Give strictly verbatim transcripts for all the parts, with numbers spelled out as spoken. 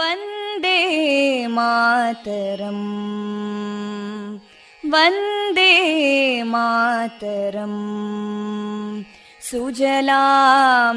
ವಂದೇ ಮಾತರಂ, ವಂದೇ ಮಾತರಂ. ಸುಜಲಾಂ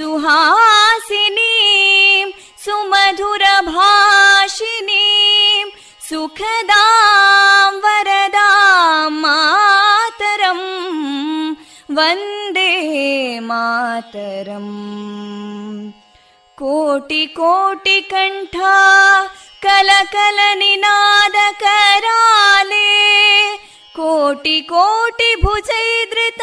ಸುಹಾಸಿನೀಂ ಸುಮಧುರಭಾಷಿನೀಂ ಸುಖದಾಂ ವರದಾಂ ಮಾತರಂ ವಂದೇ ಮಾತರಂ. ಕೋಟಿ ಕೋಟಿ ಕಂಠ ಕಲಕಲ ನಿನಾದ ಕರಾಲೆ, ಕೋಟಿ ಕೋಟಿ ಭುಜೈದೃತ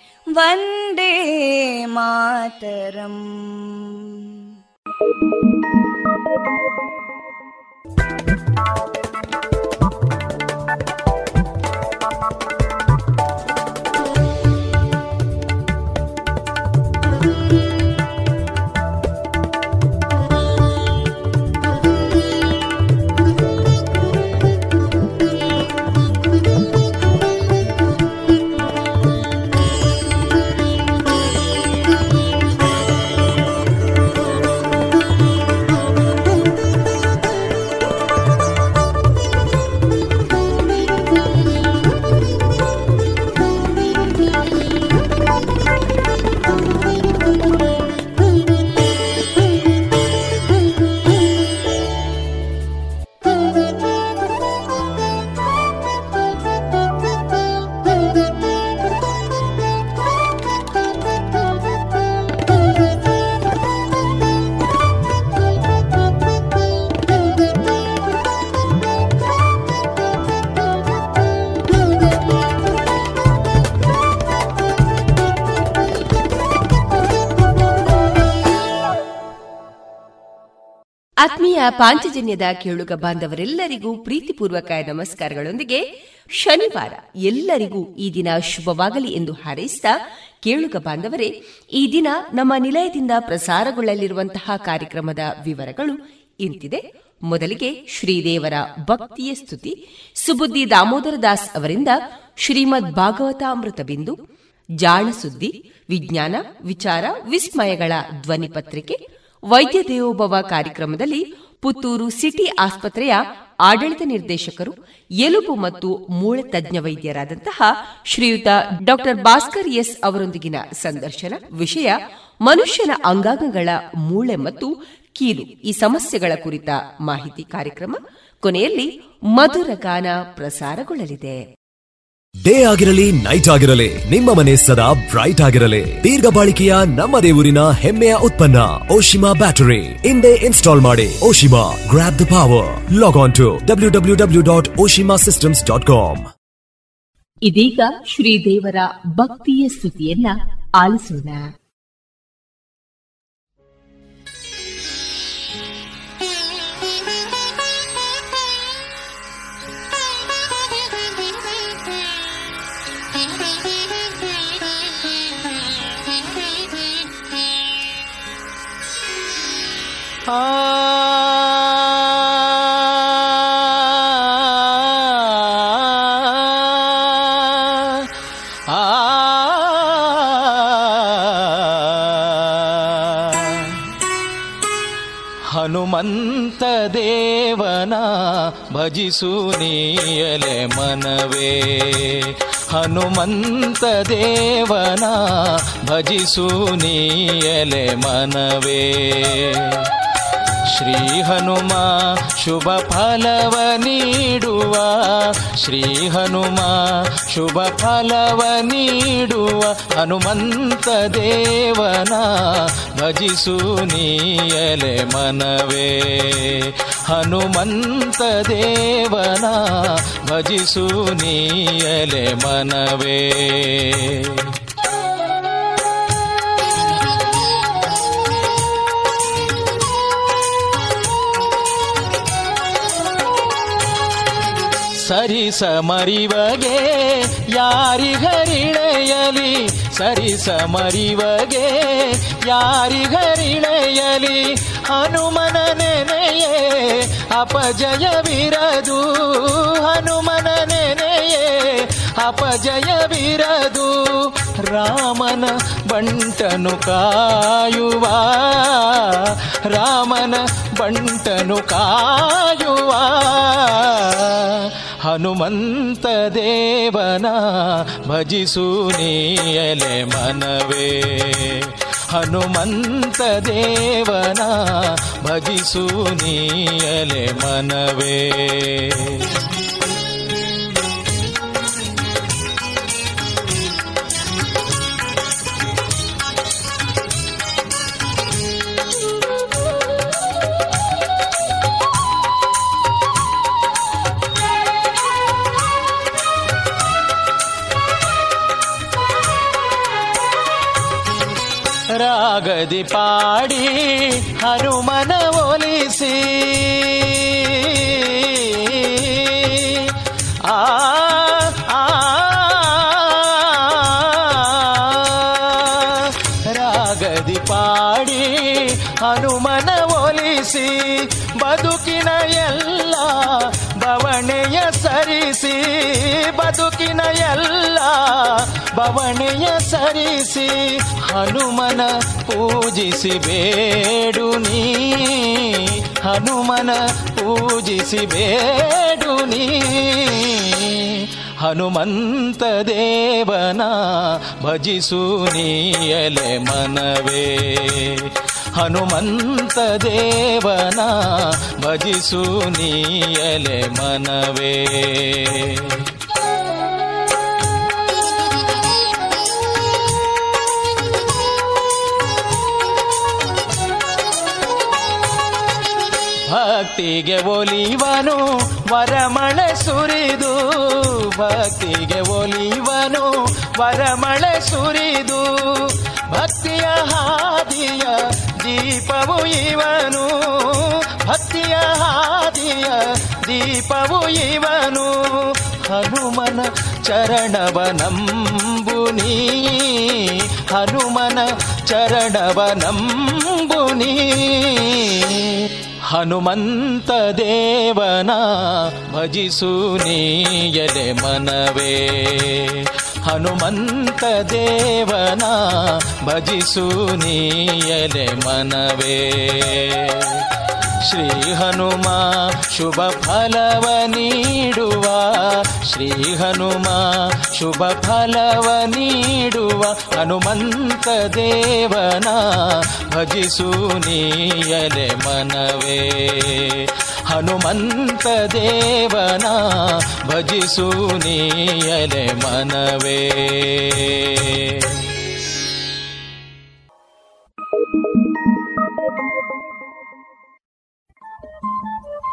ವಂದೇ ಮಾತರಂ. ಆತ್ಮೀಯ ಪಾಂಚಜನ್ಯದ ಕೇಳುಗ ಬಾಂಧವರೆಲ್ಲರಿಗೂ ಪ್ರೀತಿಪೂರ್ವಕ ನಮಸ್ಕಾರಗಳೊಂದಿಗೆ ಶನಿವಾರ ಎಲ್ಲರಿಗೂ ಈ ದಿನ ಶುಭವಾಗಲಿ ಎಂದು ಹಾರೈಸಿದ ಕೇಳುಗ ಬಾಂಧವರೇ, ಈ ದಿನ ನಮ್ಮ ನಿಲಯದಿಂದ ಪ್ರಸಾರಗೊಳ್ಳಲಿರುವಂತಹ ಕಾರ್ಯಕ್ರಮದ ವಿವರಗಳು ಇಂತಿದೆ. ಮೊದಲಿಗೆ ಶ್ರೀದೇವರ ಭಕ್ತಿಯ ಸ್ತುತಿ, ಸುಬುದ್ದಿ ದಾಮೋದರ ದಾಸ್ ಅವರಿಂದ ಶ್ರೀಮದ್ ಭಾಗವತಾಮೃತ ಬಿಂದು, ಜಾಣಸುದ್ದಿ, ವಿಜ್ಞಾನ ವಿಚಾರ ವಿಸ್ಮಯಗಳ ಧ್ವನಿ ಪತ್ರಿಕೆ, ವೈದ್ಯ ದೇವೋಭವ ಕಾರ್ಯಕ್ರಮದಲ್ಲಿ ಪುತ್ತೂರು ಸಿಟಿ ಆಸ್ಪತ್ರೆಯ ಆಡಳಿತ ನಿರ್ದೇಶಕರು, ಎಲುಬು ಮತ್ತು ಮೂಳೆ ತಜ್ಞ ವೈದ್ಯರಾದಂತಹ ಶ್ರೀಯುತ ಡಾಕ್ಟರ್ ಭಾಸ್ಕರ್ ಎಸ್ ಅವರೊಂದಿಗಿನ ಸಂದರ್ಶನ. ವಿಷಯ ಮನುಷ್ಯನ ಅಂಗಾಂಗಗಳ ಮೂಳೆ ಮತ್ತು ಕೀಲು, ಈ ಸಮಸ್ಯೆಗಳ ಕುರಿತ ಮಾಹಿತಿ ಕಾರ್ಯಕ್ರಮ. ಕೊನೆಯಲ್ಲಿ ಮಧುರ ಗಾನ ಪ್ರಸಾರಗೊಳ್ಳಲಿದೆ. ಡೇ ಆಗಿರಲಿ, ನೈಟ್ ಆಗಿರಲಿ, ನಿಮ್ಮ ಮನೆ ಸದಾ ಬ್ರೈಟ್ ಆಗಿರಲಿ. ದೀರ್ಘ ಬಾಳಿಕೆಯ ನಮ್ಮದೇ ಊರಿನ ಹೆಮ್ಮೆಯ ಉತ್ಪನ್ನ ಓಶಿಮಾ ಬ್ಯಾಟರಿ ಇಂದೇ ಇನ್ಸ್ಟಾಲ್ ಮಾಡಿ. Oshima, grab the power. Log on to W W W dot Oshima systems dot com. ಇದೀಗ ಶ್ರೀದೇವರ ಭಕ್ತಿಯ ಸ್ತುತಿಯನ್ನ ಆಲಿಸೋಣ. Ah ಹನುಮಂತ ದೇವನ ಭಜಿಸು ನೀಯಲೆ ಮನವೇ, ಹನುಮಂತ ದೇವನ ಭಜಿಸು ನೀಯಲೆ ಮನವೇ. ಶ್ರೀ ಹನುಮ ಶುಭ ಫಲವ ನೀಡುವ, ಶ್ರೀ ಹನುಮ ಶುಭ ಫಲವ ನೀಡುವ, ಹನುಮಂತ ದೇವನ ಭಜಿಸು ನೀಯಲೆ ಮನವೇ, ಹನುಮಂತ ದೇವನ ಭಜಿಸು ನೀಯಲೆ ಮನವೇ. ಸರಿಸ ಮರಿವಗೆ ಯಾರಿಗರಿಣೆಯಲಿ, ಸರಿಸ ಮರಿವಗೆ ಯಾರಿಗರಿಣೆಯಲಿ, ಹನುಮನ ನೆನೆಯೇ ಅಪಜಯವಿರದು, ಹನುಮನ ನೆನೆಯೇ ಅಪಜಯವಿರದು. ರಾಮನ ಬಂಟನು ಕಾಯುವ, ರಾಮನ ಬಂಟನು ಕಾಯುವ, ಹನುಮಂತ ದೇವನ ಭಜಿಸು ನೀಯಲೆ ಮನವೇ, ಹನುಮಂತ ದೇವನ ಭಜಿಸು ನೀಯಲೆ ಮನವೇ. ರಾಗದಿ ಪಾಡಿ ಹನುಮನ ಒಲಿಸಿ, ಆ ರಾಗದಿ ಪಾಡಿ ಹನುಮನ ಒಲಿಸಿ, ಬದುಕಿನ ಎಲ್ಲ ಬವಣೆಯ ಸರಿಸಿ, ಬದುಕಿನ ಎಲ್ಲ ಬವಣೆಯ ಸರಿಸಿ, ಹನುಮನ ಪೂಜಿಸಿ ಬೇಡು ನೀ, ಹನುಮನ ಪೂಜಿಸಿ ಬೇಡು ನೀ, ಹನುಮಂತ ದೇವನ ಭಜಿಸು ನೀಯಲೆ ಮನವೇ, ಹನುಮಂತ ದೇವನ ಭಜಿಸು ನೀಯಲೆ ಮನವೇ. ಭಕ್ತಿಗೆ ಒಲಿವನು ವರಮಳೆ ಸುರಿದು, ಭಕ್ತಿಗೆ ಒಲಿವನು ವರಮಳೆ ಸುರಿದು, ಭಕ್ತಿಯ ಹಾದಿಯ ದೀಪವು ಇವನು, ಹಾದಿಯ ಹಾದಿಯ ದೀಪವು ಇವನು ಹನುಮನ ಚರಣವನಂಬುನಿ ಹನುಮನ ಚರಣವನಂಬುನಿ ಹನುಮಂತ ದೇವನ ಭಜಿಸು ನೀ ಎಲೆ ಮನವೇ ಹನುಮಂತ ದೇವನ ಭಜಿಸು ನೀ ಎಲೆ ಮನವೇ ಶ್ರೀ ಹನುಮ ಶುಭ ಫಲವ ನೀಡುವ ಶ್ರೀ ಹನುಮ ಶುಭ ಫಲವ ನೀಡುವ ಹನುಮಂತ ದೇವನ ಭಜಿಸು ನೀಯಲೆ ಮನವೇ ಹನುಮಂತ ದೇವನ ಭಜಿಸು ನೀಯಲೆ ಮನವೇ.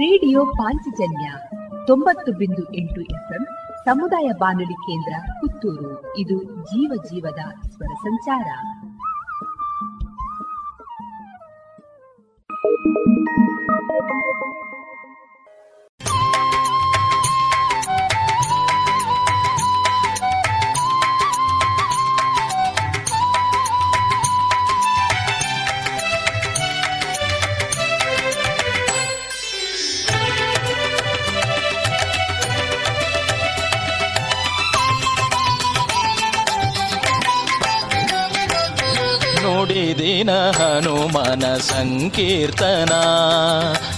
ರೇಡಿಯೋ ಪಾಂಚಜನ್ಯ ತೊಂಬತ್ತು ಬಿಂದು ಎಂಟು ಎಫ್ಎಂ ಸಮುದಾಯ ಬಾನುಲಿ ಕೇಂದ್ರ ಪುತ್ತೂರು. ಇದು ಜೀವ ಜೀವದ ಸ್ವರ ಸಂಚಾರ. ನೋಡಿದಿನ ಹನುಮನ ಸಂಕೀರ್ತನ,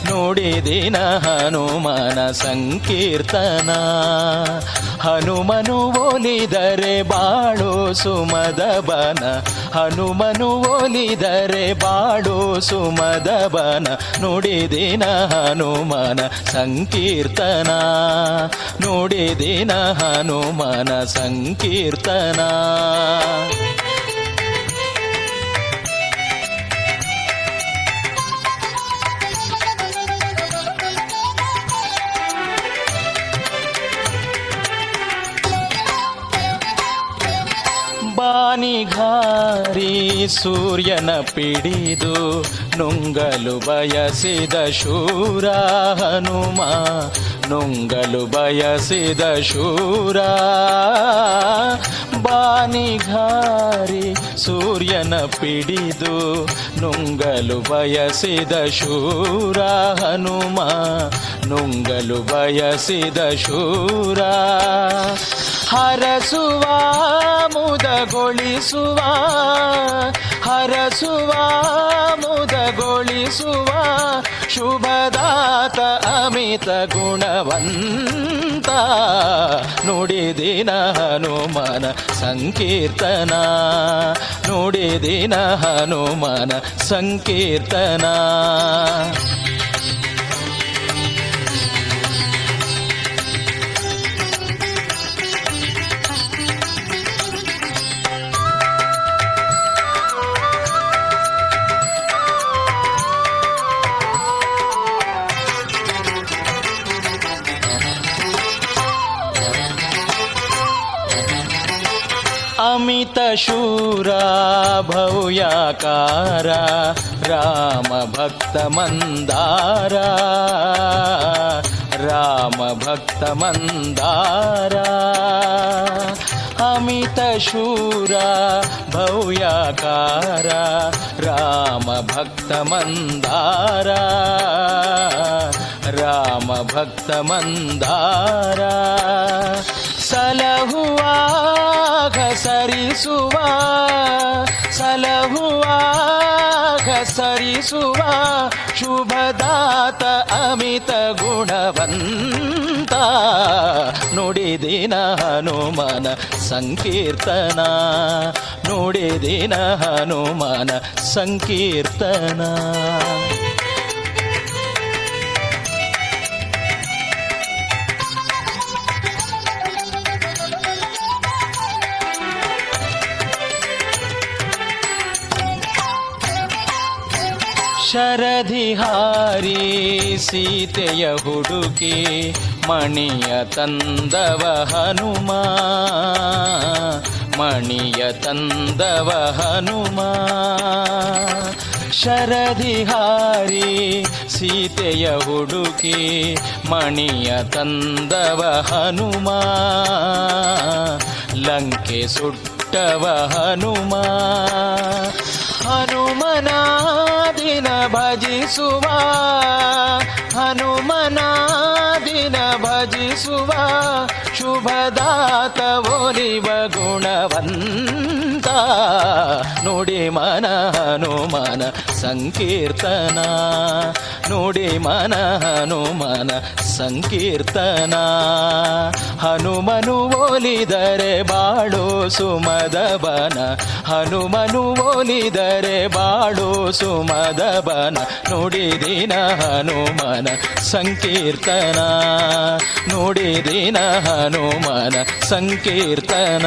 ನೋಡಿದಿನ ಹನುಮನ ಸಂಕೀರ್ತನ, ಹನುಮನು ಒಲಿದರೆ ಬಾಳು ಸುಮದಬನ, ಹನುಮನು ಒಲಿದರೆ ಬಾಳು ಸುಮದಬನ, ನುಡಿದಿನ ಹನುಮನ ಸಂಕೀರ್ತನ, ನುಡಿದಿನ ಹನುಮನ ಸಂಕೀರ್ತನ. ಬಾನಿಘಾರಿ ಸೂರ್ಯನ ಪಿಡಿದು ನುಂಗಲು ಬಯಸಿದ ಶೂರ ಹನುಮ, ನುಂಗಲು ಬಯಸಿದ ಶೂರ. ಬಾನಿಘಾರಿ ಸೂರ್ಯನ ಪಿಡಿದು ನುಂಗಲು ಬಯಸಿದ ಶೂರ ಹನುಮ, ನುಂಗಲು ಬಯಸಿದ ಶೂರ. ಹರಸುವ ಮುದಗೊಳಿಸುವ, ಹರಸುವ ಮುದಗೊಳಿಸುವ, ಶುಭದಾತ ಅಮಿತ ಗುಣವಂತ, ನುಡಿದಿನ ಹನುಮನ ಸಂಕೀರ್ತನ, ನುಡಿದಿನ ಹನುಮನ ಸಂಕೀರ್ತನ. ಅಮಿತ ಶೂರ ಭವ್ಯಾಕಾರ ರಾಮ ಭಕ್ತ ಮಂದಾರ, ರಾಮ ಭಕ್ತ ಮಂದಾರ. ಅಮಿತ ಶೂರ ಭವ್ಯಾಕಾರ ರಾಮ ಭಕ್ತ ಮಂದಾರ, ರಾಮ ಭಕ್ತ ಮಂದಾರ. ಸಲಹುವ ಘಸರಿಸುವ, ಸಲಹುವ ಘಸರಿಸುವ, ಶುಭದಾತ ಅಮಿತ ಗುಣವಂತ, ನುಡಿದಿನ ಹನುಮನ ಸಂಕೀರ್ತನ, ನುಡಿದಿನ ಹನುಮನ ಸಂಕೀರ್ತನ. ಶರಧಿಹಾರಿ ಸೀತೆಯ ಹುಡುಕಿ ಮಣಿಯ ತಂದವ ಹನುಮ, ಮಣಿಯ ತಂದವ ಹನುಮ. ಶರಧಿಹಾರಿ ಸೀತೆಯ ಹುಡುಕಿ ಮಣಿಯ ತಂದವ ಹನುಮ, ಲಂಕೆ ಸುಟ್ಟವ ಹನುಮ. ಹನುಮನ ದಿನ ಭಜಿಸುವ, ಹನುಮನ ದಿನ ಭಜಿಸುವ, ಶುಭದಾತ ಒಲಿವ ಗುಣವಂತ, ನುಡಿ ಮನ ಹನುಮನ ಸಂಕೀರ್ತನ, ನುಡಿ ಮನ ಹನುಮನ ಸಂಕೀರ್ತನ. ಹನುಮನು ಒಲಿದರೆ ಬಾಳು ಸುಮದಬನ, ಹನುಮನು ಒಲಿದರೆ ಬಾಳು ಸುಮದಬನ, ನುಡಿದಿನ ಹನುಮನ ಸಂಕೀರ್ತನ, ನುಡಿದಿನ ಹನುಮನ ಸಂಕೀರ್ತನ.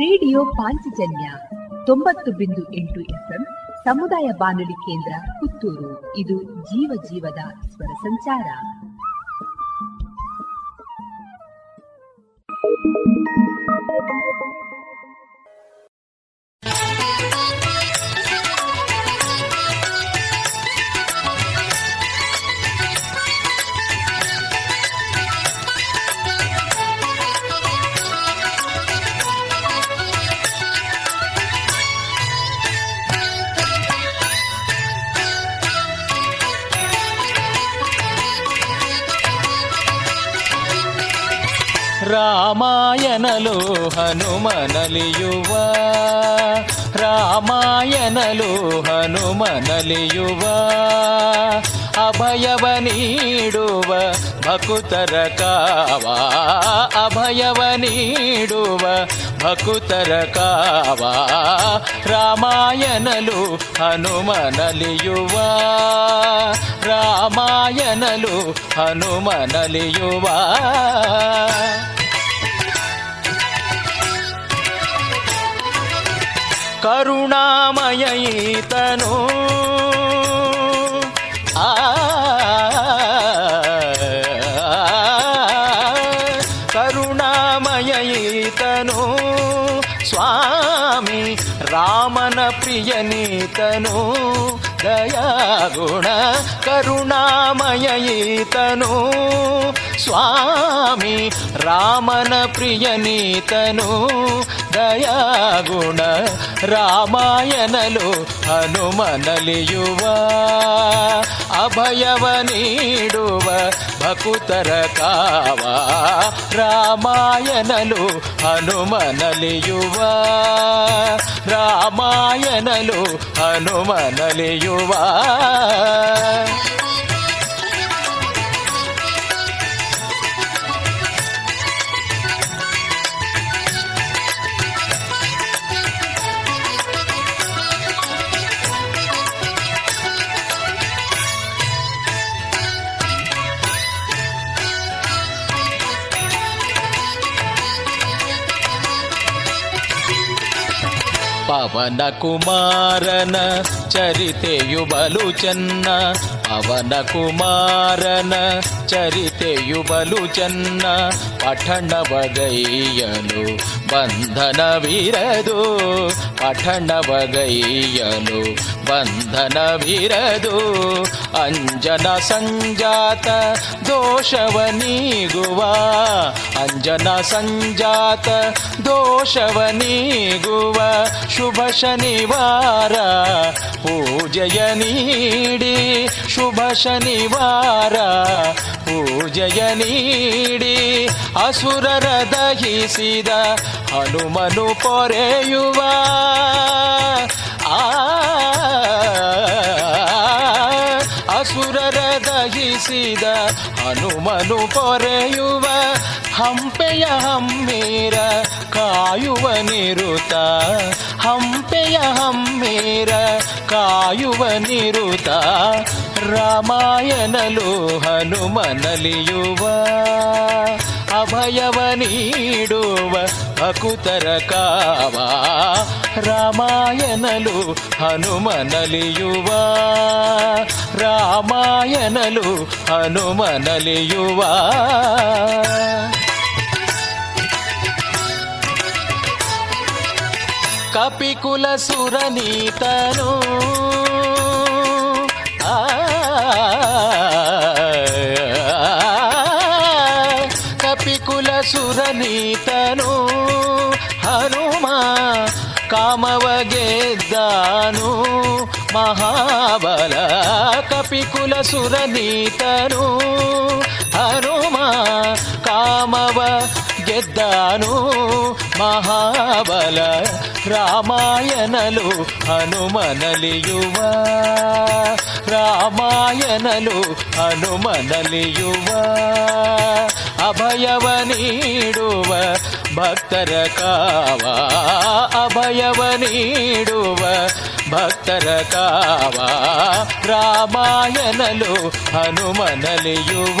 ರೇಡಿಯೋ ಪಾಂಚಜನ್ಯ ತೊಂಬತ್ತು ಬಿಂದು ಎಂಟು ಎಫ್ಎಂ ಸಮುದಾಯ ಬಾನುಲಿ ಕೇಂದ್ರ ಪುತ್ತೂರು. ಇದು ಜೀವ ಜೀವದ ಸ್ವರ ಸಂಚಾರ. ರಾಮಾಯಣಲು ಹನುಮನಲಿಯುವ ರಾಮಾಯಣಲು ಹನುಮನಲಿಯುವ ಅಭಯವ ನೀಡುವ ಭಕುತರ ಕಾವ ಅಭಯವ ನೀಡುವ ಭಕುತರ ಕಾವ ರಾಮಾಯಣಲು ಹನುಮನಲಿಯುವ ರಾಮಾಯಣಲು ಹನುಮನಲಿಯುವ ಕರುಣಾಮಯ ಈತನು ಆ ಕರುಣಾಮಯ ಈತನು ಸ್ವಾಮಿ ರಾಮನ ಪ್ರಿಯನೀತನು ದಯಾಗುಣ ಕರುಣಾಮಯ ಈತನು ಸ್ವಾಮಿ ರಾಮನ ಪ್ರಿಯನೀತನು ದಯಾಗುಣ ರಾಮಾಯಣಲು ಹನುಮನಲಿಯುವ ಅಭಯವ ನೀಡುವ ಭಕುತರ ಕಾವ ರಾಮಾಯಣಲು ಹನುಮನಲಿಯುವ ರಾಮಾಯಣಲು ಹನುಮನಲಿಯುವ ಪವನ ಕುಮಾರನ ಚರಿತೆಯು ಬಲು ಚೆನ್ನ ಪವನ ಕುಮಾರನ ಚರಿತೆಯು ಬಲು ಚೆನ್ನ ಪಠಣವಗೈಯನು ಬಂಧನವಿರದು ಪಠಣವಗೈಯನು ಬಂಧನವಿರದು ಅಂಜನ ಸಂಜಾತ ದೋಷವ ನೀಗುವ ಅಂಜನ ಸಂಜಾತ ದೋಷವ ನೀಗುವ ಶುಭ ಶನಿವಾರ ಪೂಜೆಯ ನೀಡಿ ಶುಭ ಶನಿವಾರ ಪೂಜೆಯ ನೀಡಿ ಅಸುರರ ದಹಿಸಿದ ಹನುಮನು ಪೊರೆಯುವ ಆ ಅಸುರರ ದಹಿಸಿದ ಹನುಮನು ಪೊರೆಯುವ ಹಂಪೆಯ ಹಮ್ಮೀರ ಕಾಯುವ ನಿರುತ ಹಂಪೆಯ ಹಮ್ಮೀರ ಕಾಯುವ ನಿರುತ ರಾಮಾಯಣಲು ಹನುಮನಲಿಯುವ ಅಭಯವ ನೀಡುವ ಭಕುತರ ಕಾವ ರಾಮಾಯಣಲು ಹನುಮನಲಿಯುವ ರಾಮಾಯಣಲು ಹನುಮನಲಿಯುವ ಕಪಿಕುಲ ಸುರನೀತನು ಆ ಕಪಿಕುಲ ಸುರನೀತನು ಹನುಮ ಕಾಮವ ಗೆದ್ದನು ಮಹಾಬಲ ಕಪಿಕುಲ ಸುರನೀತನು ಹನುಮ ಕಾಮವ ಗೆದ್ದನು ಮಹಾಬಲ ರಾಮಾಯಣಲು ಹನುಮನಲಿಯುವ ರಾಮಾಯಣಲು ಹನುಮನಲಿಯುವ ಅಭಯವ ನೀಡುವ ಭಕ್ತರ ಕಾವ ಅಭಯವ ನೀಡುವ ಭಕ್ತರ ಕಾವ ರಾಮಾಯಣಲು ಹನುಮನಲಿಯುವ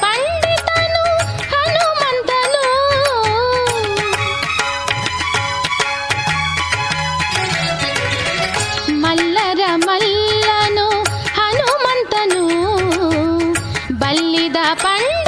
ಪಂಡಿತನು ಹನುಮಂತನು ಮಲ್ಲರ ಮಲ್ಲನು ಹನುಮಂತನು ಬಲ್ಲಿದ ಪಂಡಿತ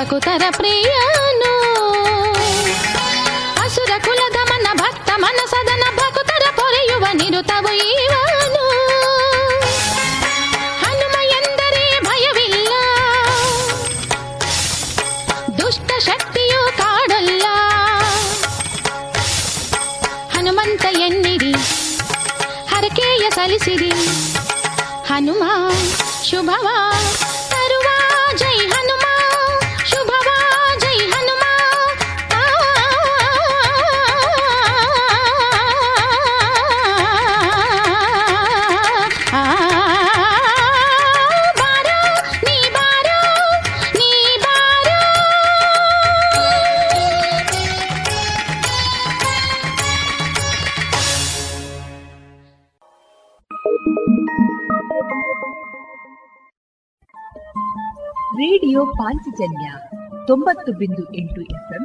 ಭಕುತರ ಪ್ರಿಯನು ಅಸುರ ಕುಲದ ಮನ ಭಕ್ತ ಮನಸದನ ಭಕುತರ ಪೊರೆಯುವ ನಿರುತವು ಇವನು ಹನುಮ ಎಂದರೆ ಭಯವಿಲ್ಲ ದುಷ್ಟ ಶಕ್ತಿಯು ಕಾಡಲ್ಲ ಹನುಮಂತ ಎನ್ನಿರಿ ಹರಕೆಯ ಸಲ್ಲಿಸಿರಿ ಹನುಮ ಶುಭವ ಪಾಂಚಜನ್ಯ ತೊಂಬತ್ತು ಬಿಂದು ಎಂಟು ಎಫ್ಎಂ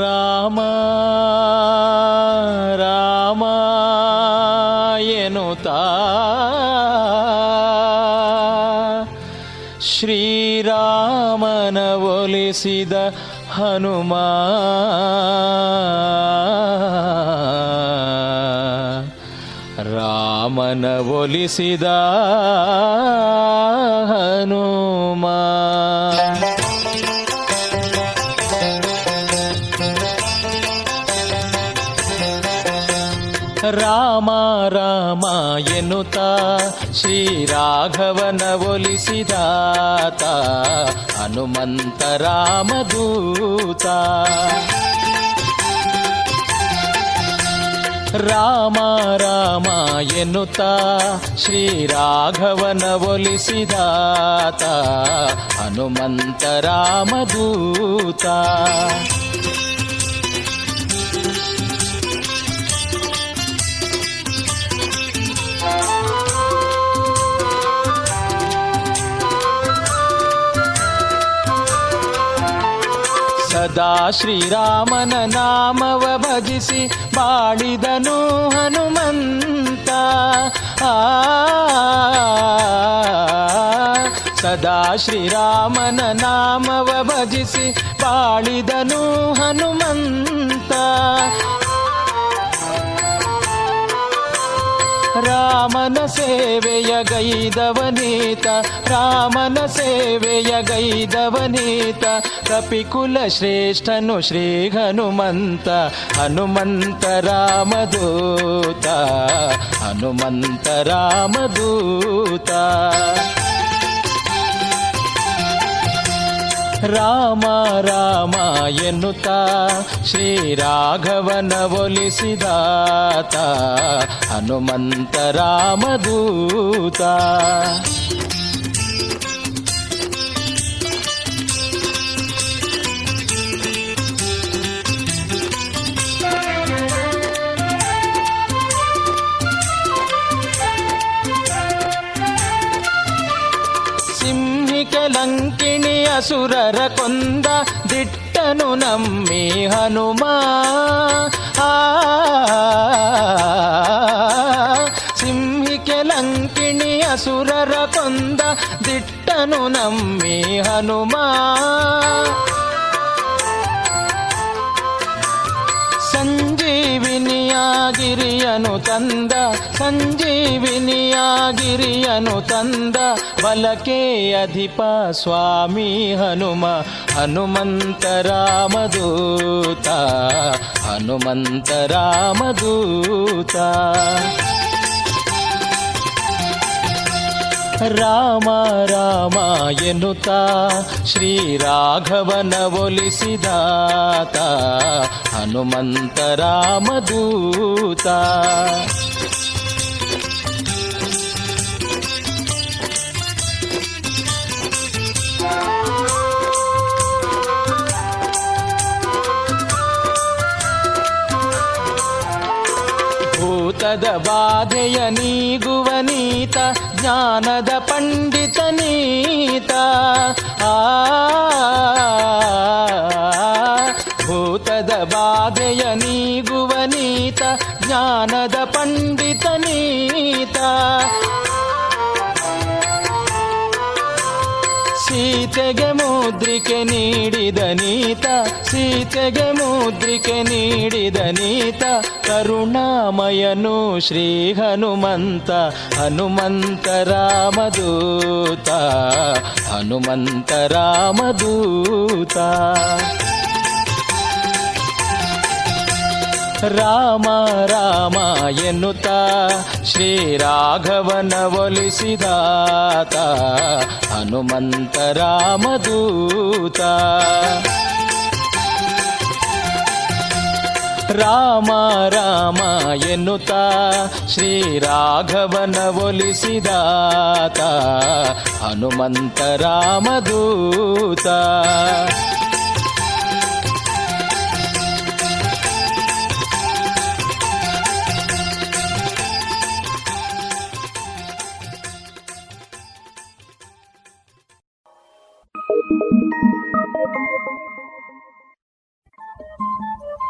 ರಾಮ ರಾಮ ಎನ್ನುತ್ತಾ ಶ್ರೀರಾಮನ ಒಲಿಸಿದ ಹನುಮ ರಾಮನ ಒಲಿಸಿದ ಹನುಮ ರಾಮ ರಾಮ ಎನ್ನುತ್ತಾ ಶ್ರೀರಾಘವನ ಒಲಿಸಿದಾತ ಹನುಮಂತ ರಾಮದೂತ ರಾಮ ರಾಮ ಎನ್ನುತ್ತಾ ಶ್ರೀರಾಘವನ ಒಲಿಸಿದಾತ ಹನುಮಂತ ರಾಮದೂತ ಸದಾ ಶ್ರೀರಾಮನ ನಾಮವ ಭಜಿಸಿ ಬಾಳಿದನು ಹನುಮಂತ. ಆ ಸದಾ ಶ್ರೀರಾಮನ ನಾಮವ ಭಜಿಸಿ ಬಾಳಿದನು ಹನುಮಂತ. ರಾಮನ ಸೇವೆಯ ಗೈದವನೀತ, ರಾಮನ ಸೇವೆಯ ಗೈದವನೀತ, ಕಪಿಕುಲ ಶ್ರೇಷ್ಠನು ಶ್ರೀ ಹನುಮಂತ. ಹನುಮಂತ ರಾಮದೂತ, ಹನುಮಂತ ರಾಮದೂತ. ರಾಮ ರಾಮ ಎನ್ನುತ್ತಾ ಶ್ರೀರಾಘವನ ಒಲಿಸಿದಾತ ಹನುಮಂತ ರಾಮದೂತ. ಲಂಕಿಣಿ ಅಸುರರ ಕೊಂದ ದಿಟ್ಟನು ನಮ್ಮಿ ಹನುಮ. ಆ ಸಿಂಹಿಕೆ ಲಂಕಿಣಿ ಅಸುರರ ಕೊಂದ ದಿಟ್ಟನು ನಮ್ಮಿ ಹನುಮ. ಸಂಜೀವಿನಿಯಾಗಿರಿಯನು ತಂದ, ಸಂಜೀವಿನಿಯಾಗಿರಿಯನು ತಂದ, ಬಲಕೆ ಅಧಿಪ ಸ್ವಾಮಿ ಹನುಮ. ಹನುಮಂತ ರಾಮದೂತ, ಹನುಮಂತ ರಾಮದೂತ. ರಾಮ ರಾಮ ಎನ್ನುತ್ತಾ ಶ್ರೀರಾಘವನ ಒಲಿಸಿದಾತ ಹನುಮಂತ ರಾಮದೂತ. ಭೂತದ ಬಾಧೆಯ ನೀಗುವ ನೀತ, ಜ್ಞಾನದ ಪಂಡಿತ ನೀತ. ಆ ಭೂತದ ಬಾಧೆಯ ನೀಗುವ ನೀತ, ಜ್ಞಾನದ ಪಂಡಿತ ನೀತ. ಸೀತೆಗೆ ಮುದ್ರಿಕೆ ನೀಡಿದ ನೀತ, ಸೀತೆಗೆ ಮುದ್ರಿಕೆ ನೀಡಿದ ನೀತ, ಕರುಣಾಮಯನು ಶ್ರೀ ಹನುಮಂತ. ಹನುಮಂತ ರಾಮದೂತ, ಹನುಮಂತ ರಾಮದೂತ. ರಾಮ ರಾಮ ಎನ್ನುತ್ತಾ ಶ್ರೀರಾಘವನ ಒಲಿಸಿದಾತ ಹನುಮಂತ ರಾಮದೂತ. ರಾಮ ರಾಮ ಎನ್ನುತ್ತಾ ಶ್ರೀರಾಘವನ ಒಲಿಸಿದಾತ ಹನುಮಂತ ರಾಮದೂತ.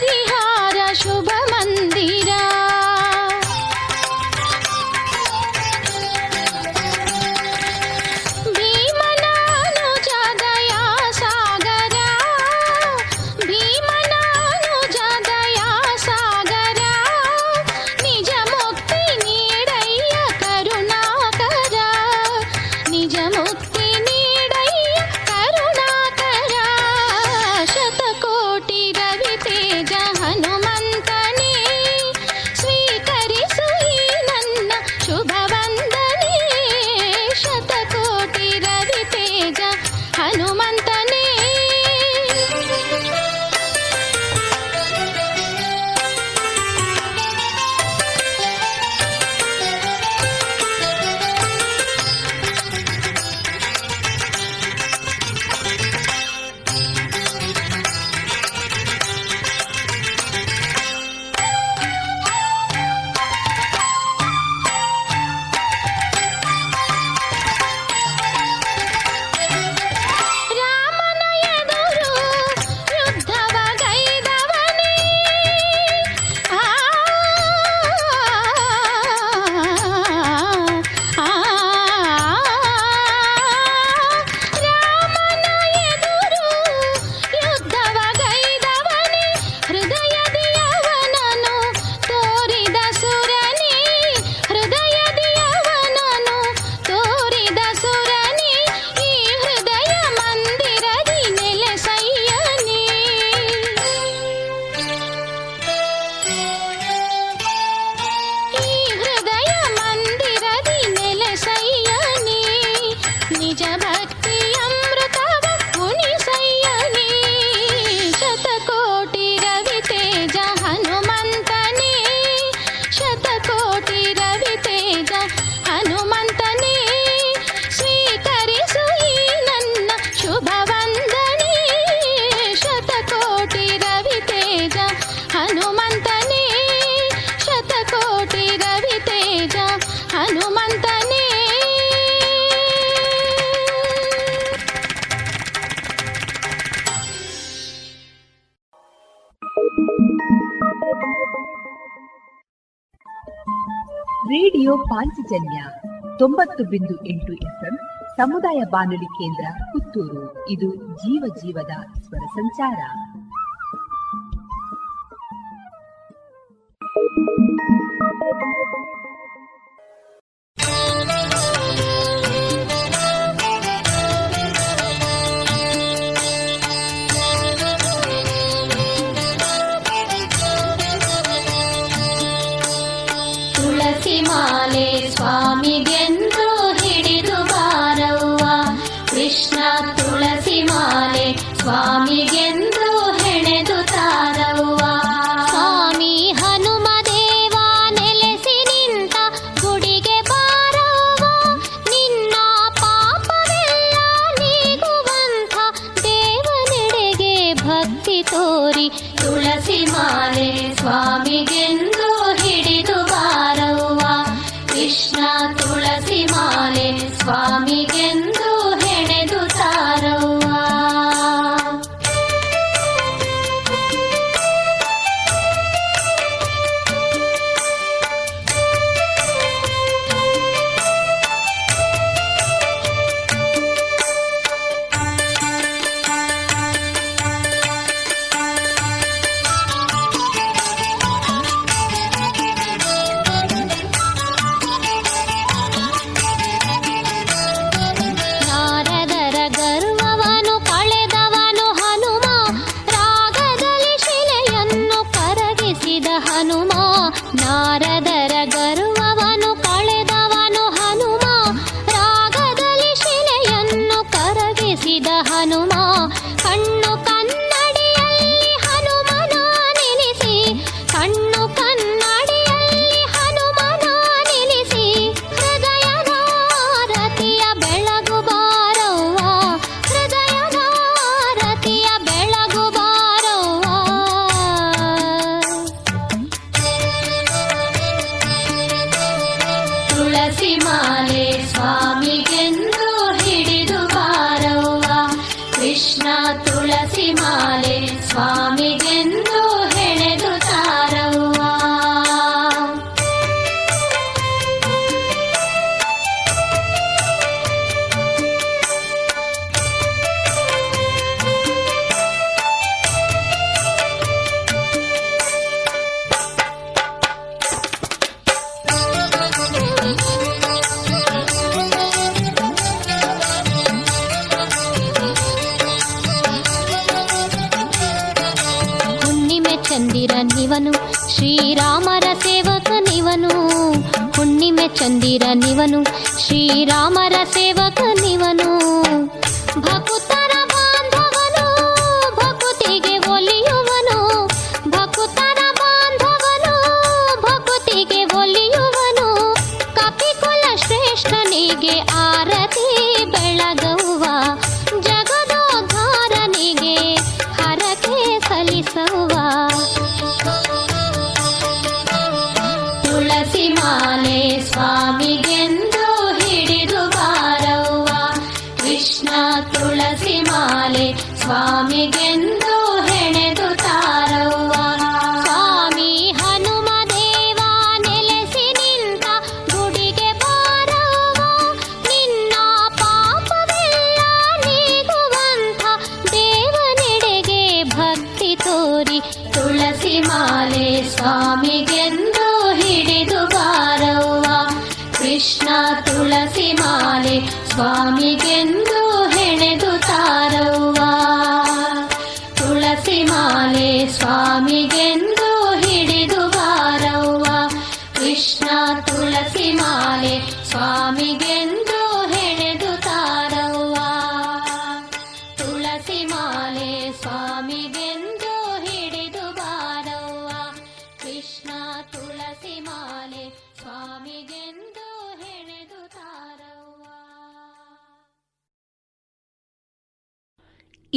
ಹರಿಹಾರ ಶುಭ ಮಂದಿರ ಭೀಮನಾನುಜದಯ ಸಾಗರ ಭೀಮನಾನುಜದಯ ಸಾಗರ ನಿಜ ಮುಕ್ತಿ ನೀಡಯ್ಯ ಕರುಣಾಕರ ನಿಜ ಮುಕ್ತಿ ರೇಡಿಯೋ ಪಾಂಚಜನ್ಯ ತೊಂಬತ್ತು ಬಿಂದು ಎಂಟು ಎಫ್ಎಂ ಸಮುದಾಯ ಬಾನುಲಿ ಕೇಂದ್ರ ಪುತ್ತೂರು. ಇದು ಜೀವ ಜೀವದ ಸ್ವರ ಸಂಚಾರ. ಸ್ವಾಮಿಗೆಂದು ಹಿಡಿದು ಬಾರವ್ವ ಕೃಷ್ಣ ತುಳಸಿ ಮಾಲೆ ಸ್ವಾಮಿಗೆಂದು ಹೆಣೆದು ತಾರವ್ವ ಸ್ವಾಮಿ ಹನುಮ ದೇವ ನೆಲೆಸಿ ನಿಂತ ಗುಡಿಗೆ ಬಾರವ್ವ ನಿನ್ನ ಪಾಪವೆಲ್ಲ ನೀಗುವಂಥ ದೇವನೆಡೆಗೆ ಭಕ್ತಿ ತೋರಿ ತುಳಸಿ ಮಾಲೆ ಸ್ವಾಮಿಗೆಂದು ಹಿಡಿದು ಬಾರವ್ವ ಕೃಷ್ಣ ತುಳಸಿ ಮಾಲೆ ಸ್ವಾಮಿಗೆಂದು ಹೆಣೆದು ತಾರವ್ವ ಚಂದಿರ ನಿವನು, ಶ್ರೀರಾಮರ ಸೇವಕ ನಿವನು. ಹುಣ್ಣಿಮೆ ಚಂದಿರ ನಿವನು, ಶ್ರೀರಾಮರ ಸೇವಕ ನಿವನು. ಭಕುತರ ಬಾಂಧವನು, ಭಕುತಿಗೆ ಒಲಿಯುವನು. ಭಕುತರ ಬಾಂಧವನು, ಭಕುತಿಗೆ ಒಲಿಯುವನು. ಕಪಿಕುಲ ಶ್ರೇಷ್ಠನಿಗೆ ಆರತಿ ಬೆಳಗುವ, ಜಗದೋದ್ಧಾರನಿಗೆ ಹರಕೆ ಸಲ್ಲಿಸುವ. ತುಳಸಿ ಮಾಲೆ ಸ್ವಾಮಿಗೆಂದು ಹಿಡಿದು ಬಾರವ್ವ, ಕೃಷ್ಣ ತುಳಸಿ ಮಾಲೆ ಸ್ವಾಮಿಗೆಂದು ಹೆಣೆದು ತಾರವ್ವ. ಸ್ವಾಮಿ ಹನುಮ ದೇವ ನೆಲೆಸಿ ನಿಂತ ಗುಡಿಗೆ ಬಾರವ್ವ, ನಿನ್ನ ಪಾಪವೆಲ್ಲ ನೀಗುವಂಥ ದೇವನೆಡೆಗೆ ಭಕ್ತಿ ತೋರಿ. ತುಳಸಿ ಮಾಲೆ ಸ್ವಾಮಿಗೆಂದು ಹಿಡಿದು ಬಾರವ್ವ, ಕೃಷ್ಣ ತುಳಸಿ ಮಾಲೆ ಸ್ವಾಮಿಗೆಂದು ಹೆಣೆದು ತಾರವ್ವ. ತುಳಸಿ ಮಾಲೆ ಸ್ವಾಮಿಗೆಂದು ಹಿಡಿದು ಬಾರವ್ವ, ಕೃಷ್ಣ ತುಳಸಿ ಮಾಲೆ ಸ್ವಾಮಿಗೆಂದು ಹೆಣೆದು ತಾರವ್ವ. ತುಳಸಿ ಮಾಲೆ ಸ್ವಾಮಿಗೆಂದು ಹಿಡಿದು ಬಾರವ್ವ, ಕೃಷ್ಣ ತುಳಸಿ ಮಾಲೆ ಸ್ವಾಮಿಗೆಂದು ಹೆಣೆದು ತಾರವ್ವ.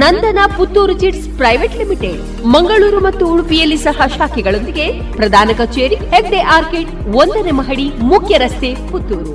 ನಂದನ Puttur chits private limited. Mangaluru ಮತ್ತು ಉಡುಪಿಯಲ್ಲಿ ಸಹ ಶಾಖೆಗಳೊಂದಿಗೆ. ಪ್ರಧಾನ ಕಚೇರಿ ಹೆಗ್ಡೆ ಆರ್ಕಿಡ್, ಒಂದನೇ ಮಹಡಿ, ಮುಖ್ಯ ರಸ್ತೆ, ಪುತ್ತೂರು.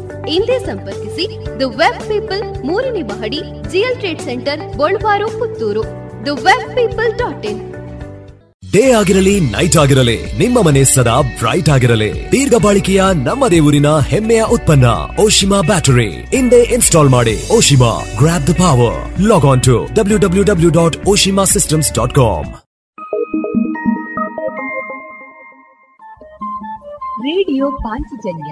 ಇಂದೇ ಸಂಪರ್ಕಿಸಿ ದ ವೆಬ್ ಪೀಪಲ್, ಮೂರನೇ ಮಹಡಿ, GL trade centre, Golwaru, Puttur. The web people dot in. Day ಆಗಿರಲಿ, ನೈಟ್ ಆಗಿರಲಿ, ನಿಮ್ಮ ಮನೆ ಸದಾ ಬ್ರೈಟ್ ಆಗಿರಲಿ. ದೀರ್ಘ ಬಾಳಿಕೆಯ ನಮ್ಮ ದೇವರಿನ ಹೆಮ್ಮೆಯ ಉತ್ಪನ್ನ ಓಶಿಮಾ ಬ್ಯಾಟರಿ ಇಂದೇ ಇನ್ಸ್ಟಾಲ್ ಮಾಡಿ. Oshima, grab the power. Log on to W W W dot Oshima systems dot com. Radio Panchajanya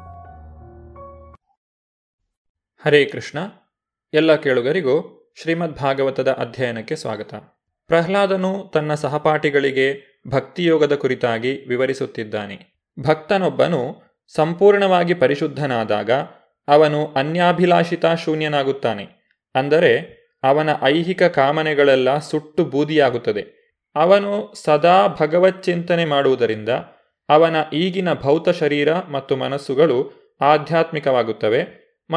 Hare Krishna. ಎಲ್ಲ ಕೇಳುಗರಿಗೂ ಶ್ರೀಮದ್ ಭಾಗವತದ ಅಧ್ಯಯನಕ್ಕೆ ಸ್ವಾಗತ. ಪ್ರಹ್ಲಾದನು ತನ್ನ ಸಹಪಾಠಿಗಳಿಗೆ ಭಕ್ತಿಯೋಗದ ಕುರಿತಾಗಿ ವಿವರಿಸುತ್ತಿದ್ದಾನೆ. ಭಕ್ತನೊಬ್ಬನು ಸಂಪೂರ್ಣವಾಗಿ ಪರಿಶುದ್ಧನಾದಾಗ ಅವನು ಅನ್ಯಾಭಿಲಾಷಿತ ಶೂನ್ಯನಾಗುತ್ತಾನೆ. ಅಂದರೆ ಅವನ ಐಹಿಕ ಕಾಮನೆಗಳೆಲ್ಲ ಸುಟ್ಟು ಬೂದಿಯಾಗುತ್ತದೆ. ಅವನು ಸದಾ ಭಗವಚ್ಚಿಂತನೆ ಮಾಡುವುದರಿಂದ ಅವನ ಈಗಿನ ಭೌತ ಶರೀರ ಮತ್ತು ಮನಸ್ಸುಗಳು ಆಧ್ಯಾತ್ಮಿಕವಾಗುತ್ತವೆ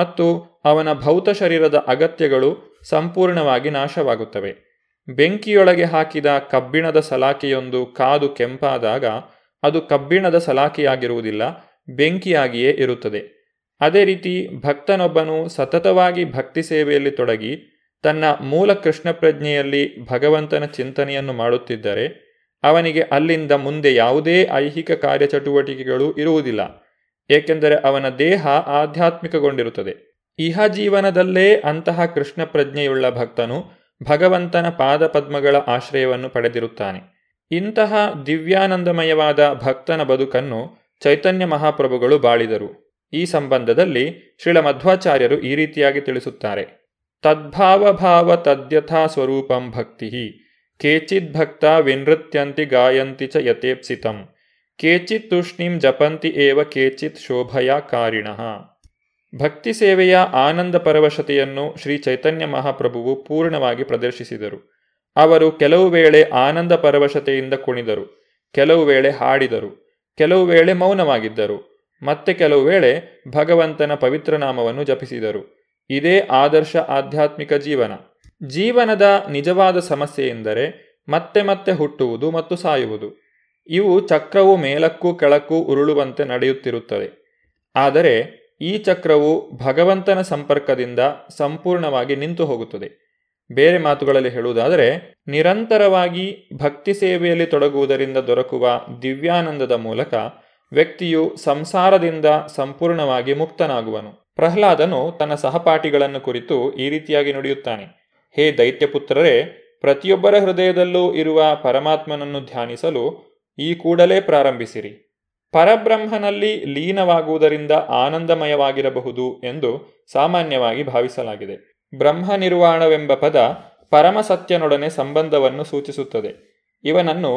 ಮತ್ತು ಅವನ ಭೌತ ಶರೀರದ ಅಗತ್ಯಗಳು ಸಂಪೂರ್ಣವಾಗಿ ನಾಶವಾಗುತ್ತವೆ. ಬೆಂಕಿಯೊಳಗೆ ಹಾಕಿದ ಕಬ್ಬಿಣದ ಸಲಾಕೆಯೊಂದು ಕಾದು ಕೆಂಪಾದಾಗ ಅದು ಕಬ್ಬಿಣದ ಸಲಾಕೆಯಾಗಿರುವುದಿಲ್ಲ, ಬೆಂಕಿಯಾಗಿಯೇ ಇರುತ್ತದೆ. ಅದೇ ರೀತಿ ಭಕ್ತನೊಬ್ಬನು ಸತತವಾಗಿ ಭಕ್ತಿ ಸೇವೆಯಲ್ಲಿ ತೊಡಗಿ ತನ್ನ ಮೂಲ ಕೃಷ್ಣ ಪ್ರಜ್ಞೆಯಲ್ಲಿ ಭಗವಂತನ ಚಿಂತನೆಯನ್ನು ಮಾಡುತ್ತಿದ್ದರೆ ಅವನಿಗೆ ಅಲ್ಲಿಂದ ಮುಂದೆ ಯಾವುದೇ ಐಹಿಕ ಕಾರ್ಯಚಟುವಟಿಕೆಗಳು ಇರುವುದಿಲ್ಲ. ಏಕೆಂದರೆ ಅವನ ದೇಹ ಆಧ್ಯಾತ್ಮಿಕಗೊಂಡಿರುತ್ತದೆ. ಇಹ ಜೀವನದಲ್ಲೇ ಅಂತಹ ಕೃಷ್ಣ ಪ್ರಜ್ಞೆಯುಳ್ಳ ಭಕ್ತನು ಭಗವಂತನ ಪಾದ ಪದ್ಮಗಳ ಆಶ್ರಯವನ್ನು ಪಡೆದಿರುತ್ತಾನೆ. ಇಂತಹ ದಿವ್ಯಾನಂದಮಯವಾದ ಭಕ್ತನ ಬದುಕನ್ನು ಚೈತನ್ಯ ಮಹಾಪ್ರಭುಗಳು ಬಾಳಿದರು. ಈ ಸಂಬಂಧದಲ್ಲಿ ಶ್ರೀಲ ಮಧ್ವಾಚಾರ್ಯರು ಈ ರೀತಿಯಾಗಿ ತಿಳಿಸುತ್ತಾರೆ. ತದ್ಭಾವಭಾವ ತದ್ಯಥಾ ಸ್ವರೂಪಂ ಭಕ್ತಿ ಕೇಚಿತ್ ಭಕ್ತ ವಿನೃತ್ಯಂತಿ ಗಾಯಂತಿ ಚ ಯಥೇಪ್ಸಿತಂ ಕೇಚಿತ್ ತೂಷ್ಣಿಂ ಜಪಂತಿ ಏವ ಕೇಚಿತ್ ಶೋಭಯಾ ಕಾರಿಣಃ. ಭಕ್ತಿ ಸೇವೆಯ ಆನಂದ ಪರವಶತೆಯನ್ನು ಶ್ರೀ ಚೈತನ್ಯ ಮಹಾಪ್ರಭುವು ಪೂರ್ಣವಾಗಿ ಪ್ರದರ್ಶಿಸಿದರು. ಅವರು ಕೆಲವು ವೇಳೆ ಆನಂದ ಪರವಶತೆಯಿಂದ ಕುಣಿದರು, ಕೆಲವು ವೇಳೆ ಹಾಡಿದರು, ಕೆಲವು ವೇಳೆ ಮೌನವಾಗಿದ್ದರು, ಮತ್ತೆ ಕೆಲವು ವೇಳೆ ಭಗವಂತನ ಪವಿತ್ರ ನಾಮವನ್ನು ಜಪಿಸಿದರು. ಇದೇ ಆದರ್ಶ ಆಧ್ಯಾತ್ಮಿಕ ಜೀವನ. ಜೀವನದ ನಿಜವಾದ ಸಮಸ್ಯೆ ಎಂದರೆ ಮತ್ತೆ ಮತ್ತೆ ಹುಟ್ಟುವುದು ಮತ್ತು ಸಾಯುವುದು. ಇವು ಚಕ್ರವು ಮೇಲಕ್ಕೂ ಕೆಳಕ್ಕೂ ಉರುಳುವಂತೆ ನಡೆಯುತ್ತಿರುತ್ತದೆ. ಆದರೆ ಈ ಚಕ್ರವು ಭಗವಂತನ ಸಂಪರ್ಕದಿಂದ ಸಂಪೂರ್ಣವಾಗಿ ನಿಂತು ಹೋಗುತ್ತದೆ. ಬೇರೆ ಮಾತುಗಳಲ್ಲಿ ಹೇಳುವುದಾದರೆ, ನಿರಂತರವಾಗಿ ಭಕ್ತಿ ಸೇವೆಯಲ್ಲಿ ತೊಡಗುವುದರಿಂದ ದೊರಕುವ ದಿವ್ಯಾನಂದದ ಮೂಲಕ ವ್ಯಕ್ತಿಯು ಸಂಸಾರದಿಂದ ಸಂಪೂರ್ಣವಾಗಿ ಮುಕ್ತನಾಗುವನು. ಪ್ರಹ್ಲಾದನು ತನ್ನ ಸಹಪಾಠಿಗಳನ್ನು ಕುರಿತು ಈ ರೀತಿಯಾಗಿ ನುಡಿಯುತ್ತಾನೆ. ಹೇ ದೈತ್ಯಪುತ್ರರೇ, ಪ್ರತಿಯೊಬ್ಬರ ಹೃದಯದಲ್ಲೂ ಇರುವ ಪರಮಾತ್ಮನನ್ನು ಧ್ಯಾನಿಸಲು ಈ ಕೂಡಲೇ ಪ್ರಾರಂಭಿಸಿರಿ. ಪರಬ್ರಹ್ಮನಲ್ಲಿ ಲೀನವಾಗುವುದರಿಂದ ಆನಂದಮಯವಾಗಿರಬಹುದು ಎಂದು ಸಾಮಾನ್ಯವಾಗಿ ಭಾವಿಸಲಾಗಿದೆ. ಬ್ರಹ್ಮ ನಿರ್ವಾಣವೆಂಬ ಪದ ಪರಮಸತ್ಯನೊಡನೆ ಸಂಬಂಧವನ್ನು ಸೂಚಿಸುತ್ತದೆ. ಇವನನ್ನು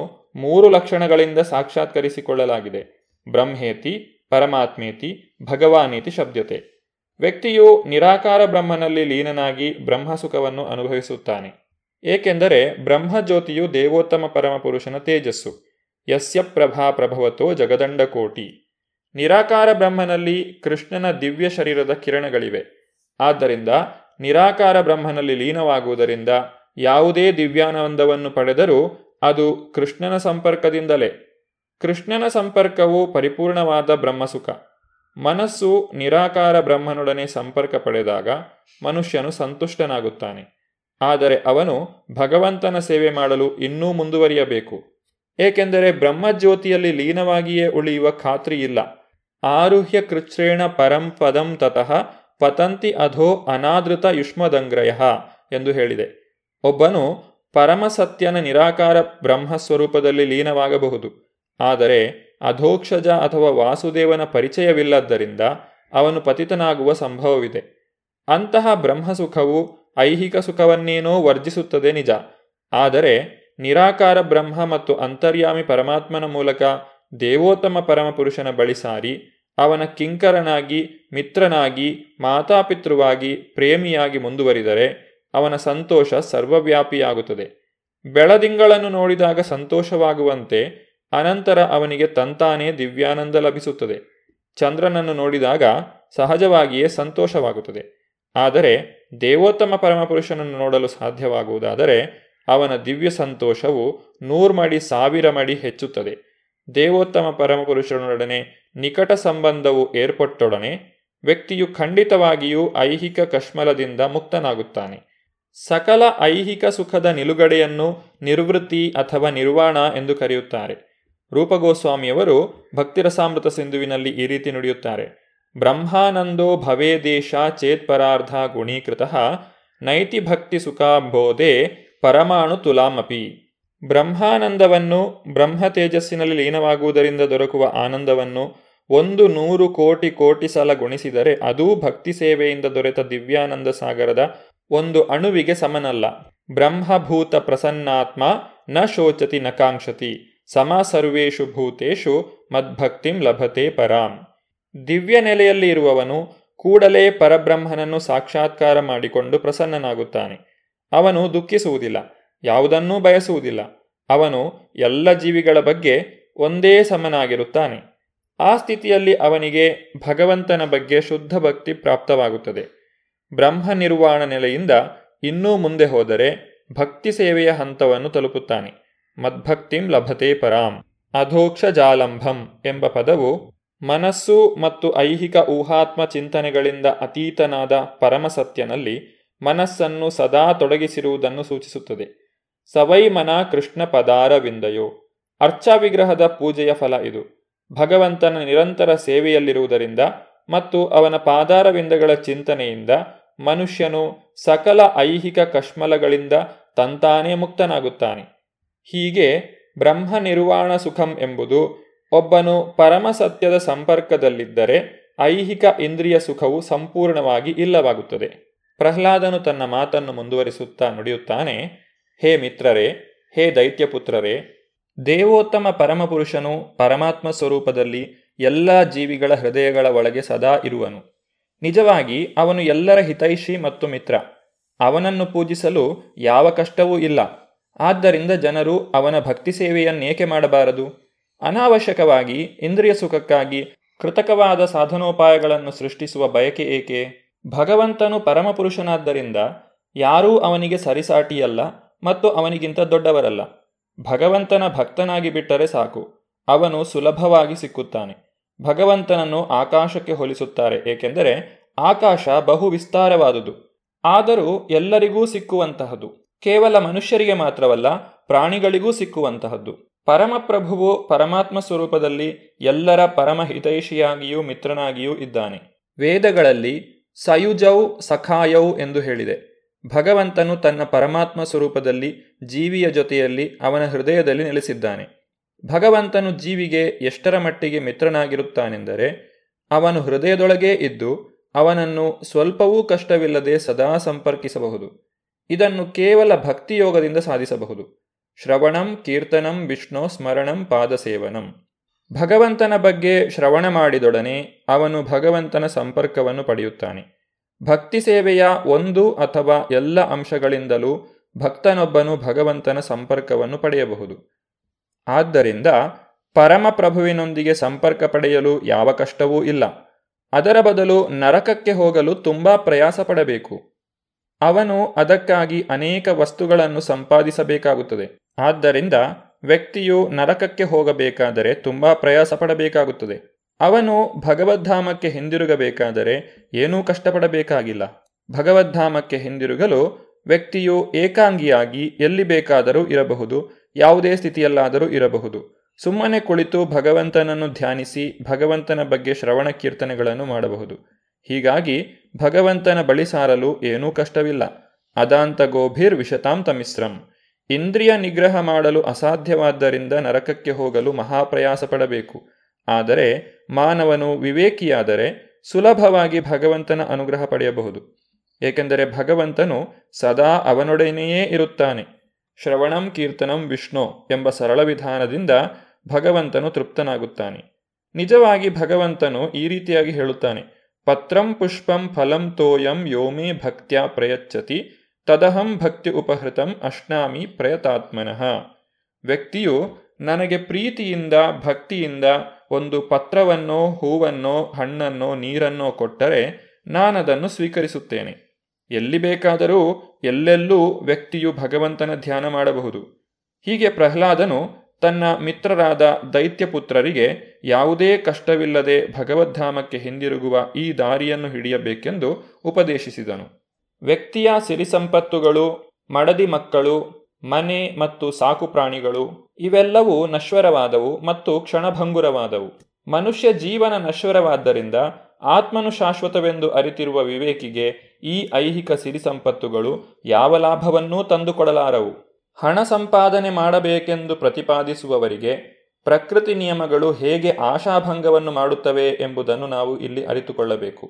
ಮೂರು ಲಕ್ಷಣಗಳಿಂದ ಸಾಕ್ಷಾತ್ಕರಿಸಿಕೊಳ್ಳಲಾಗಿದೆ. ಬ್ರಹ್ಮೇತಿ, ಪರಮಾತ್ಮೇತಿ, ಭಗವಾನೇತಿ ಶಬ್ದತೆ. ವ್ಯಕ್ತಿಯು ನಿರಾಕಾರ ಬ್ರಹ್ಮನಲ್ಲಿ ಲೀನನಾಗಿ ಬ್ರಹ್ಮಸುಖವನ್ನು ಅನುಭವಿಸುತ್ತಾನೆ. ಏಕೆಂದರೆ ಬ್ರಹ್ಮಜ್ಯೋತಿಯು ದೇವೋತ್ತಮ ಪರಮಪುರುಷನ ತೇಜಸ್ಸು. ಯಸ್ಯ ಪ್ರಭಾ ಪ್ರಭವತೋ ಜಗದಂಡಕೋಟಿ. ನಿರಾಕಾರ ಬ್ರಹ್ಮನಲ್ಲಿ ಕೃಷ್ಣನ ದಿವ್ಯ ಶರೀರದ ಕಿರಣಗಳಿವೆ. ಆದ್ದರಿಂದ ನಿರಾಕಾರ ಬ್ರಹ್ಮನಲ್ಲಿ ಲೀನವಾಗುವುದರಿಂದ ಯಾವುದೇ ದಿವ್ಯಾನಂದವನ್ನು ಪಡೆದರೂ ಅದು ಕೃಷ್ಣನ ಸಂಪರ್ಕದಿಂದಲೇ. ಕೃಷ್ಣನ ಸಂಪರ್ಕವು ಪರಿಪೂರ್ಣವಾದ ಬ್ರಹ್ಮಸುಖ. ಮನಸ್ಸು ನಿರಾಕಾರ ಬ್ರಹ್ಮನೊಡನೆ ಸಂಪರ್ಕ ಪಡೆದಾಗ ಮನುಷ್ಯನು ಸಂತುಷ್ಟನಾಗುತ್ತಾನೆ. ಆದರೆ ಅವನು ಭಗವಂತನ ಸೇವೆ ಮಾಡಲು ಇನ್ನೂ ಮುಂದುವರಿಯಬೇಕು. ಏಕೆಂದರೆ ಬ್ರಹ್ಮಜ್ಯೋತಿಯಲ್ಲಿ ಲೀನವಾಗಿಯೇ ಉಳಿಯುವ ಖಾತ್ರಿ ಇಲ್ಲ. ಆರುಹ್ಯ ಕೃಚ್ಛ್ರೇಣ ಪರಂಪದಂ ತತಃ ಪತಂತಿ ಅಧೋ ಅನಾದೃತ ಯುಷ್ಮದಂಗ್ರಯ ಎಂದು ಹೇಳಿದೆ. ಒಬ್ಬನು ಪರಮಸತ್ಯನ ನಿರಾಕಾರ ಬ್ರಹ್ಮಸ್ವರೂಪದಲ್ಲಿ ಲೀನವಾಗಬಹುದು. ಆದರೆ ಅಧೋಕ್ಷಜ ಅಥವಾ ವಾಸುದೇವನ ಪರಿಚಯವಿಲ್ಲದ್ದರಿಂದ ಅವನು ಪತಿತನಾಗುವ ಸಂಭವವಿದೆ. ಅಂತಹ ಬ್ರಹ್ಮಸುಖವು ಐಹಿಕ ಸುಖವನ್ನೇನೋ ವರ್ಜಿಸುತ್ತದೆ ನಿಜ. ಆದರೆ ನಿರಾಕಾರ ಬ್ರಹ್ಮ ಮತ್ತು ಅಂತರ್ಯಾಮಿ ಪರಮಾತ್ಮನ ಮೂಲಕ ದೇವೋತ್ತಮ ಪರಮಪುರುಷನ ಬಳಿ ಸಾರಿ ಅವನ ಕಿಂಕರನಾಗಿ, ಮಿತ್ರನಾಗಿ, ಮಾತಾಪಿತೃವಾಗಿ, ಪ್ರೇಮಿಯಾಗಿ ಮುಂದುವರಿದರೆ ಅವನ ಸಂತೋಷ ಸರ್ವವ್ಯಾಪಿಯಾಗುತ್ತದೆ. ಬೆಳದಿಂಗಳನ್ನು ನೋಡಿದಾಗ ಸಂತೋಷವಾಗುವಂತೆ ಅನಂತರ ಅವನಿಗೆ ತಂತಾನೇ ದಿವ್ಯಾನಂದ ಲಭಿಸುತ್ತದೆ. ಚಂದ್ರನನ್ನು ನೋಡಿದಾಗ ಸಹಜವಾಗಿಯೇ ಸಂತೋಷವಾಗುತ್ತದೆ. ಆದರೆ ದೇವೋತ್ತಮ ಪರಮಪುರುಷನನ್ನು ನೋಡಲು ಸಾಧ್ಯವಾಗುವುದಾದರೆ ಅವನ ದಿವ್ಯ ಸಂತೋಷವು ನೂರು ಮಡಿ ಸಾವಿರ ಮಡಿ ಹೆಚ್ಚುತ್ತದೆ. ದೇವೋತ್ತಮ ಪರಮಪುರುಷನೊಡನೆ ನಿಕಟ ಸಂಬಂಧವು ಏರ್ಪಟ್ಟೊಡನೆ ವ್ಯಕ್ತಿಯು ಖಂಡಿತವಾಗಿಯೂ ಐಹಿಕ ಕಶ್ಮಲದಿಂದ ಮುಕ್ತನಾಗುತ್ತಾನೆ. ಸಕಲ ಐಹಿಕ ಸುಖದ ನಿಲುಗಡೆಯನ್ನು ನಿರ್ವೃತ್ತಿ ಅಥವಾ ನಿರ್ವಾಣ ಎಂದು ಕರೆಯುತ್ತಾರೆ. ರೂಪಗೋಸ್ವಾಮಿಯವರು ಭಕ್ತಿರಸಾಮೃತ ಸಿಂಧುವಿನಲ್ಲಿ ಈ ರೀತಿ ನುಡಿಯುತ್ತಾರೆ. ಬ್ರಹ್ಮಾನಂದೋ ಭವೇದೇಶ ಚೇತ್ಪರಾರ್ಧ ಗುಣೀಕೃತಃ ನೈತಿ ಭಕ್ತಿ ಸುಖಾಂಬೋಧೆ ಪರಮಾಣು ತುಲಾಮಪಿ. ಬ್ರಹ್ಮಾನಂದವನ್ನು, ಬ್ರಹ್ಮ ತೇಜಸ್ಸಿನಲ್ಲಿ ಲೀನವಾಗುವುದರಿಂದ ದೊರಕುವ ಆನಂದವನ್ನು ಒಂದು ನೂರು ಕೋಟಿ ಕೋಟಿ ಸಲ ಗುಣಿಸಿದರೆ ಅದೂ ಭಕ್ತಿ ಸೇವೆಯಿಂದ ದೊರೆತ ದಿವ್ಯಾನಂದ ಸಾಗರದ ಒಂದು ಅಣುವಿಗೆ ಸಮನಲ್ಲ. ಬ್ರಹ್ಮಭೂತ ಪ್ರಸನ್ನಾತ್ಮ ನ ಶೋಚತಿ ನಕಾಂಕ್ಷತಿ ಸಮ ಸರ್ವೇಷು ಭೂತೇಷು ಮದ್ಭಕ್ತಿಂ ಲಭತೆ ಪರಾಂ. ದಿವ್ಯ ನೆಲೆಯಲ್ಲಿ ಇರುವವನು ಕೂಡಲೇ ಪರಬ್ರಹ್ಮನನ್ನು ಸಾಕ್ಷಾತ್ಕಾರ ಮಾಡಿಕೊಂಡು ಪ್ರಸನ್ನನಾಗುತ್ತಾನೆ. ಅವನು ದುಃಖಿಸುವುದಿಲ್ಲ, ಯಾವುದನ್ನೂ ಬಯಸುವುದಿಲ್ಲ. ಅವನು ಎಲ್ಲ ಜೀವಿಗಳ ಬಗ್ಗೆ ಒಂದೇ ಸಮನಾಗಿರುತ್ತಾನೆ. ಆ ಸ್ಥಿತಿಯಲ್ಲಿ ಅವನಿಗೆ ಭಗವಂತನ ಬಗ್ಗೆ ಶುದ್ಧ ಭಕ್ತಿ ಪ್ರಾಪ್ತವಾಗುತ್ತದೆ. ಬ್ರಹ್ಮ ನಿರ್ವಾಣ ನೆಲೆಯಿಂದ ಇನ್ನೂ ಮುಂದೆ ಹೋದರೆ ಭಕ್ತಿ ಸೇವೆಯ ಹಂತವನ್ನು ತಲುಪುತ್ತಾನೆ. ಮದ್ಭಕ್ತಿಂ ಲಭತೆ ಪರಾಂ. ಅಧೋಕ್ಷ ಜಾಲಂಭಂ ಎಂಬ ಪದವು ಮನಸ್ಸು ಮತ್ತು ಐಹಿಕ ಊಹಾತ್ಮ ಚಿಂತನೆಗಳಿಂದ ಅತೀತನಾದ ಪರಮಸತ್ಯನಲ್ಲಿ ಮನಸ್ಸನ್ನು ಸದಾ ತೊಡಗಿಸಿರುವುದನ್ನು ಸೂಚಿಸುತ್ತದೆ. ಸವೈ ಮನ ಕೃಷ್ಣ ಪದಾರವಿಂದಯೋ ಅರ್ಚಾವಿಗ್ರಹದ ಪೂಜೆಯ ಫಲ ಇದು. ಭಗವಂತನ ನಿರಂತರ ಸೇವೆಯಲ್ಲಿರುವುದರಿಂದ ಮತ್ತು ಅವನ ಪಾದಾರವಿಂದಗಳ ಚಿಂತನೆಯಿಂದ ಮನುಷ್ಯನು ಸಕಲ ಐಹಿಕ ಕಶ್ಮಲಗಳಿಂದ ತಂತಾನೇ ಮುಕ್ತನಾಗುತ್ತಾನೆ. ಹೀಗೆ ಬ್ರಹ್ಮ ನಿರ್ವಾಣ ಸುಖಂ ಎಂಬುದು ಒಬ್ಬನು ಪರಮಸತ್ಯದ ಸಂಪರ್ಕದಲ್ಲಿದ್ದರೆ ಐಹಿಕ ಇಂದ್ರಿಯ ಸುಖವು ಸಂಪೂರ್ಣವಾಗಿ ಇಲ್ಲವಾಗುತ್ತದೆ. ಪ್ರಹ್ಲಾದನು ತನ್ನ ಮಾತನ್ನು ಮುಂದುವರಿಸುತ್ತಾ ನುಡಿಯುತ್ತಾನೆ, ಹೇ ಮಿತ್ರರೇ, ಹೇ ದೈತ್ಯಪುತ್ರರೇ, ದೇವೋತ್ತಮ ಪರಮಪುರುಷನು ಪರಮಾತ್ಮ ಸ್ವರೂಪದಲ್ಲಿ ಎಲ್ಲ ಜೀವಿಗಳ ಹೃದಯಗಳ ಒಳಗೆ ಸದಾ ಇರುವನು. ನಿಜವಾಗಿ ಅವನು ಎಲ್ಲರ ಹಿತೈಷಿ ಮತ್ತು ಮಿತ್ರ. ಅವನನ್ನು ಪೂಜಿಸಲು ಯಾವ ಕಷ್ಟವೂ ಇಲ್ಲ. ಆದ್ದರಿಂದ ಜನರು ಅವನ ಭಕ್ತಿ ಸೇವೆಯನ್ನೇಕೆ ಮಾಡಬಾರದು? ಅನಾವಶ್ಯಕವಾಗಿ ಇಂದ್ರಿಯ ಸುಖಕ್ಕಾಗಿ ಕೃತಕವಾದ ಸಾಧನೋಪಾಯಗಳನ್ನು ಸೃಷ್ಟಿಸುವ ಬಯಕೆ ಏಕೆ? ಭಗವಂತನು ಪರಮಪುರುಷನಾದ್ದರಿಂದ ಯಾರೂ ಅವನಿಗೆ ಸರಿಸಾಟಿಯಲ್ಲ ಮತ್ತು ಅವನಿಗಿಂತ ದೊಡ್ಡವರಲ್ಲ. ಭಗವಂತನ ಭಕ್ತನಾಗಿ ಬಿಟ್ಟರೆ ಸಾಕು, ಅವನು ಸುಲಭವಾಗಿ ಸಿಕ್ಕುತ್ತಾನೆ. ಭಗವಂತನನ್ನು ಆಕಾಶಕ್ಕೆ ಹೋಲಿಸುತ್ತಾರೆ, ಏಕೆಂದರೆ ಆಕಾಶ ಬಹು ವಿಸ್ತಾರವಾದುದು, ಆದರೂ ಎಲ್ಲರಿಗೂ ಸಿಕ್ಕುವಂತಹದು, ಕೇವಲ ಮನುಷ್ಯರಿಗೆ ಮಾತ್ರವಲ್ಲ ಪ್ರಾಣಿಗಳಿಗೂ ಸಿಕ್ಕುವಂತಹದ್ದು. ಪರಮಪ್ರಭುವು ಪರಮಾತ್ಮ ಸ್ವರೂಪದಲ್ಲಿ ಎಲ್ಲರ ಪರಮ ಹಿತೈಷಿಯಾಗಿಯೂ ಮಿತ್ರನಾಗಿಯೂ ಇದ್ದಾನೆ. ವೇದಗಳಲ್ಲಿ ಸಯುಜೌ ಸಖಾಯೌ ಎಂದು ಹೇಳಿದೆ. ಭಗವಂತನು ತನ್ನ ಪರಮಾತ್ಮ ಸ್ವರೂಪದಲ್ಲಿ ಜೀವಿಯ ಜೊತೆಯಲ್ಲಿ ಅವನ ಹೃದಯದಲ್ಲಿ ನೆಲೆಸಿದ್ದಾನೆ. ಭಗವಂತನು ಜೀವಿಗೆ ಎಷ್ಟರ ಮಟ್ಟಿಗೆ ಮಿತ್ರನಾಗಿರುತ್ತಾನೆಂದರೆ, ಅವನು ಹೃದಯದೊಳಗೇ ಇದ್ದು ಅವನನ್ನು ಸ್ವಲ್ಪವೂ ಕಷ್ಟವಿಲ್ಲದೆ ಸದಾ ಸಂಪರ್ಕಿಸಬಹುದು. ಇದನ್ನು ಕೇವಲ ಭಕ್ತಿಯೋಗದಿಂದ ಸಾಧಿಸಬಹುದು. ಶ್ರವಣಂ ಕೀರ್ತನಂ ವಿಷ್ಣು ಸ್ಮರಣಂ ಪಾದಸೇವನಂ. ಭಗವಂತನ ಬಗ್ಗೆ ಶ್ರವಣ ಮಾಡಿದೊಡನೆ ಅವನು ಭಗವಂತನ ಸಂಪರ್ಕವನ್ನು ಪಡೆಯುತ್ತಾನೆ. ಭಕ್ತಿ ಸೇವೆಯ ಒಂದು ಅಥವಾ ಎಲ್ಲ ಅಂಶಗಳಿಂದಲೂ ಭಕ್ತನೊಬ್ಬನು ಭಗವಂತನ ಸಂಪರ್ಕವನ್ನು ಪಡೆಯಬಹುದು. ಆದ್ದರಿಂದ ಪರಮಪ್ರಭುವಿನೊಂದಿಗೆ ಸಂಪರ್ಕ ಪಡೆಯಲು ಯಾವ ಕಷ್ಟವೂ ಇಲ್ಲ. ಅದರ ಬದಲು ನರಕಕ್ಕೆ ಹೋಗಲು ತುಂಬಾ ಪ್ರಯಾಸ ಪಡಬೇಕು. ಅವನು ಅದಕ್ಕಾಗಿ ಅನೇಕ ವಸ್ತುಗಳನ್ನು ಸಂಪಾದಿಸಬೇಕಾಗುತ್ತದೆ. ಆದ್ದರಿಂದ ವ್ಯಕ್ತಿಯು ನರಕಕ್ಕೆ ಹೋಗಬೇಕಾದರೆ ತುಂಬಾ ಪ್ರಯಾಸ ಪಡಬೇಕಾಗುತ್ತದೆ. ಅವನು ಭಗವದ್ಧಾಮಕ್ಕೆ ಹಿಂದಿರುಗಬೇಕಾದರೆ ಏನೂ ಕಷ್ಟಪಡಬೇಕಾಗಿಲ್ಲ. ಭಗವದ್ಧಾಮಕ್ಕೆ ಹಿಂದಿರುಗಲು ವ್ಯಕ್ತಿಯು ಏಕಾಂಗಿಯಾಗಿ ಎಲ್ಲಿ ಬೇಕಾದರೂ ಇರಬಹುದು, ಯಾವುದೇ ಸ್ಥಿತಿಯಲ್ಲಾದರೂ ಇರಬಹುದು. ಸುಮ್ಮನೆ ಕುಳಿತು ಭಗವಂತನನ್ನು ಧ್ಯಾನಿಸಿ ಭಗವಂತನ ಬಗ್ಗೆ ಶ್ರವಣ ಕೀರ್ತನೆಗಳನ್ನು ಮಾಡಬಹುದು. ಹೀಗಾಗಿ ಭಗವಂತನ ಬಳಿ ಸಾರಲು ಏನೂ ಕಷ್ಟವಿಲ್ಲ. ಅದಾಂತ ಗೋಭೀರ್ ವಿಶತಾಂತ ಮಿಶ್ರಂ. ಇಂದ್ರಿಯ ನಿಗ್ರಹ ಮಾಡಲು ಅಸಾಧ್ಯವಾದ್ದರಿಂದ ನರಕಕ್ಕೆ ಹೋಗಲು ಮಹಾಪ್ರಯಾಸ ಪಡಬೇಕು. ಆದರೆ ಮಾನವನು ವಿವೇಕಿಯಾದರೆ ಸುಲಭವಾಗಿ ಭಗವಂತನ ಅನುಗ್ರಹ ಪಡೆಯಬಹುದು. ಏಕೆಂದರೆ ಭಗವಂತನು ಸದಾ ಅವನೊಡನೆಯೇ ಇರುತ್ತಾನೆ. ಶ್ರವಣಂ ಕೀರ್ತನಂ ವಿಷ್ಣು ಎಂಬ ಸರಳ ವಿಧಾನದಿಂದ ಭಗವಂತನು ತೃಪ್ತನಾಗುತ್ತಾನೆ. ನಿಜವಾಗಿ ಭಗವಂತನು ಈ ರೀತಿಯಾಗಿ ಹೇಳುತ್ತಾನೆ, ಪತ್ರಂ ಪುಷ್ಪಂ ಫಲಂ ತೋಯಂ ಯೋಮಿ ಭಕ್ತ್ಯಾ ಪ್ರಯಚ್ಛತಿ ತದಹಂ ಭಕ್ತಿ ಉಪಹೃತಂ ಅಶ್ನಾಮಿ ಪ್ರಯತಾತ್ಮನಃ. ವ್ಯಕ್ತಿಯು ನನಗೆ ಪ್ರೀತಿಯಿಂದ ಭಕ್ತಿಯಿಂದ ಒಂದು ಪತ್ರವನ್ನೋ ಹೂವನ್ನೋ ಹಣ್ಣನ್ನೋ ನೀರನ್ನೋ ಕೊಟ್ಟರೆ ನಾನದನ್ನು ಸ್ವೀಕರಿಸುತ್ತೇನೆ. ಎಲ್ಲಿ ಬೇಕಾದರೂ ಎಲ್ಲೆಲ್ಲೂ ವ್ಯಕ್ತಿಯು ಭಗವಂತನ ಧ್ಯಾನ ಮಾಡಬಹುದು. ಹೀಗೆ ಪ್ರಹ್ಲಾದನು ತನ್ನ ಮಿತ್ರರಾದ ದೈತ್ಯಪುತ್ರರಿಗೆ ಯಾವುದೇ ಕಷ್ಟವಿಲ್ಲದೆ ಭಗವದ್ಧಾಮಕ್ಕೆ ಹಿಂದಿರುಗುವ ಈ ದಾರಿಯನ್ನು ಹಿಡಿಯಬೇಕೆಂದು ಉಪದೇಶಿಸಿದನು. ವ್ಯಕ್ತಿಯ ಸಿರಿಸಂಪತ್ತುಗಳು, ಮಡದಿ ಮಕ್ಕಳು, ಮನೆ ಮತ್ತು ಸಾಕು ಪ್ರಾಣಿಗಳು ಇವೆಲ್ಲವೂ ನಶ್ವರವಾದವು ಮತ್ತು ಕ್ಷಣಭಂಗುರವಾದವು. ಮನುಷ್ಯ ಜೀವನ ನಶ್ವರವಾದ್ದರಿಂದ ಆತ್ಮನು ಶಾಶ್ವತವೆಂದು ಅರಿತಿರುವ ವಿವೇಕಿಗೆ ಈ ಐಹಿಕ ಸಿರಿಸಂಪತ್ತುಗಳು ಯಾವ ಲಾಭವನ್ನೂ ತಂದುಕೊಡಲಾರವು. ಹಣ ಸಂಪಾದನೆ ಮಾಡಬೇಕೆಂದು ಪ್ರತಿಪಾದಿಸುವವರಿಗೆ ಪ್ರಕೃತಿ ನಿಯಮಗಳು ಹೇಗೆ ಆಶಾಭಂಗವನ್ನು ಮಾಡುತ್ತವೆ ಎಂಬುದನ್ನು ನಾವು ಇಲ್ಲಿ ಅರಿತುಕೊಳ್ಳಬೇಕು.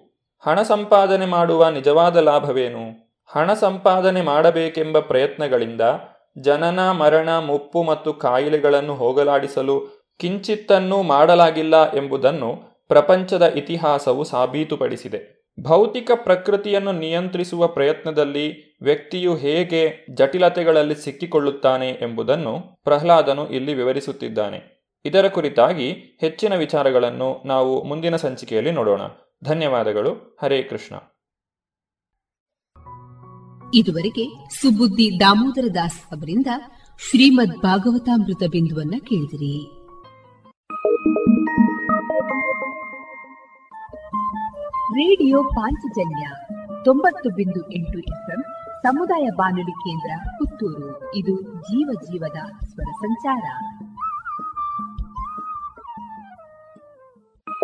ಹಣ ಸಂಪಾದನೆ ಮಾಡುವ ನಿಜವಾದ ಲಾಭವೇನು? ಹಣ ಸಂಪಾದನೆ ಮಾಡಬೇಕೆಂಬ ಪ್ರಯತ್ನಗಳಿಂದ ಜನನ ಮರಣ ಮುಪ್ಪು ಮತ್ತು ಕಾಯಿಲೆಗಳನ್ನು ಹೋಗಲಾಡಿಸಲು ಕಿಂಚಿತ್ತನ್ನೂ ಮಾಡಲಾಗಿಲ್ಲ ಎಂಬುದನ್ನು ಪ್ರಪಂಚದ ಇತಿಹಾಸವು ಸಾಬೀತುಪಡಿಸಿದೆ. ಭೌತಿಕ ಪ್ರಕೃತಿಯನ್ನು ನಿಯಂತ್ರಿಸುವ ಪ್ರಯತ್ನದಲ್ಲಿ ವ್ಯಕ್ತಿಯು ಹೇಗೆ ಜಟಿಲತೆಗಳಲ್ಲಿ ಸಿಕ್ಕಿಕೊಳ್ಳುತ್ತಾನೆ ಎಂಬುದನ್ನು ಪ್ರಹ್ಲಾದನು ಇಲ್ಲಿ ವಿವರಿಸುತ್ತಿದ್ದಾನೆ. ಇದರ ಕುರಿತಾಗಿ ಹೆಚ್ಚಿನ ವಿಚಾರಗಳನ್ನು ನಾವು ಮುಂದಿನ ಸಂಚಿಕೆಯಲ್ಲಿ ನೋಡೋಣ. ಧನ್ಯವಾದಗಳು. ಹರೇ ಕೃಷ್ಣ. ಇದುವರೆಗೆ ಸುಬುದ್ಧಿ ದಾಮೋದರ ದಾಸ್ ಅವರಿಂದ ಶ್ರೀಮದ್ ಭಾಗವತಾಮೃತ ಬಿಂದುವನ್ನ ಕೇಳಿದಿರಿ. ರೇಡಿಯೋ ಪಾಂಚಜನ್ಯ ತೊಂಬತ್ತು ಬಿಂದು ಎಂಟು ಎಫ್ಎಂ ಸಮುದಾಯ ಬಾನುಲಿ ಕೇಂದ್ರ ಪುತ್ತೂರು. ಇದು ಜೀವ ಜೀವದ ಸ್ವರ ಸಂಚಾರ.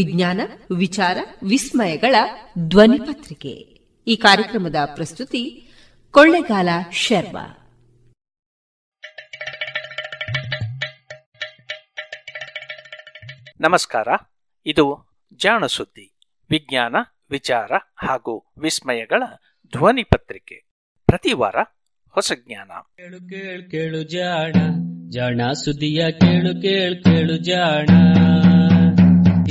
ವಿಜ್ಞಾನ, ವಿಚಾರ, ವಿಸ್ಮಯಗಳ ಧ್ವನಿ ಪತ್ರಿಕೆ. ಈ ಕಾರ್ಯಕ್ರಮದ ಪ್ರಸ್ತುತಿ ಕೊಳ್ಳೆಗಾಲ ಶರ್ಮಾ. ನಮಸ್ಕಾರ, ಇದು ಜಾಣಸುದ್ದಿ, ವಿಜ್ಞಾನ, ವಿಚಾರ ಹಾಗೂ ವಿಸ್ಮಯಗಳ ಧ್ವನಿ ಪತ್ರಿಕೆ. ಪ್ರತಿ ವಾರ ಹೊಸ ಜ್ಞಾನ. ಕೇಳು ಕೇಳು ಕೇಳು ಜಾಣ, ಜಾಣ ಸುದ್ದಿಯ ಕೇಳು ಕೇಳು ಕೇಳು ಜಾಣ.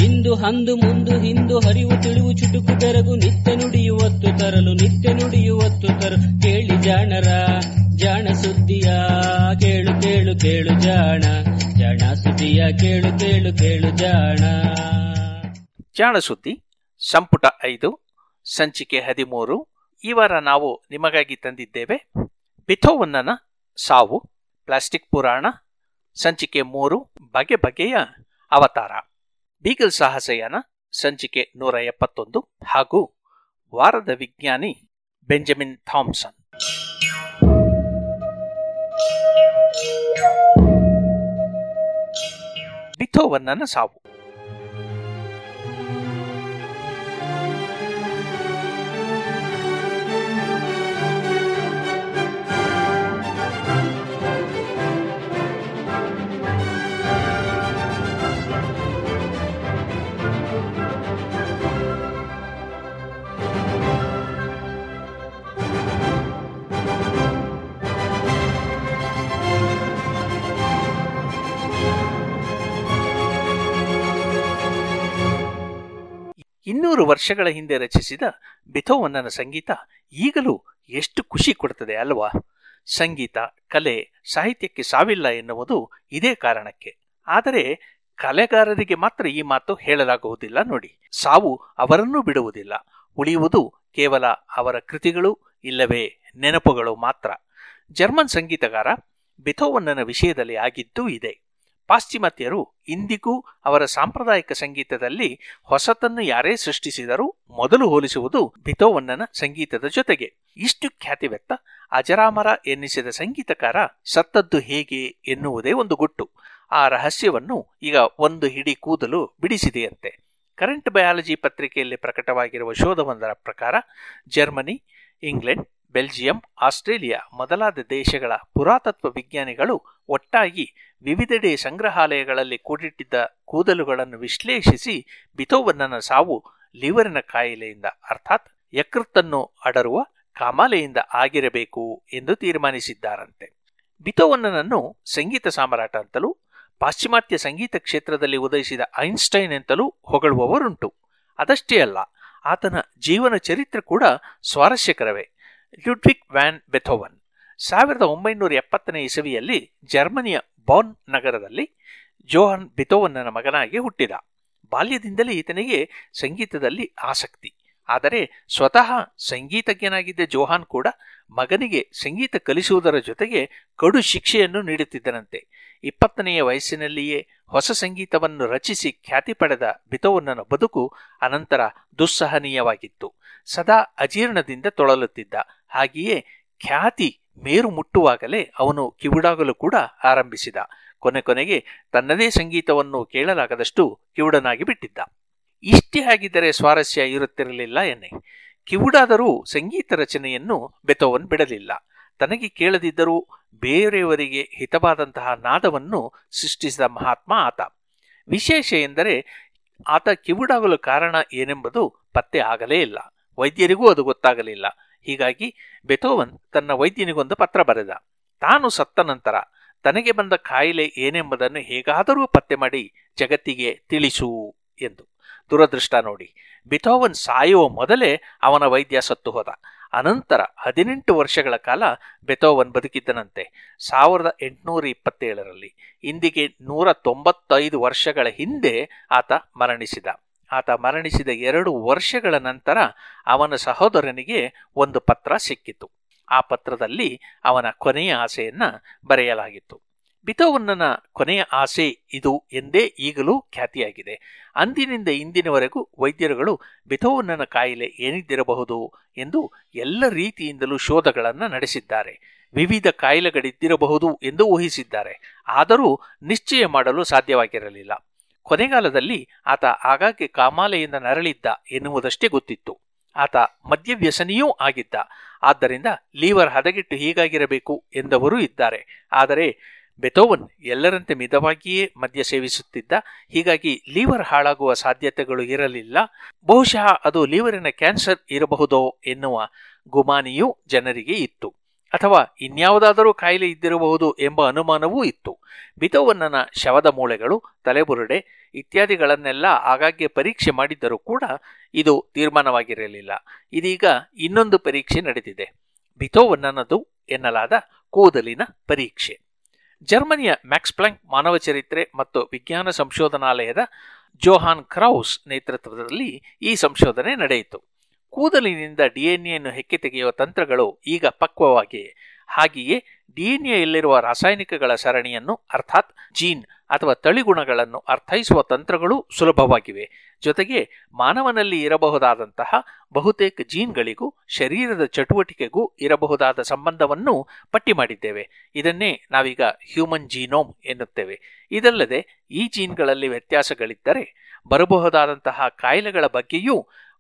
ಇಂದು ಅಂದು ಮುಂದು ಹಿಂದು ಹರಿವು ತಿಳಿವು ಚುಟುಕು ತೆರಗು ನಿತ್ಯ ನುಡಿಯುವತ್ತು ತರಲು ನಿತ್ಯ ನುಡಿಯುವತ್ತು ತರಲು ಕೇಳಿ ಜಾಣರ ಜಾಣ ಸುದ್ದಿಯ ಕೇಳು ಕೇಳು ಕೇಳು ಜಾಣ, ಜಾಣ ಸುದ್ದಿಯ ಕೇಳು ಕೇಳು ಕೇಳು ಜಾಣ. ಜಾಣ ಸುದ್ದಿ ಸಂಪುಟ ಐದು ಸಂಚಿಕೆ ಹದಿಮೂರು. ಈ ವಾರ ನಾವು ನಿಮಗಾಗಿ ತಂದಿದ್ದೇವೆ ಬಿಥೋವನ್ನನ ಸಾವು, ಪ್ಲಾಸ್ಟಿಕ್ ಪುರಾಣ, ಸಂಚಿಕೆ ಮೂರು ಬಗೆ ಬಗೆಯ ಅವತಾರ, ಬೀಗಲ್ ಸಾಹಸಯಾನ ಸಂಚಿಕೆ ನೂರ ಎಪ್ಪತ್ತೊಂದು ಹಾಗೂ ವಾರದ ವಿಜ್ಞಾನಿ ಬೆಂಜಮಿನ್ ಥಾಮ್ಸನ್. ಬಿಥೋವನ್ನನ ಸಾವು. ಇನ್ನೂರು ವರ್ಷಗಳ ಹಿಂದೆ ರಚಿಸಿದ ಬಿಥೋವನ್ನನ ಸಂಗೀತ ಈಗಲೂ ಎಷ್ಟು ಖುಷಿ ಕೊಡುತ್ತದೆ ಅಲ್ವಾ? ಸಂಗೀತ, ಕಲೆ, ಸಾಹಿತ್ಯಕ್ಕೆ ಸಾವಿಲ್ಲ ಎನ್ನುವುದು ಇದೇ ಕಾರಣಕ್ಕೆ. ಆದರೆ ಕಲೆಗಾರರಿಗೆ ಮಾತ್ರ ಈ ಮಾತು ಹೇಳಲಾಗುವುದಿಲ್ಲ ನೋಡಿ. ಸಾವು ಅವರನ್ನೂ ಬಿಡುವುದಿಲ್ಲ, ಉಳಿಯುವುದು ಕೇವಲ ಅವರ ಕೃತಿಗಳು ಇಲ್ಲವೇ ನೆನಪುಗಳು ಮಾತ್ರ. ಜರ್ಮನ್ ಸಂಗೀತಗಾರ ಬಿಥೋವನ್ನನ ವಿಷಯದಲ್ಲಿ ಆಗಿದ್ದೂ ಇದೆ. ಪಾಶ್ಚಿಮಾತ್ಯರು ಇಂದಿಗೂ ಅವರ ಸಾಂಪ್ರದಾಯಿಕ ಸಂಗೀತದಲ್ಲಿ ಹೊಸತನ್ನು ಯಾರೇ ಸೃಷ್ಟಿಸಿದರೂ ಮೊದಲು ಹೋಲಿಸುವುದು ಬಿಥೋವನ್ನನ ಸಂಗೀತದ ಜೊತೆಗೆ. ಇಷ್ಟು ಖ್ಯಾತಿ ವ್ಯಕ್ತ ಅಜರಾಮರ ಎನ್ನಿಸಿದ ಸಂಗೀತಕಾರ ಸತ್ತದ್ದು ಹೇಗೆ ಎನ್ನುವುದೇ ಒಂದು ಗುಟ್ಟು. ಆ ರಹಸ್ಯವನ್ನು ಈಗ ಒಂದು ಹಿಡಿ ಕೂದಲು ಬಿಡಿಸಿದೆಯಂತೆ. ಕರೆಂಟ್ ಬಯಾಲಜಿ ಪತ್ರಿಕೆಯಲ್ಲಿ ಪ್ರಕಟವಾಗಿರುವ ಶೋಧವೊಂದರ ಪ್ರಕಾರ ಜರ್ಮನಿ, ಇಂಗ್ಲೆಂಡ್, ಬೆಲ್ಜಿಯಂ, ಆಸ್ಟ್ರೇಲಿಯಾ ಮೊದಲಾದ ದೇಶಗಳ ಪುರಾತತ್ವ ವಿಜ್ಞಾನಿಗಳು ಒಟ್ಟಾಗಿ ವಿವಿಧೆಡೆ ಸಂಗ್ರಹಾಲಯಗಳಲ್ಲಿ ಕೂಡಿಟ್ಟಿದ್ದ ಕೂದಲುಗಳನ್ನು ವಿಶ್ಲೇಷಿಸಿ ಬಿಥೋವನ್ನನ ಸಾವು ಲಿವರಿನ ಕಾಯಿಲೆಯಿಂದ, ಅರ್ಥಾತ್ ಯಕೃತ್ತನ್ನು ಅಡರುವ ಕಾಮಾಲೆಯಿಂದ ಆಗಿರಬೇಕು ಎಂದು ತೀರ್ಮಾನಿಸಿದ್ದಾರಂತೆ. ಬಿಥೋವನ್ನನನ್ನು ಸಂಗೀತ ಸಾಮ್ರಾಟ ಅಂತಲೂ, ಪಾಶ್ಚಿಮಾತ್ಯ ಸಂಗೀತ ಕ್ಷೇತ್ರದಲ್ಲಿ ಉದಯಿಸಿದ ಐನ್ಸ್ಟೈನ್ ಅಂತಲೂ ಹೊಗಳುವವರುಂಟು. ಅದಷ್ಟೇ ಅಲ್ಲ, ಆತನ ಜೀವನ ಚರಿತ್ರೆ ಕೂಡ ಸ್ವಾರಸ್ಯಕರವೇ. ಲ್ಯುಡ್ವಿಗ್ ವ್ಯಾನ್ ಬೆಥೋವನ್ ಸಾವಿರದ ಒಂಬೈನೂರ ಎಪ್ಪತ್ತನೇ ಇಸವಿಯಲ್ಲಿ ಜರ್ಮನಿಯ ಬಾನ್ ನಗರದಲ್ಲಿ ಜೋಹನ್ ಬಿಥೋವನ್ನನ ಮಗನಾಗಿ ಹುಟ್ಟಿದ. ಬಾಲ್ಯದಿಂದಲೇ ಈತನಿಗೆ ಸಂಗೀತದಲ್ಲಿ ಆಸಕ್ತಿ. ಆದರೆ ಸ್ವತಃ ಸಂಗೀತಜ್ಞನಾಗಿದ್ದ ಜೋಹಾನ್ ಕೂಡ ಮಗನಿಗೆ ಸಂಗೀತ ಕಲಿಸುವುದರ ಜೊತೆಗೆ ಕಡು ಶಿಕ್ಷೆಯನ್ನು ನೀಡುತ್ತಿದ್ದನಂತೆ. ಇಪ್ಪತ್ತನೆಯ ವಯಸ್ಸಿನಲ್ಲಿಯೇ ಹೊಸ ಸಂಗೀತವನ್ನು ರಚಿಸಿ ಖ್ಯಾತಿ ಪಡೆದ ಬಿಥೋವನ್ನನ ಬದುಕು ಅನಂತರ ದುಸ್ಸಹನೀಯವಾಗಿತ್ತು. ಸದಾ ಅಜೀರ್ಣದಿಂದ ತೊಳಲುತ್ತಿದ್ದ. ಹಾಗೆಯೇ ಖ್ಯಾತಿ ಮೇರು ಮುಟ್ಟುವಾಗಲೇ ಅವನು ಕಿವುಡಾಗಲು ಕೂಡ ಆರಂಭಿಸಿದ. ಕೊನೆ ಕೊನೆಗೆ ತನ್ನದೇ ಸಂಗೀತವನ್ನು ಕೇಳಲಾಗದಷ್ಟು ಕಿವುಡನಾಗಿ ಬಿಟ್ಟಿದ್ದ. ಇಷ್ಟೇ ಆಗಿದ್ದರೆ ಸ್ವಾರಸ್ಯ ಇರುತ್ತಿರಲಿಲ್ಲ ಎನ್ನೆ. ಕಿವುಡಾದರೂ ಸಂಗೀತ ರಚನೆಯನ್ನು ಬೆಥೋವನ್ ಬಿಡಲಿಲ್ಲ. ತನಗೆ ಕೇಳದಿದ್ದರೂ ಬೇರೆಯವರಿಗೆ ಹಿತವಾದಂತಹ ನಾದವನ್ನು ಸೃಷ್ಟಿಸಿದ ಮಹಾತ್ಮ ಆತ. ವಿಶೇಷ ಎಂದರೆ ಆತ ಕಿವುಡಾಗಲು ಕಾರಣ ಏನೆಂಬುದು ಪತ್ತೆ ಆಗಲೇ ಇಲ್ಲ. ವೈದ್ಯರಿಗೂ ಅದು ಗೊತ್ತಾಗಲಿಲ್ಲ. ಹೀಗಾಗಿ ಬೆಥೋವನ್ ತನ್ನ ವೈದ್ಯನಿಗೊಂದು ಪತ್ರ ಬರೆದ. ತಾನು ಸತ್ತ ನಂತರ ತನಗೆ ಬಂದ ಕಾಯಿಲೆ ಏನೆಂಬುದನ್ನು ಹೇಗಾದರೂ ಪತ್ತೆ ಮಾಡಿ ಜಗತ್ತಿಗೆ ತಿಳಿಸು ಎಂದು. ದುರದೃಷ್ಟ ನೋಡಿ, ಬಿಥೋವನ್ ಸಾಯುವ ಮೊದಲೇ ಅವನ ವೈದ್ಯ ಸತ್ತು ಹೋದ. ಅನಂತರ ಹದಿನೆಂಟು ವರ್ಷಗಳ ಕಾಲ ಬೆಥೋವನ್ ಬದುಕಿದ್ದನಂತೆ. ಸಾವಿರದ ಎಂಟುನೂರ ಇಪ್ಪತ್ತೇಳರಲ್ಲಿ, ಇಂದಿಗೆ ನೂರ ತೊಂಬತ್ತೈದು ವರ್ಷಗಳ ಹಿಂದೆ ಆತ ಮರಣಿಸಿದ. ಆತ ಮರಣಿಸಿದ ಎರಡು ವರ್ಷಗಳ ನಂತರ ಅವನ ಸಹೋದರನಿಗೆ ಒಂದು ಪತ್ರ ಸಿಕ್ಕಿತು. ಆ ಪತ್ರದಲ್ಲಿ ಅವನ ಕೊನೆಯ ಆಸೆಯನ್ನು ಬರೆಯಲಾಗಿತ್ತು. ಬೆಥೋವನ್ನನ ಕೊನೆಯ ಆಸೆ ಇದು ಎಂದೇ ಈಗಲೂ ಖ್ಯಾತಿಯಾಗಿದೆ. ಅಂದಿನಿಂದ ಇಂದಿನವರೆಗೂ ವೈದ್ಯರುಗಳು ಬೆಥೋವನ್ನನ ಕಾಯಿಲೆ ಏನಿದ್ದಿರಬಹುದು ಎಂದು ಎಲ್ಲ ರೀತಿಯಿಂದಲೂ ಶೋಧಗಳನ್ನು ನಡೆಸಿದ್ದಾರೆ. ವಿವಿಧ ಕಾಯಿಲೆಗಳಿದ್ದಿರಬಹುದು ಎಂದು ಊಹಿಸಿದ್ದಾರೆ. ಆದರೂ ನಿಶ್ಚಯ ಮಾಡಲು ಸಾಧ್ಯವಾಗಿರಲಿಲ್ಲ. ಕೊನೆಗಾಲದಲ್ಲಿ ಆತ ಆಗಾಗ್ಗೆ ಕಾಮಾಲೆಯಿಂದ ನರಳಿದ್ದ ಎನ್ನುವುದಷ್ಟೇ ಗೊತ್ತಿತ್ತು. ಆತ ಮದ್ಯವ್ಯಸನಿಯೂ ಆಗಿದ್ದ. ಆದ್ದರಿಂದ ಲೀವರ್ ಹದಗೆಟ್ಟು ಹೀಗಾಗಿರಬೇಕು ಎಂದವರು ಇದ್ದಾರೆ. ಆದರೆ ಬೆಥೋವನ್ ಎಲ್ಲರಂತೆ ಮಿತವಾಗಿಯೇ ಮದ್ಯ ಸೇವಿಸುತ್ತಿದ್ದ. ಹೀಗಾಗಿ ಲೀವರ್ ಹಾಳಾಗುವ ಸಾಧ್ಯತೆಗಳು ಇರಲಿಲ್ಲ. ಬಹುಶಃ ಅದು ಲೀವರಿನ ಕ್ಯಾನ್ಸರ್ ಇರಬಹುದೋ ಎನ್ನುವ ಗುಮಾನಿಯೂ ಜನರಿಗೆ ಇತ್ತು. ಅಥವಾ ಇನ್ಯಾವುದಾದರೂ ಕಾಯಿಲೆ ಇದ್ದಿರಬಹುದು ಎಂಬ ಅನುಮಾನವೂ ಇತ್ತು. ಬೆಥೋವನ್ನನ ಶವದ ಮೂಳೆಗಳು, ತಲೆಬುರುಡೆ ಇತ್ಯಾದಿಗಳನ್ನೆಲ್ಲ ಆಗಾಗ್ಗೆ ಪರೀಕ್ಷೆ ಮಾಡಿದ್ದರೂ ಕೂಡ ಇದು ತೀರ್ಮಾನವಾಗಿರಲಿಲ್ಲ. ಇದೀಗ ಇನ್ನೊಂದು ಪರೀಕ್ಷೆ ನಡೆದಿದೆ, ಬೆಥೋವನ್ನನದು ಎನ್ನಲಾದ ಕೂದಲಿನ ಪರೀಕ್ಷೆ. ಜರ್ಮನಿಯ ಮ್ಯಾಕ್ಸ್ ಪ್ಲಾಂಕ್ ಮಾನವ ಚರಿತ್ರೆ ಮತ್ತು ವಿಜ್ಞಾನ ಸಂಶೋಧನಾಲಯದ ಜೋಹಾನ್ ಕ್ರೌಸ್ ನೇತೃತ್ವದಲ್ಲಿ ಈ ಸಂಶೋಧನೆ ನಡೆಯಿತು. ಕೂದಲಿನಿಂದ ಡಿಎನ್ಎಯನ್ನು ಹೆಕ್ಕಿ ತೆಗೆಯುವ ತಂತ್ರಗಳು ಈಗ ಪಕ್ವವಾಗಿವೆ. ಹಾಗೆಯೇ ಡಿಎನ್ಎಯಲ್ಲಿರುವ ರಾಸಾಯನಿಕಗಳ ಸರಣಿಯನ್ನು ಅರ್ಥಾತ್ ಜೀನ್ ಅಥವಾ ತಳಿಗುಣಗಳನ್ನು ಅರ್ಥೈಸುವ ತಂತ್ರಗಳು ಸುಲಭವಾಗಿವೆ. ಜೊತೆಗೆ ಮಾನವನಲ್ಲಿ ಇರಬಹುದಾದಂತಹ ಬಹುತೇಕ ಜೀನ್ಗಳಿಗೂ ಶರೀರದ ಚಟುವಟಿಕೆಗೂ ಇರಬಹುದಾದ ಸಂಬಂಧವನ್ನು ಪಟ್ಟಿ ಮಾಡಿದ್ದೇವೆ. ಇದನ್ನೇ ನಾವೀಗ ಹ್ಯೂಮನ್ ಜೀನೋಮ್ ಎನ್ನುತ್ತೇವೆ. ಇದಲ್ಲದೆ ಈ ಜೀನ್ಗಳಲ್ಲಿ ವ್ಯತ್ಯಾಸಗಳಿದ್ದರೆ ಬರಬಹುದಾದಂತಹ ಕಾಯಿಲೆಗಳ ಬಗ್ಗೆಯೂ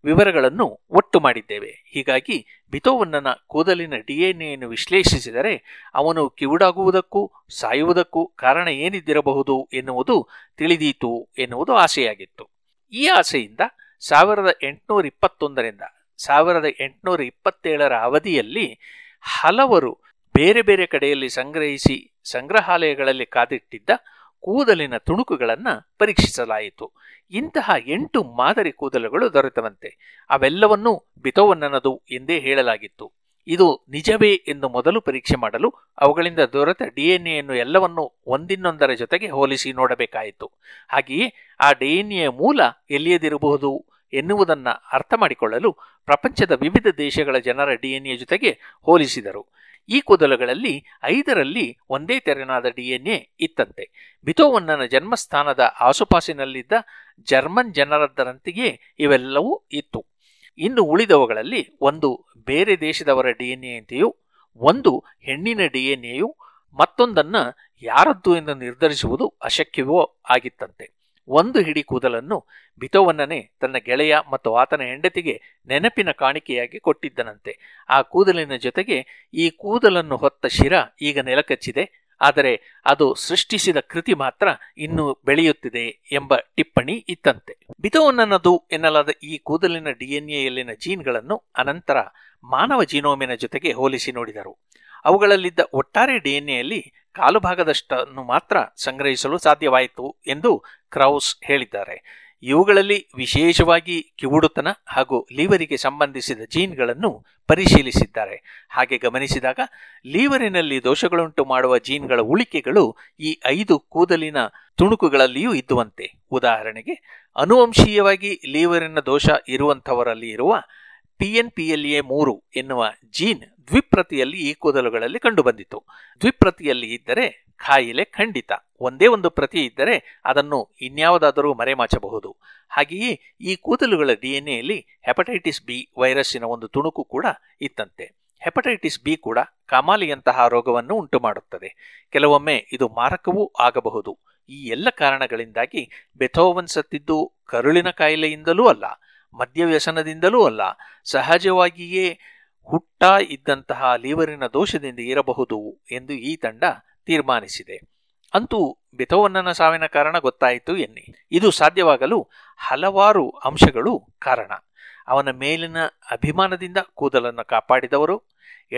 ವಿವರಗಳನ್ನು ಒಟ್ಟು ಮಾಡಿದ್ದೇವೆ. ಹೀಗಾಗಿ ಬೆಥೋವನ್ನನ ಕೂದಲಿನ ಡಿಎನ್ಎಯನ್ನು ವಿಶ್ಲೇಷಿಸಿದರೆ ಅವನು ಕಿವುಡಾಗುವುದಕ್ಕೂ ಸಾಯುವುದಕ್ಕೂ ಕಾರಣ ಏನಿದ್ದಿರಬಹುದು ಎನ್ನುವುದು ತಿಳಿದೀತು ಎನ್ನುವುದು ಆಸೆಯಾಗಿತ್ತು. ಈ ಆಸೆಯಿಂದ ಸಾವಿರದ ಎಂಟುನೂರ ಇಪ್ಪತ್ತೊಂದರಿಂದ ಸಾವಿರದ ಎಂಟುನೂರ ಇಪ್ಪತ್ತೇಳರ ಅವಧಿಯಲ್ಲಿ ಹಲವರು ಬೇರೆ ಬೇರೆ ಕಡೆಯಲ್ಲಿ ಸಂಗ್ರಹಿಸಿ ಸಂಗ್ರಹಾಲಯಗಳಲ್ಲಿ ಕಾದಿಟ್ಟಿದ್ದ ಕೂದಲಿನ ತುಣುಕುಗಳನ್ನು ಪರೀಕ್ಷಿಸಲಾಯಿತು. ಇಂತಹ ಎಂಟು ಮಾದರಿ ಕೂದಲುಗಳು ದೊರೆತವಂತೆ. ಅವೆಲ್ಲವನ್ನೂ ಬೆಥೋವನ್ನನದು ಎಂದೇ ಹೇಳಲಾಗಿತ್ತು. ಇದು ನಿಜವೇ ಎಂದು ಮೊದಲು ಪರೀಕ್ಷೆ ಮಾಡಲು ಅವುಗಳಿಂದ ದೊರೆತ ಡಿಎನ್ಎಯನ್ನು ಎಲ್ಲವನ್ನೂ ಒಂದಿನ್ನೊಂದರ ಜೊತೆಗೆ ಹೋಲಿಸಿ ನೋಡಬೇಕಾಯಿತು. ಹಾಗೆಯೇ ಆ ಡಿಎನ್ಎ ಮೂಲ ಎಲ್ಲಿಯದಿರಬಹುದು ಎನ್ನುವುದನ್ನು ಅರ್ಥ ಮಾಡಿಕೊಳ್ಳಲು ಪ್ರಪಂಚದ ವಿವಿಧ ದೇಶಗಳ ಜನರ ಡಿಎನ್ಎ ಜೊತೆಗೆ ಹೋಲಿಸಿದರು. ಈ ಕೂದಲುಗಳಲ್ಲಿ ಐದರಲ್ಲಿ ಒಂದೇ ತೆರನಾದ ಡಿಎನ್ಎ ಇತ್ತಂತೆ. ಬೆಥೋವನ್ನನ ಜನ್ಮಸ್ಥಾನದ ಆಸುಪಾಸಿನಲ್ಲಿದ್ದ ಜರ್ಮನ್ ಜನರದ್ದರಂತೆಯೇ ಇವೆಲ್ಲವೂ ಇತ್ತು. ಇನ್ನು ಉಳಿದವುಗಳಲ್ಲಿ ಒಂದು ಬೇರೆ ದೇಶದವರ ಡಿಎನ್ಎಯಂತೆಯೂ, ಒಂದು ಹೆಣ್ಣಿನ ಡಿಎನ್ಎಯು, ಮತ್ತೊಂದನ್ನು ಯಾರದ್ದು ಎಂದು ನಿರ್ಧರಿಸುವುದು ಅಶಕ್ಯವೂ ಆಗಿತ್ತಂತೆ. ಒಂದು ಹಿಡಿ ಕೂದಲನ್ನು ಬೆಥೋವನ್ನನೇ ತನ್ನ ಗೆಳೆಯ ಮತ್ತು ಆತನ ಹೆಂಡತಿಗೆ ನೆನಪಿನ ಕಾಣಿಕೆಯಾಗಿ ಕೊಟ್ಟಿದ್ದನಂತೆ. ಆ ಕೂದಲಿನ ಜೊತೆಗೆ ಈ ಕೂದಲನ್ನು ಹೊತ್ತ ಶಿರ ಈಗ ನೆಲಕಚ್ಚಿದೆ, ಆದರೆ ಅದು ಸೃಷ್ಟಿಸಿದ ಕೃತಿ ಮಾತ್ರ ಇನ್ನೂ ಬೆಳೆಯುತ್ತಿದೆ ಎಂಬ ಟಿಪ್ಪಣಿ ಇತ್ತಂತೆ. ಬೆಥೋವನ್ನನದು ಎನ್ನಲಾದ ಈ ಕೂದಲಿನ ಡಿಎನ್ಎಯಲ್ಲಿನ ಜೀನ್ಗಳನ್ನು ಅನಂತರ ಮಾನವ ಜೀನೋಮಿನ ಜೊತೆಗೆ ಹೋಲಿಸಿ ನೋಡಿದರು. ಅವುಗಳಲ್ಲಿದ್ದ ಒಟ್ಟಾರೆ ಡಿಎನ್ಎಯಲ್ಲಿ ಕಾಲು ಭಾಗದಷ್ಟನ್ನು ಮಾತ್ರ ಸಂಗ್ರಹಿಸಲು ಸಾಧ್ಯವಾಯಿತು ಎಂದು ಕ್ರೌಸ್ ಹೇಳಿದ್ದಾರೆ. ಇವುಗಳಲ್ಲಿ ವಿಶೇಷವಾಗಿ ಕಿವುಡುತನ ಹಾಗೂ ಲೀವರಿಗೆ ಸಂಬಂಧಿಸಿದ ಜೀನ್ಗಳನ್ನು ಪರಿಶೀಲಿಸಿದ್ದಾರೆ. ಹಾಗೆ ಗಮನಿಸಿದಾಗ ಲೀವರಿನಲ್ಲಿ ದೋಷಗಳುಂಟು ಮಾಡುವ ಜೀನ್ಗಳ ಉಳಿಕೆಗಳು ಈ ಐದು ಕೂದಲಿನ ತುಣುಕುಗಳಲ್ಲಿಯೂ ಇದ್ದುವಂತೆ. ಉದಾಹರಣೆಗೆ, ಅನುವಂಶೀಯವಾಗಿ ಲೀವರಿನ ದೋಷ ಇರುವಂಥವರಲ್ಲಿ ಇರುವ ಪಿಎನ್ಪಿಎಲ್ಎ ಮೂರು ಎನ್ನುವ ಜೀನ್ ದ್ವಿಪ್ರತಿಯಲ್ಲಿ ಈ ಕೂದಲುಗಳಲ್ಲಿ ಕಂಡುಬಂದಿತು. ದ್ವಿಪ್ರತಿಯಲ್ಲಿ ಇದ್ದರೆ ಕಾಯಿಲೆ ಖಂಡಿತ. ಒಂದೇ ಒಂದು ಪ್ರತಿ ಇದ್ದರೆ ಅದನ್ನು ಇನ್ಯಾವುದಾದರೂ ಮರೆಮಾಚಬಹುದು. ಹಾಗೆಯೇ ಈ ಕೂದಲುಗಳ ಡಿಎನ್ಎಯಲ್ಲಿ ಹೆಪಟೈಟಿಸ್ ಬಿ ವೈರಸ್ಸಿನ ಒಂದು ತುಣುಕು ಕೂಡ ಇತ್ತಂತೆ. ಹೆಪಟೈಟಿಸ್ ಬಿ ಕೂಡ ಕಾಮಾಲೆಯಂತಹ ರೋಗವನ್ನು ಉಂಟು ಮಾಡುತ್ತದೆ. ಕೆಲವೊಮ್ಮೆ ಇದು ಮಾರಕವೂ ಆಗಬಹುದು. ಈ ಎಲ್ಲ ಕಾರಣಗಳಿಂದಾಗಿ ಬೆಥೋವನ್ ಸತ್ತಿದ್ದು ಕರುಳಿನ ಕಾಯಿಲೆಯಿಂದಲೂ ಅಲ್ಲ, ಮದ್ಯವ್ಯಸನದಿಂದಲೂ ಅಲ್ಲ, ಸಹಜವಾಗಿಯೇ ಹುಟ್ಟಾ ಇದ್ದಂತಹ ಲೀವರಿನ ದೋಷದಿಂದ ಇರಬಹುದು ಎಂದು ಈ ತಂಡ ತೀರ್ಮಾನಿಸಿದೆ. ಅಂತೂ ಬೆಥೋವನ್ನನ ಸಾವಿನ ಕಾರಣ ಗೊತ್ತಾಯಿತು ಎನ್ನಿ. ಇದು ಸಾಧ್ಯವಾಗಲು ಹಲವಾರು ಅಂಶಗಳು ಕಾರಣ. ಅವನ ಮೇಲಿನ ಅಭಿಮಾನದಿಂದ ಕೂದಲನ್ನು ಕಾಪಾಡಿದವರು,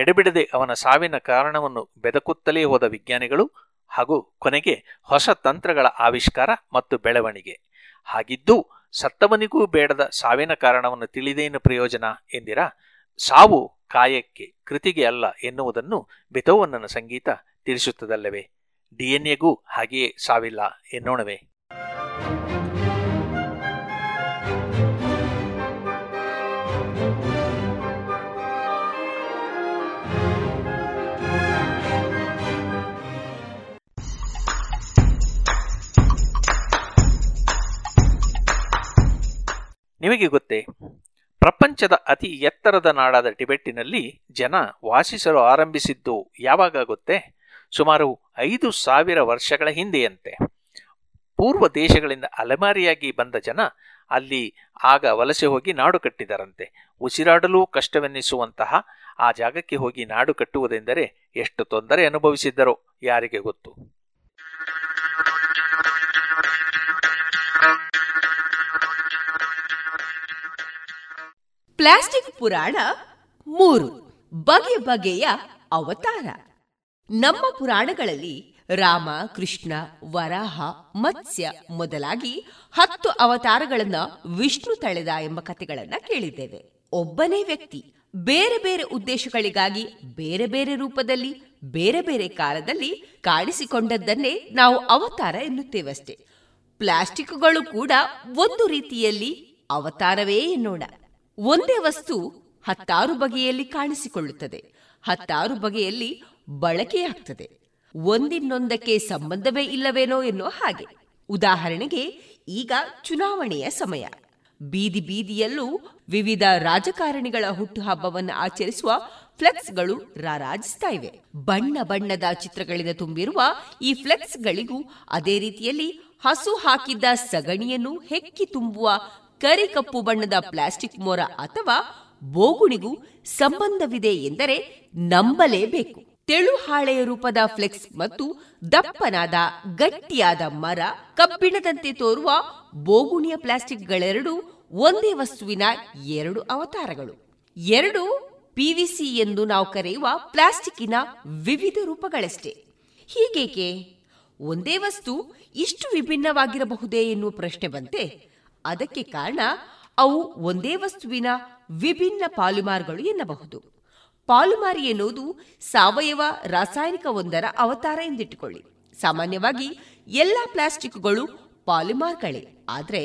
ಎಡೆಬಿಡದೆ ಅವನ ಸಾವಿನ ಕಾರಣವನ್ನು ಬೆದಕುತ್ತಲೇ ಹೋದ ವಿಜ್ಞಾನಿಗಳು, ಹಾಗೂ ಕೊನೆಗೆ ಹೊಸ ತಂತ್ರಗಳ ಆವಿಷ್ಕಾರ ಮತ್ತು ಬೆಳವಣಿಗೆ. ಹಾಗಿದ್ದು ಸತ್ತವನಿಗೂ ಬೇಡದ ಸಾವಿನ ಕಾರಣವನ್ನು ತಿಳಿದೇನು ಪ್ರಯೋಜನ ಎಂದಿರಾ? ಸಾವು ಕಾಯಕ್ಕೆ, ಕೃತಿಗೆ ಅಲ್ಲ ಎನ್ನುವುದನ್ನು ಬೆಥೋವನ್ನನ ಸಂಗೀತ ತಿಳಿಸುತ್ತದಲ್ಲವೇ? ಡಿಎನ್ಎಗೂ ಹಾಗೆಯೇ ಸಾವಿಲ್ಲ ಎನ್ನೋಣವೇ? ನಿಮಗೆ ಗೊತ್ತೇ, ಪ್ರಪಂಚದ ಅತಿ ಎತ್ತರದ ನಾಡಾದ ಟಿಬೆಟ್ಟಿನಲ್ಲಿ ಜನ ವಾಸಿಸಲು ಆರಂಭಿಸಿದ್ದು ಯಾವಾಗ ಗೊತ್ತೇ? ಸುಮಾರು ಐದು ಸಾವಿರ ವರ್ಷಗಳ ಹಿಂದೆಯಂತೆ. ಪೂರ್ವ ದೇಶಗಳಿಂದ ಅಲೆಮಾರಿಯಾಗಿ ಬಂದ ಜನ ಅಲ್ಲಿ ಆಗ ವಲಸೆ ಹೋಗಿ ನಾಡು ಕಟ್ಟಿದರಂತೆ. ಉಸಿರಾಡಲು ಕಷ್ಟವೆನ್ನಿಸುವಂತಹ ಆ ಜಾಗಕ್ಕೆ ಹೋಗಿ ನಾಡು ಕಟ್ಟುವುದೆಂದರೆ ಎಷ್ಟು ತೊಂದರೆ ಅನುಭವಿಸಿದ್ದರೋ ಯಾರಿಗೆ ಗೊತ್ತು. ಪ್ಲಾಸ್ಟಿಕ್ ಪುರಾಣ ಮೂರು, ಬಗೆ ಬಗೆಯ ಅವತಾರ. ನಮ್ಮ ಪುರಾಣಗಳಲ್ಲಿ ರಾಮ, ಕೃಷ್ಣ, ವರಾಹ, ಮತ್ಸ್ಯ ಮೊದಲಾಗಿ ಹತ್ತು ಅವತಾರಗಳನ್ನ ವಿಷ್ಣು ತಳೆದ ಎಂಬ ಕಥೆಗಳನ್ನ ಕೇಳಿದ್ದೇವೆ. ಒಬ್ಬನೇ ವ್ಯಕ್ತಿ ಬೇರೆ ಬೇರೆ ಉದ್ದೇಶಗಳಿಗಾಗಿ ಬೇರೆ ಬೇರೆ ರೂಪದಲ್ಲಿ ಬೇರೆ ಬೇರೆ ಕಾಲದಲ್ಲಿ ಕಾಣಿಸಿಕೊಂಡದ್ದನ್ನೇ ನಾವು ಅವತಾರ ಎನ್ನುತ್ತೇವಷ್ಟೇ. ಪ್ಲಾಸ್ಟಿಕ್ಗಳು ಕೂಡ ಒಂದು ರೀತಿಯಲ್ಲಿ ಅವತಾರವೇ ಎನ್ನೋಣ. ಒಂದೇ ವಸ್ತು ಹತ್ತಾರು ಬಗೆಯಲ್ಲಿ ಕಾಣಿಸಿಕೊಳ್ಳುತ್ತದೆ, ಹತ್ತಾರು ಬಗೆಯಲ್ಲಿ ಬಳಕೆಯಾಗ್ತದೆ, ಒಂದಿನ್ನೊಂದಕ್ಕೆ ಸಂಬಂಧವೇ ಇಲ್ಲವೇನೋ ಎನ್ನುವ ಹಾಗೆ. ಉದಾಹರಣೆಗೆ, ಈಗ ಚುನಾವಣೆಯ ಸಮಯ. ಬೀದಿ ಬೀದಿಯಲ್ಲೂ ವಿವಿಧ ರಾಜಕಾರಣಿಗಳ ಹುಟ್ಟುಹಬ್ಬವನ್ನು ಆಚರಿಸುವ ಫ್ಲೆಕ್ಸ್ಗಳು ರಾರಾಜಿಸ್ತಾ ಇವೆ. ಬಣ್ಣ ಬಣ್ಣದ ಚಿತ್ರಗಳಿಂದ ತುಂಬಿರುವ ಈ ಫ್ಲೆಕ್ಸ್ಗಳಿಗೂ ಅದೇ ರೀತಿಯಲ್ಲಿ ಹಸು ಹಾಕಿದ್ದ ಸಗಣಿಯನ್ನು ಹೆಕ್ಕಿ ತುಂಬುವ ಕರಿ ಕಪ್ಪು ಬಣ್ಣದ ಪ್ಲಾಸ್ಟಿಕ್ ಮೊರ ಅಥವಾ ಬೋಗುಣಿಗೂ ಸಂಬಂಧವಿದೆ ಎಂದರೆ ನಂಬಲೇಬೇಕು. ತೆಳು ಹಾಳೆಯ ರೂಪದ ಫ್ಲೆಕ್ಸ್ ಮತ್ತು ದಪ್ಪನಾದ ಗಟ್ಟಿಯಾದ ಮರ, ಕಬ್ಬಿಣದಂತೆ ತೋರುವ ಬೋಗುಣಿಯ ಪ್ಲಾಸ್ಟಿಕ್ಗಳೆರಡೂ ಒಂದೇ ವಸ್ತುವಿನ ಎರಡು ಅವತಾರಗಳು. ಎರಡು ಪಿವಿಸಿ ಎಂದು ನಾವು ಕರೆಯುವ ಪ್ಲಾಸ್ಟಿಕ್ಕಿನ ವಿವಿಧ ರೂಪಗಳಷ್ಟೇ. ಹೀಗೇಕೆ ಒಂದೇ ವಸ್ತು ಇಷ್ಟು ವಿಭಿನ್ನವಾಗಿರಬಹುದೇ ಎನ್ನುವ ಪ್ರಶ್ನೆ ಬಂತೆ. ಅದಕ್ಕೆ ಕಾರಣ ಅವು ಒಂದೇ ವಸ್ತುವಿನ ವಿಭಿನ್ನ ಪಾಲಿಮಾರ್ಗಳು ಎನ್ನಬಹುದು. ಪಾಲಿಮಾರ್ ಎನ್ನುವುದು ಸಾವಯವ ರಾಸಾಯನಿಕವೊಂದರ ಅವತಾರ ಎಂದಿಟ್ಟುಕೊಳ್ಳಿ. ಸಾಮಾನ್ಯವಾಗಿ ಎಲ್ಲ ಪ್ಲಾಸ್ಟಿಕ್ಗಳು ಪಾಲಿಮಾರ್ಗಳೇ. ಆದರೆ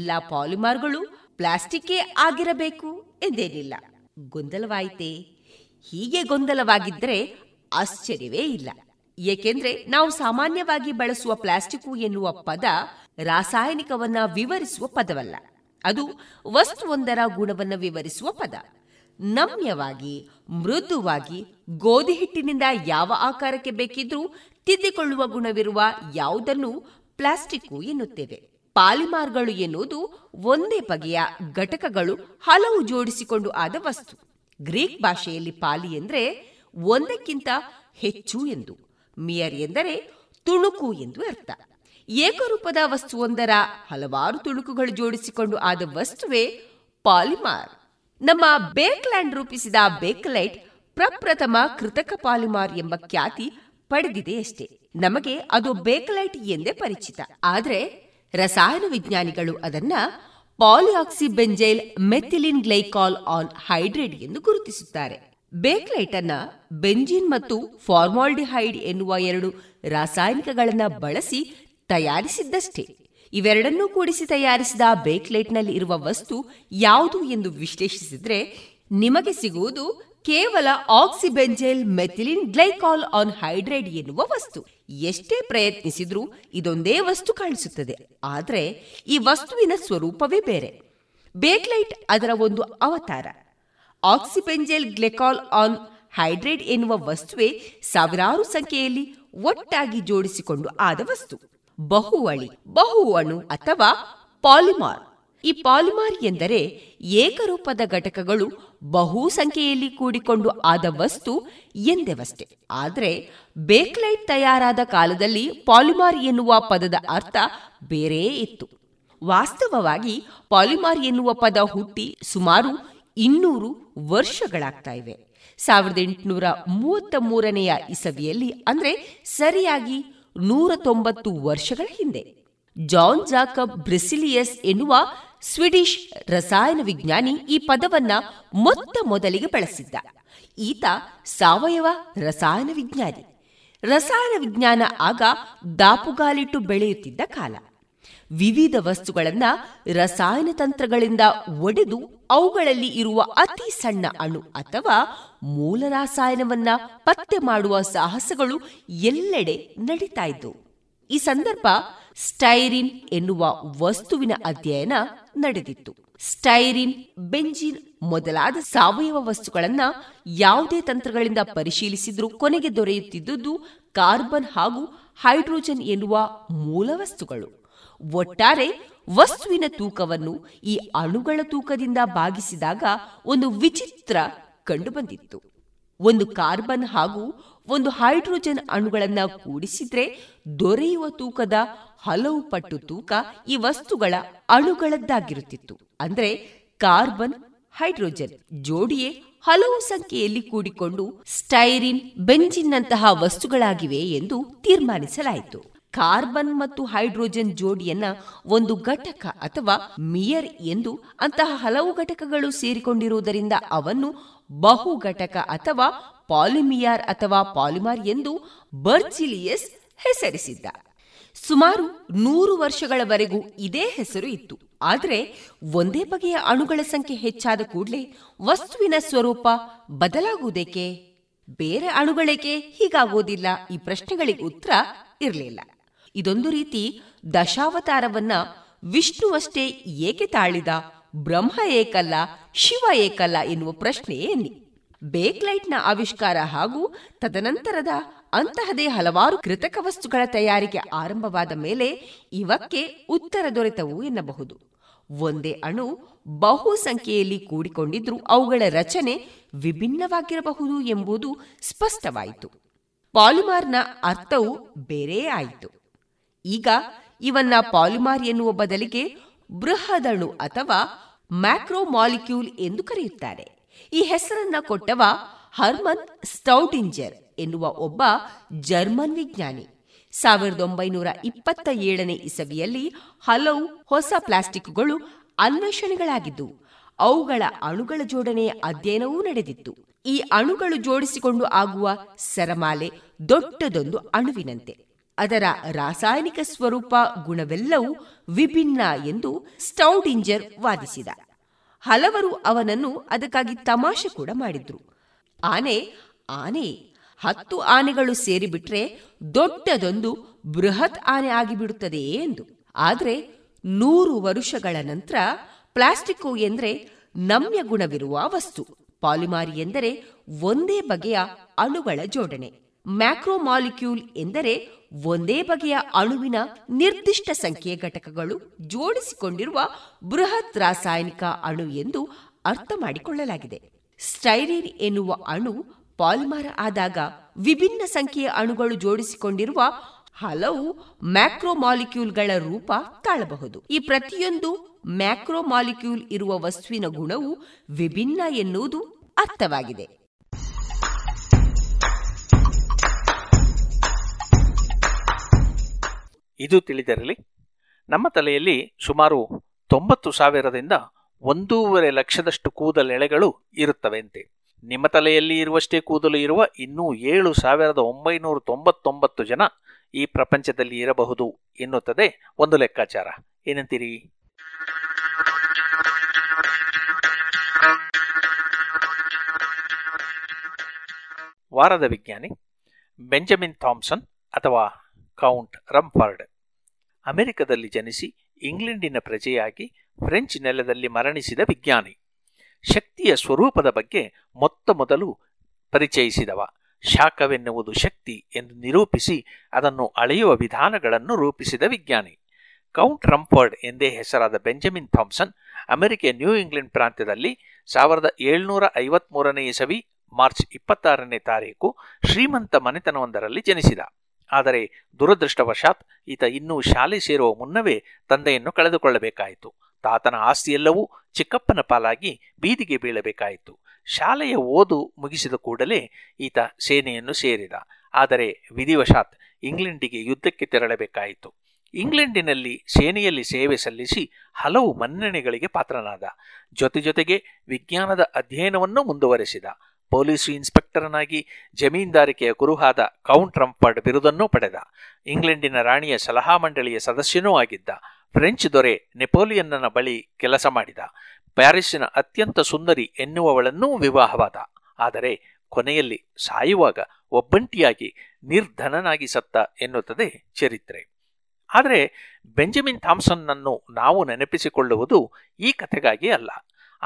ಎಲ್ಲ ಪಾಲಿಮಾರ್ಗಳು ಪ್ಲಾಸ್ಟಿಕ್ಕೇ ಆಗಿರಬೇಕು ಎಂದೇನಿಲ್ಲ. ಗೊಂದಲವಾಯಿತೇ? ಹೀಗೆ ಗೊಂದಲವಾಗಿದ್ದರೆ ಆಶ್ಚರ್ಯವೇ ಇಲ್ಲ. ಏಕೆಂದರೆ ನಾವು ಸಾಮಾನ್ಯವಾಗಿ ಬಳಸುವ ಪ್ಲಾಸ್ಟಿಕ್ಕು ಎನ್ನುವ ಪದ ರಾಸಾಯನಿಕವನ್ನ ವಿವರಿಸುವ ಪದವಲ್ಲ, ಅದು ವಸ್ತುವೊಂದರ ಗುಣವನ್ನು ವಿವರಿಸುವ ಪದ. ನಮ್ಯವಾಗಿ, ಮೃದುವಾಗಿ, ಗೋಧಿ ಹಿಟ್ಟಿನಿಂದ ಯಾವ ಆಕಾರಕ್ಕೆ ಬೇಕಿದ್ರೂ ತಿದ್ದಿಕೊಳ್ಳುವ ಗುಣವಿರುವ ಯಾವುದನ್ನು ಪ್ಲಾಸ್ಟಿಕ್ಕು ಎನ್ನುತ್ತೇವೆ. ಪಾಲಿಮಾರ್ಗಳು ಎನ್ನುವುದು ಒಂದೇ ಬಗೆಯ ಘಟಕಗಳು ಹಲವು ಜೋಡಿಸಿಕೊಂಡು ಆದ ವಸ್ತು. ಗ್ರೀಕ್ ಭಾಷೆಯಲ್ಲಿ ಪಾಲಿ ಎಂದರೆ ಒಂದಕ್ಕಿಂತ ಹೆಚ್ಚು ಎಂದು, ಮಿಯರ್ ಎಂದರೆ ತುಣುಕು ಎಂದು ಅರ್ಥ. ಏಕರೂಪದ ವಸ್ತುವೊಂದರ ಹಲವಾರು ತುಣುಕುಗಳು ಜೋಡಿಸಿಕೊಂಡು ಆದ ವಸ್ತುವೇ ಪಾಲಿಮಾರ್. ನಮ್ಮ ಬೇಕ್ಲ್ಯಾಂಡ್ ರೂಪಿಸಿದ ಬೇಕಲೈಟ್ ಪ್ರಪ್ರಥಮ ಕೃತಕ ಪಾಲಿಮಾರ್ ಎಂಬ ಖ್ಯಾತಿ ಪಡೆದಿದೆಯಷ್ಟೇ. ನಮಗೆ ಅದು ಬೇಕಲೈಟ್ ಎಂದೇ ಪರಿಚಿತ. ಆದರೆ ರಸಾಯನ ವಿಜ್ಞಾನಿಗಳು ಅದನ್ನ polyoxybenzyl methylene glycol anhydride ಎಂದು ಗುರುತಿಸುತ್ತಾರೆ. ಬೇಕ್ಲೈಟ್ ಅನ್ನ ಬೆಂಜಿನ್ ಮತ್ತು ಫಾರ್ಮಾಲ್ಡಿಹೈಡ್ ಎನ್ನುವ ಎರಡು ರಾಸಾಯನಿಕಗಳನ್ನ ಬಳಸಿ ತಯಾರಿಸಿದ್ದಷ್ಟೇ. ಇವೆರಡನ್ನೂ ಕೂಡಿಸಿ ತಯಾರಿಸಿದ ಬೇಕ್ಲೈಟ್ನಲ್ಲಿ ಇರುವ ವಸ್ತು ಯಾವುದು ಎಂದು ವಿಶ್ಲೇಷಿಸಿದ್ರೆ ನಿಮಗೆ ಸಿಗುವುದು ಕೇವಲ oxybenzyl methylene glycol anhydride ಎನ್ನುವ ವಸ್ತು. ಎಷ್ಟೇ ಪ್ರಯತ್ನಿಸಿದ್ರೂ ಇದೊಂದೇ ವಸ್ತು ಕಾಣಿಸುತ್ತದೆ. ಆದರೆ ಈ ವಸ್ತುವಿನ ಸ್ವರೂಪವೇ ಬೇರೆ. ಬೇಕ್ಲೈಟ್ ಅದರ ಒಂದು ಅವತಾರ. ಆಕ್ಸಿಬೆಂಜೈಲ್ ಗ್ಲೈಕಾಲ್ ಆನ್ ಹೈಡ್ರೈಡ್ ಎನ್ನುವ ವಸ್ತುವೇ ಸಾವಿರಾರು ಸಂಖ್ಯೆಯಲ್ಲಿ ಒಟ್ಟಾಗಿ ಜೋಡಿಸಿಕೊಂಡು ಆದ ವಸ್ತು. ಬಹುವಳಿ, ಬಹುಅಣು ಅಥವಾ ಪಾಲಿಮಾರ್. ಈ ಪಾಲಿಮಾರ್ ಎಂದರೆ ಏಕರೂಪದ ಘಟಕಗಳು ಬಹು ಸಂಖ್ಯೆಯಲ್ಲಿ ಕೂಡಿಕೊಂಡು ಆದ ವಸ್ತು ಎಂದೆವಷ್ಟೇ. ಆದರೆ ಬೇಕ್ಲೈಟ್ ತಯಾರಾದ ಕಾಲದಲ್ಲಿ ಪಾಲಿಮಾರ್ ಎನ್ನುವ ಪದದ ಅರ್ಥ ಬೇರೆಯೇ ಇತ್ತು. ವಾಸ್ತವವಾಗಿ ಪಾಲಿಮಾರ್ ಎನ್ನುವ ಪದ ಹುಟ್ಟಿ ಸುಮಾರು ಇನ್ನೂರು ವರ್ಷಗಳಾಗ್ತಾ ಇವೆ. ಸಾವಿರದ ಎಂಟುನೂರ ಮೂವತ್ತ ಮೂರನೆಯ ಇಸವಿಯಲ್ಲಿ, ಅಂದರೆ ಸರಿಯಾಗಿ ನೂರ ತೊಂಬತ್ತು ವರ್ಷಗಳ ಹಿಂದೆ, ಜಾನ್ ಜಾಕಬ್ ಬ್ರಿಸಿಲಿಯಸ್ ಎನ್ನುವ ಸ್ವಿಡಿಷ್ ರಸಾಯನ ವಿಜ್ಞಾನಿ ಈ ಪದವನ್ನ ಮೊತ್ತ ಮೊದಲಿಗೆ ಬಳಸಿದ್ದ. ಈತ ಸಾವಯವ ರಸಾಯನ ವಿಜ್ಞಾನಿ. ರಸಾಯನ ವಿಜ್ಞಾನ ಆಗ ದಾಪುಗಾಲಿಟ್ಟು ಬೆಳೆಯುತ್ತಿದ್ದ ಕಾಲ. ವಿವಿಧ ವಸ್ತುಗಳನ್ನ ರಸಾಯನ ತಂತ್ರಗಳಿಂದ ಒಡೆದು ಅವುಗಳಲ್ಲಿ ಇರುವ ಅತಿ ಸಣ್ಣ ಅಣು ಅಥವಾ ಮೂಲ ರಾಸಾಯನವನ್ನ ಪತ್ತೆ ಮಾಡುವ ಸಾಹಸಗಳು ಎಲ್ಲೆಡೆ ನಡೀತಾ ಇದ್ದವು. ಈ ಸಂದರ್ಭ ಸ್ಟೈರಿನ್ ಎನ್ನುವ ವಸ್ತುವಿನ ಅಧ್ಯಯನ ನಡೆದಿತ್ತು. ಸ್ಟೈರಿನ್, ಬೆಂಜಿನ್ ಮೊದಲಾದ ಸಾವಯವ ವಸ್ತುಗಳನ್ನ ಯಾವುದೇ ತಂತ್ರಗಳಿಂದ ಪರಿಶೀಲಿಸಿದ್ರೂ ಕೊನೆಗೆ ದೊರೆಯುತ್ತಿದ್ದುದು ಕಾರ್ಬನ್ ಹಾಗೂ ಹೈಡ್ರೋಜನ್ ಎನ್ನುವ ಮೂಲ ವಸ್ತುಗಳು. ಒಟ್ಟಾರೆ ವಸ್ತುವಿನ ತೂಕವನ್ನು ಈ ಅಣುಗಳ ತೂಕದಿಂದ ಭಾಗಿಸಿದಾಗ ಒಂದು ವಿಚಿತ್ರ ಕಂಡುಬಂದಿತ್ತು. ಒಂದು ಕಾರ್ಬನ್ ಹಾಗೂ ಒಂದು ಹೈಡ್ರೋಜನ್ ಅಣುಗಳನ್ನು ಕೂಡಿಸಿದ್ರೆ ದೊರೆಯುವ ತೂಕದ ಹಲವು ಪಟ್ಟು ತೂಕ ಈ ವಸ್ತುಗಳ ಅಣುಗಳದ್ದಾಗಿರುತ್ತಿತ್ತು. ಅಂದ್ರೆ ಕಾರ್ಬನ್ ಹೈಡ್ರೋಜನ್ ಜೋಡಿಯೇ ಹಲವು ಸಂಖ್ಯೆಯಲ್ಲಿ ಕೂಡಿಕೊಂಡು ಸ್ಟೈರಿನ್, ಬೆಂಜಿನ್ನಂತಹ ವಸ್ತುಗಳಾಗಿವೆ ಎಂದು ತೀರ್ಮಾನಿಸಲಾಯಿತು. ಕಾರ್ಬನ್ ಮತ್ತು ಹೈಡ್ರೋಜನ್ ಜೋಡಿಯನ್ನ ಒಂದು ಘಟಕ ಅಥವಾ ಮಿಯರ್ ಎಂದು ಅಂತಹ ಹಲವು ಘಟಕಗಳು ಸೇರಿಕೊಂಡಿರುವುದರಿಂದ ಅವನ್ನು ಬಹು ಘಟಕ ಅಥವಾ ಪಾಲಿಮಿಯಾರ್ ಅಥವಾ ಪಾಲಿಮಾರ್ ಎಂದು ಬರ್ಜಿಲಿಯಸ್ ಹೆಸರಿಸಿದ್ದ. ಸುಮಾರು ನೂರು ವರ್ಷಗಳವರೆಗೂ ಇದೇ ಹೆಸರು ಇತ್ತು. ಆದರೆ ಒಂದೇ ಬಗೆಯ ಅಣುಗಳ ಸಂಖ್ಯೆ ಹೆಚ್ಚಾದ ಕೂಡಲೇ ವಸ್ತುವಿನ ಸ್ವರೂಪ ಬದಲಾಗುವುದೇಕೆ, ಬೇರೆ ಅಣುಗಳೇಕೆ ಹೀಗಾಗೋದಿಲ್ಲ, ಈ ಪ್ರಶ್ನೆಗಳಿಗೆ ಉತ್ತರ ಇರಲಿಲ್ಲ. ಇದೊಂದು ರೀತಿ ದಶಾವತಾರವನ್ನ ವಿಷ್ಣುವಷ್ಟೇ ಏಕೆ ತಾಳಿದ, ಬ್ರಹ್ಮ ಏಕಲ್ಲ, ಶಿವ ಏಕಲ್ಲ ಎನ್ನುವ ಪ್ರಶ್ನೆ ಎನ್ನಿ. ಬೇಕ್ಲೈಟ್ನ ಆವಿಷ್ಕಾರ ಹಾಗೂ ತದನಂತರದ ಅಂತಹದೇ ಹಲವಾರು ಕೃತಕ ವಸ್ತುಗಳ ತಯಾರಿಕೆ ಆರಂಭವಾದ ಮೇಲೆ ಇವಕ್ಕೆ ಉತ್ತರ ದೊರೆತವು ಎನ್ನಬಹುದು. ಒಂದೇ ಅಣು ಬಹು ಸಂಖ್ಯೆಯಲ್ಲಿ ಕೂಡಿಕೊಂಡಿದ್ರೂ ಅವುಗಳ ರಚನೆ ವಿಭಿನ್ನವಾಗಿರಬಹುದು ಎಂಬುದು ಸ್ಪಷ್ಟವಾಯಿತು. ಪಾಲಿಮಾರ್ನ ಅರ್ಥವೂ ಬೇರೆ ಆಯಿತು. ಈಗ ಇವನ್ನ ಪಾಲಿಮಾರ್ ಎನ್ನುವ ಬದಲಿಗೆ ಬೃಹದಣು ಅಥವಾ ಮ್ಯಾಕ್ರೋಮಾಲಿಕ್ಯೂಲ್ ಎಂದು ಕರೆಯುತ್ತಾರೆ. ಈ ಹೆಸರನ್ನ ಕೊಟ್ಟವ ಹರ್ಮನ್ ಸ್ಟೌಡಿಂಜರ್ ಎನ್ನುವ ಒಬ್ಬ ಜರ್ಮನ್ ವಿಜ್ಞಾನಿ. ಸಾವಿರದ ಒಂಬೈನೂರ ಇಪ್ಪತ್ತ ಏಳನೇ ಇಸವಿಯಲ್ಲಿ ಹಲವು ಹೊಸ ಪ್ಲಾಸ್ಟಿಕ್ಗಳು ಅನ್ವೇಷಣೆಗಳಾಗಿದ್ದು ಅವುಗಳ ಅಣುಗಳ ಜೋಡಣೆಯ ಅಧ್ಯಯನವೂ ನಡೆದಿತ್ತು. ಈ ಅಣುಗಳು ಜೋಡಿಸಿಕೊಂಡು ಆಗುವ ಸರಮಾಲೆ ದೊಡ್ಡದೊಂದು ಅಣುವಿನಂತೆ. ಅದರ ರಾಸಾಯನಿಕ ಸ್ವರೂಪ, ಗುಣವೆಲ್ಲವೂ ವಿಭಿನ್ನ ಎಂದು ಸ್ಟೌಡಿಂಜರ್ ವಾದಿಸಿದ. ಹಲವರು ಅವನನ್ನು ಅದಕ್ಕಾಗಿ ತಮಾಷೆ ಕೂಡ ಮಾಡಿದ್ರು. ಆನೆ ಆನೆ ಹತ್ತು ಆನೆಗಳು ಸೇರಿಬಿಟ್ರೆ ದೊಡ್ಡದೊಂದು ಬೃಹತ್ ಆನೆ ಆಗಿಬಿಡುತ್ತದೆಯೇ ಎಂದು. ಆದರೆ ನೂರು ವರುಷಗಳ ನಂತರ ಪ್ಲಾಸ್ಟಿಕ್ಕು ಎಂದರೆ ನಮ್ಯ ಗುಣವಿರುವ ವಸ್ತು, ಪಾಲಿಮಾರಿ ಎಂದರೆ ಒಂದೇ ಬಗೆಯ ಅಣುಗಳ ಜೋಡಣೆ, ಮ್ಯಾಕ್ರೋಮಾಲಿಕ್ಯೂಲ್ ಎಂದರೆ ಒಂದೇ ಬಗೆಯ ಅಣುವಿನ ನಿರ್ದಿಷ್ಟ ಸಂಖ್ಯೆಯ ಘಟಕಗಳು ಜೋಡಿಸಿಕೊಂಡಿರುವ ಬೃಹತ್ ರಾಸಾಯನಿಕ ಅಣು ಎಂದು ಅರ್ಥ ಮಾಡಿಕೊಳ್ಳಲಾಗಿದೆ. ಸ್ಟೈರಿನ್ ಎನ್ನುವ ಅಣು ಪಾಲಿಮಾರ್ ಆದಾಗ ವಿಭಿನ್ನ ಸಂಖ್ಯೆಯ ಅಣುಗಳು ಜೋಡಿಸಿಕೊಂಡಿರುವ ಹಲವು ಮ್ಯಾಕ್ರೋಮಾಲಿಕ್ಯೂಲ್ಗಳ ರೂಪ ತಾಳಬಹುದು. ಈ ಪ್ರತಿಯೊಂದು ಮ್ಯಾಕ್ರೋಮಾಲಿಕ್ಯೂಲ್ ಇರುವ ವಸ್ತುವಿನ ಗುಣವು ವಿಭಿನ್ನ ಎನ್ನುವುದು ಅರ್ಥವಾಗಿದೆ. ಇದು ತಿಳಿದಿರಲಿ. ನಮ್ಮ ತಲೆಯಲ್ಲಿ ಸುಮಾರು ತೊಂಬತ್ತು ಸಾವಿರದಿಂದ ಒಂದೂವರೆ ಲಕ್ಷದಷ್ಟು ಕೂದಲೆಳೆಗಳು ಇರುತ್ತವೆಂತೆ. ನಿಮ್ಮ ತಲೆಯಲ್ಲಿ ಇರುವಷ್ಟೇ ಕೂದಲು ಇರುವ ಇನ್ನೂ ಏಳು ಸಾವಿರದ ಒಂಬೈನೂರ ತೊಂಬತ್ತೊಂಬತ್ತು ಜನ ಈ ಪ್ರಪಂಚದಲ್ಲಿ ಇರಬಹುದು ಎನ್ನುತ್ತದೆ ಒಂದು ಲೆಕ್ಕಾಚಾರ. ಏನಂತೀರಿ? ವಾರದ ವಿಜ್ಞಾನಿ ಬೆಂಜಮಿನ್ ಥಾಮ್ಸನ್ ಅಥವಾ ಕೌಂಟ್ ರಂಫರ್ಡ್. ಅಮೆರಿಕದಲ್ಲಿ ಜನಿಸಿ ಇಂಗ್ಲೆಂಡಿನ ಪ್ರಜೆಯಾಗಿ ಫ್ರೆಂಚ್ ನೆಲದಲ್ಲಿ ಮರಣಿಸಿದ ವಿಜ್ಞಾನಿ. ಶಕ್ತಿಯ ಸ್ವರೂಪದ ಬಗ್ಗೆ ಮೊತ್ತ ಮೊದಲು ಪರಿಚಯಿಸಿದವ. ಶಾಖವೆನ್ನುವುದು ಶಕ್ತಿ ಎಂದು ನಿರೂಪಿಸಿ ಅದನ್ನು ಅಳೆಯುವ ವಿಧಾನಗಳನ್ನು ರೂಪಿಸಿದ ವಿಜ್ಞಾನಿ. ಕೌಂಟ್ ರಂಫರ್ಡ್ ಎಂದೇ ಹೆಸರಾದ ಬೆಂಜಮಿನ್ ಥಾಮ್ಸನ್ ಅಮೆರಿಕೆಯ ನ್ಯೂ ಇಂಗ್ಲೆಂಡ್ ಪ್ರಾಂತ್ಯದಲ್ಲಿ ಸಾವಿರದ ಏಳುನೂರ ಐವತ್ಮೂರನೇ ಇಸವಿ ಮಾರ್ಚ್ ಇಪ್ಪತ್ತಾರನೇ ತಾರೀಕು ಶ್ರೀಮಂತ ಮನೆತನವೊಂದರಲ್ಲಿ ಜನಿಸಿದ. ಆದರೆ ದುರದೃಷ್ಟವಶಾತ್ ಈತ ಇನ್ನೂ ಶಾಲೆ ಸೇರುವ ಮುನ್ನವೇ ತಂದೆಯನ್ನು ಕಳೆದುಕೊಳ್ಳಬೇಕಾಯಿತು. ತಾತನ ಆಸ್ತಿಯೆಲ್ಲವೂ ಚಿಕ್ಕಪ್ಪನ ಪಾಲಾಗಿ ಬೀದಿಗೆ ಬೀಳಬೇಕಾಯಿತು. ಶಾಲೆಯ ಓದು ಮುಗಿಸಿದ ಕೂಡಲೇ ಈತ ಸೇನೆಯನ್ನು ಸೇರಿದ. ಆದರೆ ವಿಧಿವಶಾತ್ ಇಂಗ್ಲೆಂಡಿಗೆ ಯುದ್ಧಕ್ಕೆ ತೆರಳಬೇಕಾಯಿತು. ಇಂಗ್ಲೆಂಡಿನಲ್ಲಿ ಸೇನೆಯಲ್ಲಿ ಸೇವೆ ಸಲ್ಲಿಸಿ ಹಲವು ಮನ್ನಣೆಗಳಿಗೆ ಪಾತ್ರನಾದ. ಜೊತೆ ಜೊತೆಗೆ ವಿಜ್ಞಾನದ ಅಧ್ಯಯನವನ್ನು ಮುಂದುವರೆಸಿದ. ಪೊಲೀಸ್ ಇನ್ಸ್ಪೆಕ್ಟರ್ನಾಗಿ ಜಮೀನ್ದಾರಿಕೆಯ ಕುರುಹಾದ ಕೌಂಟ್ ರಂಫರ್ಡ್ ಬಿರುದನ್ನು ಪಡೆದ. ಇಂಗ್ಲೆಂಡಿನ ರಾಣಿಯ ಸಲಹಾ ಮಂಡಳಿಯ ಸದಸ್ಯನೂ ಆಗಿದ್ದ. ಫ್ರೆಂಚ್ ದೊರೆ ನೆಪೋಲಿಯನ್ನನ ಬಳಿ ಕೆಲಸ ಮಾಡಿದ. ಪ್ಯಾರಿಸ್ಸಿನ ಅತ್ಯಂತ ಸುಂದರಿ ಎನ್ನುವವಳನ್ನೂ ವಿವಾಹವಾದ. ಆದರೆ ಕೊನೆಯಲ್ಲಿ ಸಾಯುವಾಗ ಒಬ್ಬಂಟಿಯಾಗಿ ನಿರ್ಧನನಾಗಿ ಸತ್ತ ಎನ್ನುತ್ತದೆ ಚರಿತ್ರೆ. ಆದರೆ ಬೆಂಜಮಿನ್ ಥಾಮ್ಸನ್ನನ್ನು ನಾವು ನೆನಪಿಸಿಕೊಳ್ಳುವುದು ಈ ಕಥೆಗಾಗಿ ಅಲ್ಲ.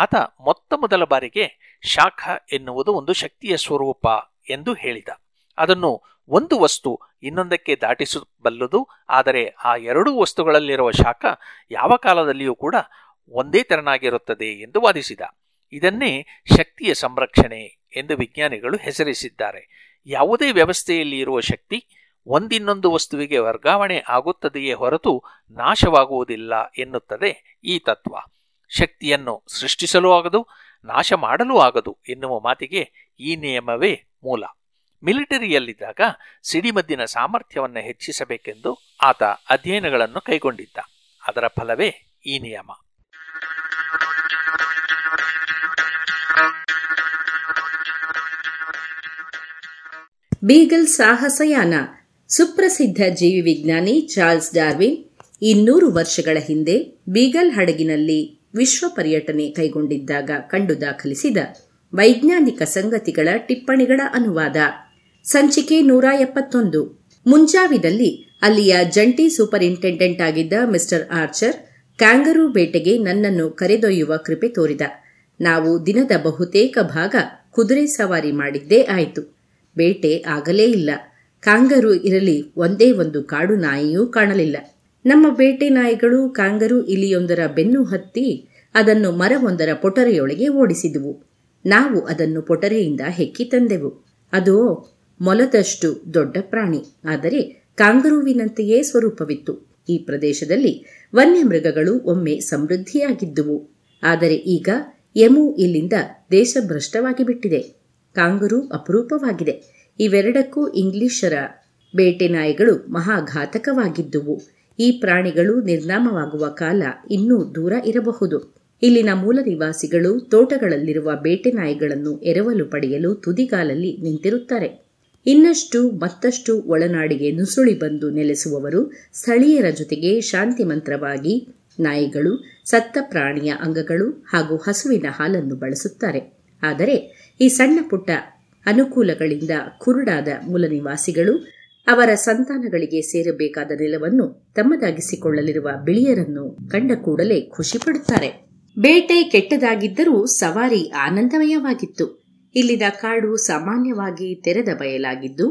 ಆತ ಮೊತ್ತ ಮೊದಲ ಬಾರಿಗೆ ಶಾಖ ಎನ್ನುವುದು ಒಂದು ಶಕ್ತಿಯ ಸ್ವರೂಪ ಎಂದು ಹೇಳಿದ. ಅದನ್ನು ಒಂದು ವಸ್ತು ಇನ್ನೊಂದಕ್ಕೆ ದಾಟಿಸಬಲ್ಲದು. ಆದರೆ ಆ ಎರಡೂ ವಸ್ತುಗಳಲ್ಲಿರುವ ಶಾಖ ಯಾವ ಕಾಲದಲ್ಲಿಯೂ ಕೂಡ ಒಂದೇ ತೆರನಾಗಿರುತ್ತದೆ ಎಂದು ವಾದಿಸಿದ. ಇದನ್ನೇ ಶಕ್ತಿಯ ಸಂರಕ್ಷಣೆ ಎಂದು ವಿಜ್ಞಾನಿಗಳು ಹೆಸರಿಸಿದ್ದಾರೆ. ಯಾವುದೇ ವ್ಯವಸ್ಥೆಯಲ್ಲಿ ಇರುವ ಶಕ್ತಿ ಒಂದಿನ್ನೊಂದು ವಸ್ತುವಿಗೆ ವರ್ಗಾವಣೆ ಆಗುತ್ತದೆಯೇ ಹೊರತು ನಾಶವಾಗುವುದಿಲ್ಲ ಎನ್ನುತ್ತದೆ ಈ ತತ್ವ. ಶಕ್ತಿಯನ್ನು ಸೃಷ್ಟಿಸಲೂ ಆಗದು, ನಾಶ ಮಾಡಲೂ ಆಗದು ಎನ್ನುವ ಮಾತಿಗೆ ಈ ನಿಯಮವೇ ಮೂಲ. ಮಿಲಿಟರಿಯಲ್ಲಿದ್ದಾಗ ಸಿಡಿಮದ್ದಿನ ಸಾಮರ್ಥ್ಯವನ್ನು ಹೆಚ್ಚಿಸಬೇಕೆಂದು ಆತ ಅಧ್ಯಯನಗಳನ್ನು ಕೈಗೊಂಡಿದ್ದ. ಅದರ ಫಲವೇ ಈ ನಿಯಮ. ಬೀಗಲ್ ಸಾಹಸಯಾನ. ಸುಪ್ರಸಿದ್ಧ ಜೀವಿ ವಿಜ್ಞಾನಿ ಚಾರ್ಲ್ಸ್ ಡಾರ್ವಿನ್ ಇನ್ನೂರು ವರ್ಷಗಳ ಹಿಂದೆ ಬೀಗಲ್ ಹಡಗಿನಲ್ಲಿ ವಿಶ್ವ ಪರ್ಯಟನೆ ಕೈಗೊಂಡಿದ್ದಾಗ ಕಂಡು ದಾಖಲಿಸಿದ ವೈಜ್ಞಾನಿಕ ಸಂಗತಿಗಳ ಟಿಪ್ಪಣಿಗಳ ಅನುವಾದ. ಸಂಚಿಕೆ ನೂರ ಎಪ್ಪತ್ತೊಂದು. ಮುಂಜಾವಿದಲ್ಲಿ ಅಲ್ಲಿಯ ಜಂಟಿ ಸೂಪರಿಂಟೆಂಡೆಂಟ್ ಆಗಿದ್ದ ಮಿಸ್ಟರ್ ಆರ್ಚರ್ ಕ್ಯಾಂಗರೂ ಬೇಟೆಗೆ ನನ್ನನ್ನು ಕರೆದೊಯ್ಯುವ ಕೃಪೆ ತೋರಿದ. ನಾವು ದಿನದ ಬಹುತೇಕ ಭಾಗ ಕುದುರೆ ಸವಾರಿ ಮಾಡಿದ್ದೇ ಆಯಿತು. ಬೇಟೆ ಆಗಲೇ ಇಲ್ಲ. ಕಾಂಗರೂ ಇರಲಿ ಒಂದೇ ಒಂದು ಕಾಡು ನಾಯಿಯೂ ಕಾಣಲಿಲ್ಲ. ನಮ್ಮ ಬೇಟೆ ನಾಯಿಗಳು ಕಾಂಗರೂ ಇಲಿಯೊಂದರ ಬೆನ್ನು ಹತ್ತಿ ಅದನ್ನು ಮರವೊಂದರ ಪೊಟರೆಯೊಳಗೆ ಓಡಿಸಿದುವು. ನಾವು ಅದನ್ನು ಪೊಟರೆಯಿಂದ ಹೆಕ್ಕಿ ತಂದೆವು. ಅದು ಮೊಲದಷ್ಟು ದೊಡ್ಡ ಪ್ರಾಣಿ, ಆದರೆ ಕಾಂಗರೂವಿನಂತೆಯೇ ಸ್ವರೂಪವಿತ್ತು. ಈ ಪ್ರದೇಶದಲ್ಲಿ ವನ್ಯಮೃಗಗಳು ಒಮ್ಮೆ ಸಮೃದ್ಧಿಯಾಗಿದ್ದುವು, ಆದರೆ ಈಗ ಎಮು ಇಲ್ಲಿಂದ ದೇಶಭ್ರಷ್ಟವಾಗಿ ಬಿಟ್ಟಿದೆ. ಕಾಂಗರೂ ಅಪರೂಪವಾಗಿದೆ. ಇವೆರಡಕ್ಕೂ ಇಂಗ್ಲಿಷರ ಬೇಟೆ ನಾಯಿಗಳು ಮಹಾಘಾತಕವಾಗಿದ್ದುವು. ಈ ಪ್ರಾಣಿಗಳು ನಿರ್ನಾಮವಾಗುವ ಕಾಲ ಇನ್ನೂ ದೂರ ಇರಬಹುದು. ಇಲ್ಲಿನ ಮೂಲ ನಿವಾಸಿಗಳು ತೋಟಗಳಲ್ಲಿರುವ ಬೇಟೆ ನಾಯಿಗಳನ್ನು ಎರವಲು ಪಡೆಯಲು ತುದಿಗಾಲಲ್ಲಿ ನಿಂತಿರುತ್ತಾರೆ. ಇನ್ನಷ್ಟು ಮತ್ತಷ್ಟು ಒಳನಾಡಿಗೆ ನುಸುಳಿ ಬಂದು ನೆಲೆಸುವವರು ಸ್ಥಳೀಯರ ಜೊತೆಗೆ ಶಾಂತಿ ಮಂತ್ರವಾಗಿ ನಾಯಿಗಳು, ಸತ್ತ ಪ್ರಾಣಿಯ ಅಂಗಗಳು ಹಾಗೂ ಹಸುವಿನ ಹಾಲನ್ನು ಬಳಸುತ್ತಾರೆ. ಆದರೆ ಈ ಸಣ್ಣ ಪುಟ್ಟ ಅನುಕೂಲಗಳಿಂದ ಕುರುಡಾದ ಮೂಲನಿವಾಸಿಗಳು ಅವರ ಸಂತಾನಗಳಿಗೆ ಸೇರಬೇಕಾದ ನೆಲವನ್ನು ತಮ್ಮದಾಗಿಸಿಕೊಳ್ಳಲಿರುವ ಬಿಳಿಯರನ್ನು ಕಂಡ ಕೂಡಲೇ ಖುಷಿ ಪಡುತ್ತಾರೆ. ಬೇಟೆ ಕೆಟ್ಟದಾಗಿದ್ದರೂ ಸವಾರಿ ಆನಂದಮಯವಾಗಿತ್ತು. ಇಲ್ಲಿನ ಕಾಡು ಸಾಮಾನ್ಯವಾಗಿ ತೆರೆದ ಬಯಲಾಗಿದ್ದು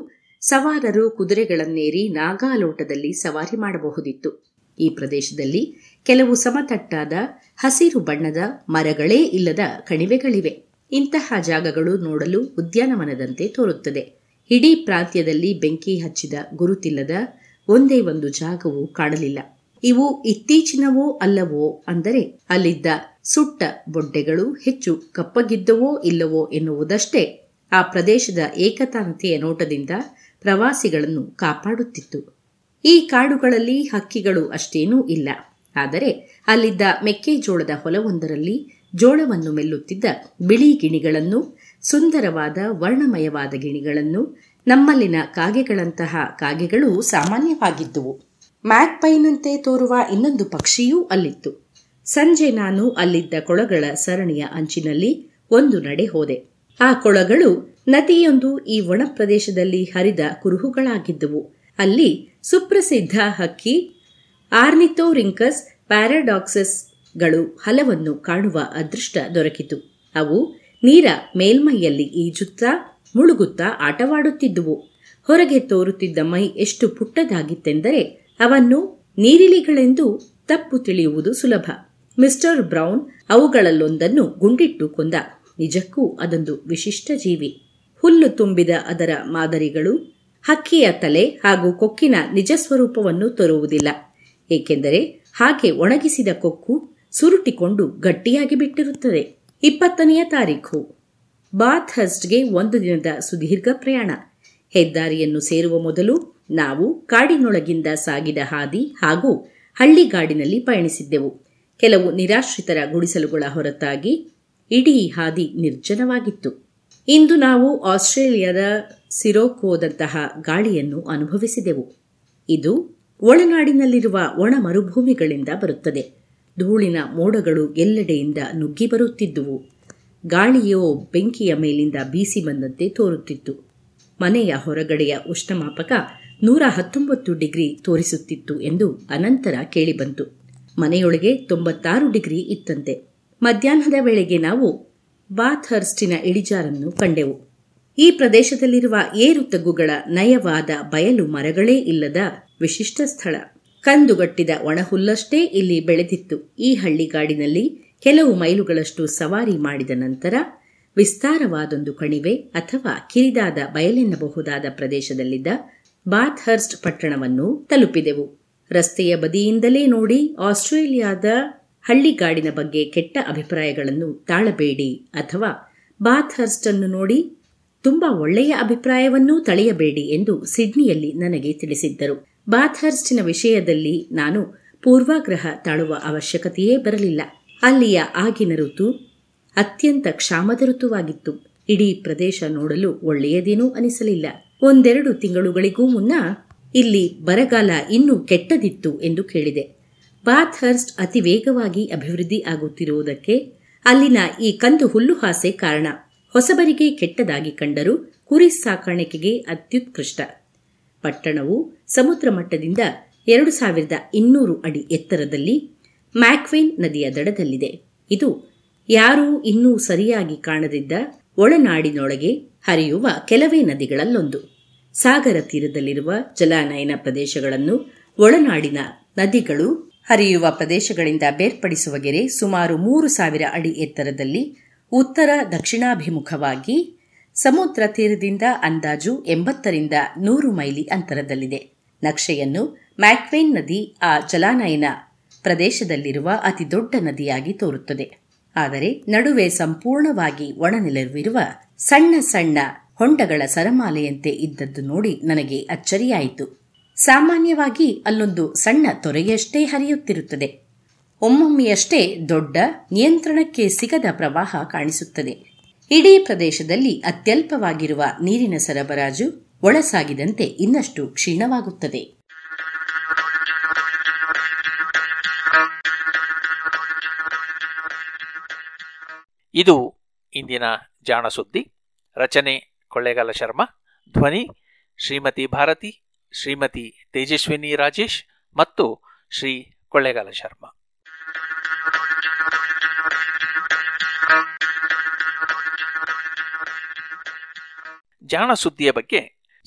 ಸವಾರರು ಕುದುರೆಗಳನ್ನೇರಿ ನಾಗಾಲೋಟದಲ್ಲಿ ಸವಾರಿ ಮಾಡಬಹುದಿತ್ತು. ಈ ಪ್ರದೇಶದಲ್ಲಿ ಕೆಲವು ಸಮತಟ್ಟಾದ ಹಸಿರು ಬಣ್ಣದ ಮರಗಳೇ ಇಲ್ಲದ ಕಣಿವೆಗಳಿವೆ. ಇಂತಹ ಜಾಗಗಳು ನೋಡಲು ಉದ್ಯಾನವನದಂತೆ ತೋರುತ್ತದೆ. ಇಡೀ ಪ್ರಾಂತ್ಯದಲ್ಲಿ ಬೆಂಕಿ ಹಚ್ಚಿದ ಗುರುತಿಲ್ಲದ ಒಂದೇ ಒಂದು ಜಾಗವೂ ಕಾಣಲಿಲ್ಲ. ಇವು ಇತ್ತೀಚಿನವೋ ಅಲ್ಲವೋ ಅಂದರೆ ಅಲ್ಲಿದ್ದ ಸುಟ್ಟ ಬೊಡ್ಡೆಗಳು ಹೆಚ್ಚು ಕಪ್ಪಗಿದ್ದವೋ ಇಲ್ಲವೋ ಎನ್ನುವುದಷ್ಟೇ ಆ ಪ್ರದೇಶದ ಏಕತಾನತೆಯ ನೋಟದಿಂದ ಪ್ರವಾಸಿಗಳನ್ನು ಕಾಪಾಡುತ್ತಿತ್ತು. ಈ ಕಾಡುಗಳಲ್ಲಿ ಹಕ್ಕಿಗಳು ಅಷ್ಟೇನೂ ಇಲ್ಲ. ಆದರೆ ಅಲ್ಲಿದ್ದ ಮೆಕ್ಕೆಜೋಳದ ಹೊಲವೊಂದರಲ್ಲಿ ಜೋಳವನ್ನು ಮೆಲ್ಲುತ್ತಿದ್ದ ಬಿಳಿ ಗಿಣಿಗಳನ್ನು, ಸುಂದರವಾದ ವರ್ಣಮಯವಾದ ಗಿಣಿಗಳನ್ನು, ನಮ್ಮಲ್ಲಿನ ಕಾಗೆಗಳಂತಹ ಕಾಗೆಗಳು ಸಾಮಾನ್ಯವಾಗಿದ್ದುವು. ಮ್ಯಾಗ್ಪೈನಂತೆ ತೋರುವ ಇನ್ನೊಂದು ಪಕ್ಷಿಯೂ ಅಲ್ಲಿತ್ತು. ಸಂಜೆ ನಾನು ಅಲ್ಲಿದ್ದ ಕೊಳಗಳ ಸರಣಿಯ ಅಂಚಿನಲ್ಲಿ ಒಂದು ನಡೆ ಹೋದೆ. ಆ ಕೊಳಗಳು ನದಿಯೊಂದು ಈ ಒಣ ಪ್ರದೇಶದಲ್ಲಿ ಹರಿದ ಕುರುಹುಗಳಾಗಿದ್ದುವು. ಅಲ್ಲಿ ಸುಪ್ರಸಿದ್ಧ ಹಕ್ಕಿ ಆರ್ನಿಥೋರಿಂಕಸ್ ಪ್ಯಾರಾಡಾಕ್ಸಸ್ಗಳು ಹಲವನ್ನು ಕಾಣುವ ಅದೃಷ್ಟ ದೊರಕಿತು. ಅವು ನೀರ ಮೇಲ್ಮೈಯಲ್ಲಿ ಈಜುತ್ತಾ ಮುಳುಗುತ್ತಾ ಆಟವಾಡುತ್ತಿದ್ದುವು. ಹೊರಗೆ ತೋರುತ್ತಿದ್ದ ಮೈ ಎಷ್ಟು ಪುಟ್ಟದಾಗಿತ್ತೆಂದರೆ ಅವನ್ನು ನೀರಿಲಿಗಳೆಂದು ತಪ್ಪು ತಿಳಿಯುವುದು ಸುಲಭ. ಮಿಸ್ಟರ್ ಬ್ರೌನ್ ಅವುಗಳಲ್ಲೊಂದನ್ನು ಗುಂಡಿಟ್ಟು ಕೊಂದ. ನಿಜಕ್ಕೂ ಅದೊಂದು ವಿಶಿಷ್ಟ ಜೀವಿ. ಹುಲ್ಲು ತುಂಬಿದ ಅದರ ಮಾದರಿಗಳು ಹಕ್ಕಿಯ ತಲೆ ಹಾಗೂ ಕೊಕ್ಕಿನ ನಿಜ ಸ್ವರೂಪವನ್ನು ತೋರುವುದಿಲ್ಲ. ಏಕೆಂದರೆ ಹಾಗೆ ಒಣಗಿಸಿದ ಕೊಕ್ಕು ಸುರುಟಿಕೊಂಡು ಗಟ್ಟಿಯಾಗಿ ಬಿಟ್ಟಿರುತ್ತದೆ. ಇಪ್ಪತ್ತನೆಯ ತಾರೀಖು. ಬಾತ್ ಹಸ್ಟ್ಗೆ ಒಂದು ದಿನದ ಸುದೀರ್ಘ ಪ್ರಯಾಣ. ಹೆದ್ದಾರಿಯನ್ನು ಸೇರುವ ಮೊದಲು ನಾವು ಕಾಡಿನೊಳಗಿಂದ ಸಾಗಿದ ಹಾದಿ ಹಾಗೂ ಹಳ್ಳಿಗಾಡಿನಲ್ಲಿ ಪಯಣಿಸಿದ್ದೆವು. ಕೆಲವು ನಿರಾಶ್ರಿತರ ಗುಡಿಸಲುಗಳ ಹೊರತಾಗಿ ಇಡೀ ಹಾದಿ ನಿರ್ಜನವಾಗಿತ್ತು. ಇಂದು ನಾವು ಆಸ್ಟ್ರೇಲಿಯಾದ ಸಿರೋಕೋದಂತಹ ಗಾಳಿಯನ್ನು ಅನುಭವಿಸಿದೆವು. ಇದು ಒಳನಾಡಿನಲ್ಲಿರುವ ಒಣ ಮರುಭೂಮಿಗಳಿಂದ ಬರುತ್ತದೆ. ಧೂಳಿನ ಮೋಡಗಳು ಎಲ್ಲೆಡೆಯಿಂದ ನುಗ್ಗಿ ಬರುತ್ತಿದ್ದುವು. ಗಾಳಿಯೋ ಬೆಂಕಿಯ ಮೇಲಿಂದ ಬೀಸಿ ಬಂದಂತೆ ತೋರುತ್ತಿತ್ತು. ಮನೆಯ ಹೊರಗಡೆಯ ಉಷ್ಣಮಾಪಕ ನೂರ ಹತ್ತೊಂಬತ್ತು ಡಿಗ್ರಿ ತೋರಿಸುತ್ತಿತ್ತು ಎಂದು ಅನಂತರ ಕೇಳಿಬಂತು. ಮನೆಯೊಳಗೆ ತೊಂಬತ್ತಾರು ಡಿಗ್ರಿ ಇತ್ತಂತೆ. ಮಧ್ಯಾಹ್ನದ ವೇಳೆಗೆ ನಾವು ಬಾಥರ್ಸ್ಟಿನ ಇಳಿಜಾರನ್ನು ಕಂಡೆವು. ಈ ಪ್ರದೇಶದಲ್ಲಿರುವ ಏರುತಗ್ಗುಗಳ ನಯವಾದ ಬಯಲು ಮರಗಳೇ ಇಲ್ಲದ ವಿಶಿಷ್ಟ ಸ್ಥಳ. ಕಂದುಗಟ್ಟಿದ ಒಣಹುಲ್ಲಷ್ಟೇ ಇಲ್ಲಿ ಬೆಳೆದಿತ್ತು. ಈ ಹಳ್ಳಿಗಾಡಿನಲ್ಲಿ ಕೆಲವು ಮೈಲುಗಳಷ್ಟು ಸವಾರಿ ಮಾಡಿದ ನಂತರ ವಿಸ್ತಾರವಾದೊಂದು ಕಣಿವೆ ಅಥವಾ ಕಿರಿದಾದ ಬಯಲೆನ್ನಬಹುದಾದ ಪ್ರದೇಶದಲ್ಲಿದ್ದ ಬಾಥರ್ಸ್ಟ್ ಪಟ್ಟಣವನ್ನು ತಲುಪಿದೆವು. ರಸ್ತೆಯ ಬದಿಯಿಂದಲೇ ನೋಡಿ ಆಸ್ಟ್ರೇಲಿಯಾದ ಹಳ್ಳಿಗಾಡಿನ ಬಗ್ಗೆ ಕೆಟ್ಟ ಅಭಿಪ್ರಾಯಗಳನ್ನು ತಾಳಬೇಡಿ ಅಥವಾ ಬಾಥರ್ಸ್ಟ್ ಅನ್ನು ನೋಡಿ ತುಂಬಾ ಒಳ್ಳೆಯ ಅಭಿಪ್ರಾಯವನ್ನೂ ತಳೆಯಬೇಡಿ ಎಂದು ಸಿಡ್ನಿಯಲ್ಲಿ ನನಗೆ ತಿಳಿಸಿದ್ದರು. ಬಾಥರ್ಸ್ಟಿನ ವಿಷಯದಲ್ಲಿ ನಾನು ಪೂರ್ವಾಗ್ರಹ ತಾಳುವ ಅವಶ್ಯಕತೆಯೇ ಬರಲಿಲ್ಲ. ಅಲ್ಲಿಯ ಆಗಿನ ಋತು ಅತ್ಯಂತ ಕ್ಷಾಮದ ಋತುವಾಗಿತ್ತು. ಇಡೀ ಪ್ರದೇಶ ನೋಡಲು ಒಳ್ಳೆಯದೇನೂ ಅನಿಸಲಿಲ್ಲ. ಒಂದೆರಡು ತಿಂಗಳುಗಳಿಗೂ ಮುನ್ನ ಇಲ್ಲಿ ಬರಗಾಲ ಇನ್ನೂ ಕೆಟ್ಟದಿತ್ತು ಎಂದು ಕೇಳಿದೆ. ಬಾಥರ್ಸ್ಟ್ ಅತಿ ವೇಗವಾಗಿ ಅಭಿವೃದ್ಧಿ ಆಗುತ್ತಿರುವುದಕ್ಕೆ ಅಲ್ಲಿನ ಈ ಕಂದು ಹುಲ್ಲುಹಾಸೆ ಕಾರಣ. ಹೊಸಬರಿಗೆ ಕೆಟ್ಟದಾಗಿ ಕಂಡರೂ ಕುರಿ ಸಾಕಾಣಿಕೆಗೆ ಅತ್ಯುತ್ಕೃಷ್ಟ. ಪಟ್ಟಣವು ಸಮುದ್ರ ಮಟ್ಟದಿಂದ ಎರಡು ಸಾವಿರದ ಇನ್ನೂರು ಅಡಿ ಎತ್ತರದಲ್ಲಿ ಮ್ಯಾಕ್ವೇನ್ ನದಿಯ ದಡದಲ್ಲಿದೆ. ಇದು ಯಾರೂ ಇನ್ನೂ ಸರಿಯಾಗಿ ಕಾಣದಿದ್ದ ಒಳನಾಡಿನೊಳಗೆ ಹರಿಯುವ ಕೆಲವೇ ನದಿಗಳಲ್ಲೊಂದು. ಸಾಗರ ತೀರದಲ್ಲಿರುವ ಜಲಾನಯನ ಪ್ರದೇಶಗಳನ್ನು ಒಳನಾಡಿನ ನದಿಗಳು ಹರಿಯುವ ಪ್ರದೇಶಗಳಿಂದ ಬೇರ್ಪಡಿಸುವಗೆರೆ ಸುಮಾರು ಮೂರು ಸಾವಿರ ಅಡಿ ಎತ್ತರದಲ್ಲಿ ಉತ್ತರ ದಕ್ಷಿಣಾಭಿಮುಖವಾಗಿ ಸಮುದ್ರ ತೀರದಿಂದ ಅಂದಾಜು ಎಂಬತ್ತರಿಂದ ನೂರು ಮೈಲಿ ಅಂತರದಲ್ಲಿದೆ. ನಕ್ಷೆಯನ್ನು ಮ್ಯಾಕ್ವೇನ್ ನದಿ ಆ ಜಲಾನಯನ ಪ್ರದೇಶದಲ್ಲಿರುವ ಅತಿದೊಡ್ಡ ನದಿಯಾಗಿ ತೋರುತ್ತದೆ. ಆದರೆ ನಡುವೆ ಸಂಪೂರ್ಣವಾಗಿ ಒಣನೆಲವಿರುವ ಸಣ್ಣ ಸಣ್ಣ ಹೊಂಡಗಳ ಸರಮಾಲೆಯಂತೆ ಇದ್ದದ್ದು ನೋಡಿ ನನಗೆ ಅಚ್ಚರಿಯಾಯಿತು. ಸಾಮಾನ್ಯವಾಗಿ ಅಲ್ಲೊಂದು ಸಣ್ಣ ತೊರೆಯಷ್ಟೇ ಹರಿಯುತ್ತಿರುತ್ತದೆ. ಒಮ್ಮೊಮ್ಮೆಯಷ್ಟೇ ದೊಡ್ಡ ನಿಯಂತ್ರಣಕ್ಕೆ ಸಿಗದ ಪ್ರವಾಹ ಕಾಣಿಸುತ್ತದೆ. ಇಡೀ ಪ್ರದೇಶದಲ್ಲಿ ಅತ್ಯಲ್ಪವಾಗಿರುವ ನೀರಿನ ಸರಬರಾಜು ಒಳಸಾಗಿದಂತೆ ಇನ್ನಷ್ಟು ಕ್ಷೀಣವಾಗುತ್ತದೆ. ಇದು ಇಂದಿನ ಜಾಣ ಸುದ್ದಿ. ರಚನೆ ಕೊಳ್ಳೇಗಾಲ ಶರ್ಮಾ, ಧ್ವನಿ ಶ್ರೀಮತಿ ಭಾರತಿ, ಶ್ರೀಮತಿ ತೇಜಸ್ವಿನಿ ರಾಜೇಶ್ ಮತ್ತು ಶ್ರೀ ಕೊಳ್ಳೇಗಾಲ ಶರ್ಮಾ. ಜಾಣ ಸುದ್ದಿಯ ಬಗ್ಗೆ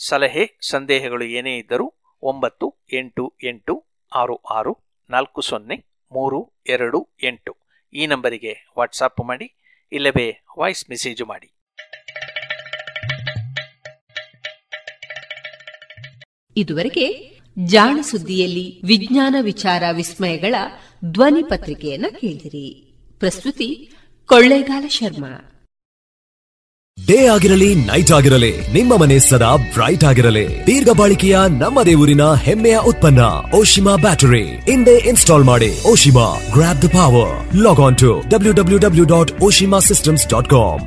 ಸಲಹೆ ಸಂದೇಹಗಳು ಏನೇ ಇದ್ದರೂ ಒಂಬತ್ತು ಎಂಟು ಎಂಟು ಆರು ಆರು ನಾಲ್ಕು ಸೊನ್ನೆ ಮೂರು ಎರಡು ಎಂಟು ಈ ನಂಬರಿಗೆ ವಾಟ್ಸಾಪ್ ಮಾಡಿ ಇಲ್ಲವೇ ವಾಯ್ಸ್ ಮೆಸೇಜು ಮಾಡಿ. ಇದುವರೆಗೆ ಜಾಣ ಸುದ್ದಿಯಲ್ಲಿ ವಿಜ್ಞಾನ ವಿಚಾರ ವಿಸ್ಮಯಗಳ ಧ್ವನಿ ಪತ್ರಿಕೆಯನ್ನು ಕೇಳಿದಿರಿ. ಪ್ರಸ್ತುತಿ ಕೊಳ್ಳೇಗಾಲ ಶರ್ಮಾ. ಡೇ ಆಗಿರಲಿ ನೈಟ್ ಆಗಿರಲಿ ನಿಮ್ಮ ಮನೆ ಸದಾ ಬ್ರೈಟ್ ಆಗಿರಲಿ. ದೀರ್ಘ ಬಾಳಿಕೆಯ ನಮ್ಮದೇ ಊರಿನ ಹೆಮ್ಮೆಯ ಉತ್ಪನ್ನ ಓಶಿಮಾ ಬ್ಯಾಟರಿ ಇಂದೇ ಇನ್ಸ್ಟಾಲ್ ಮಾಡಿ. Oshima, grab the power. Log on to W W W dot Oshima systems dot com.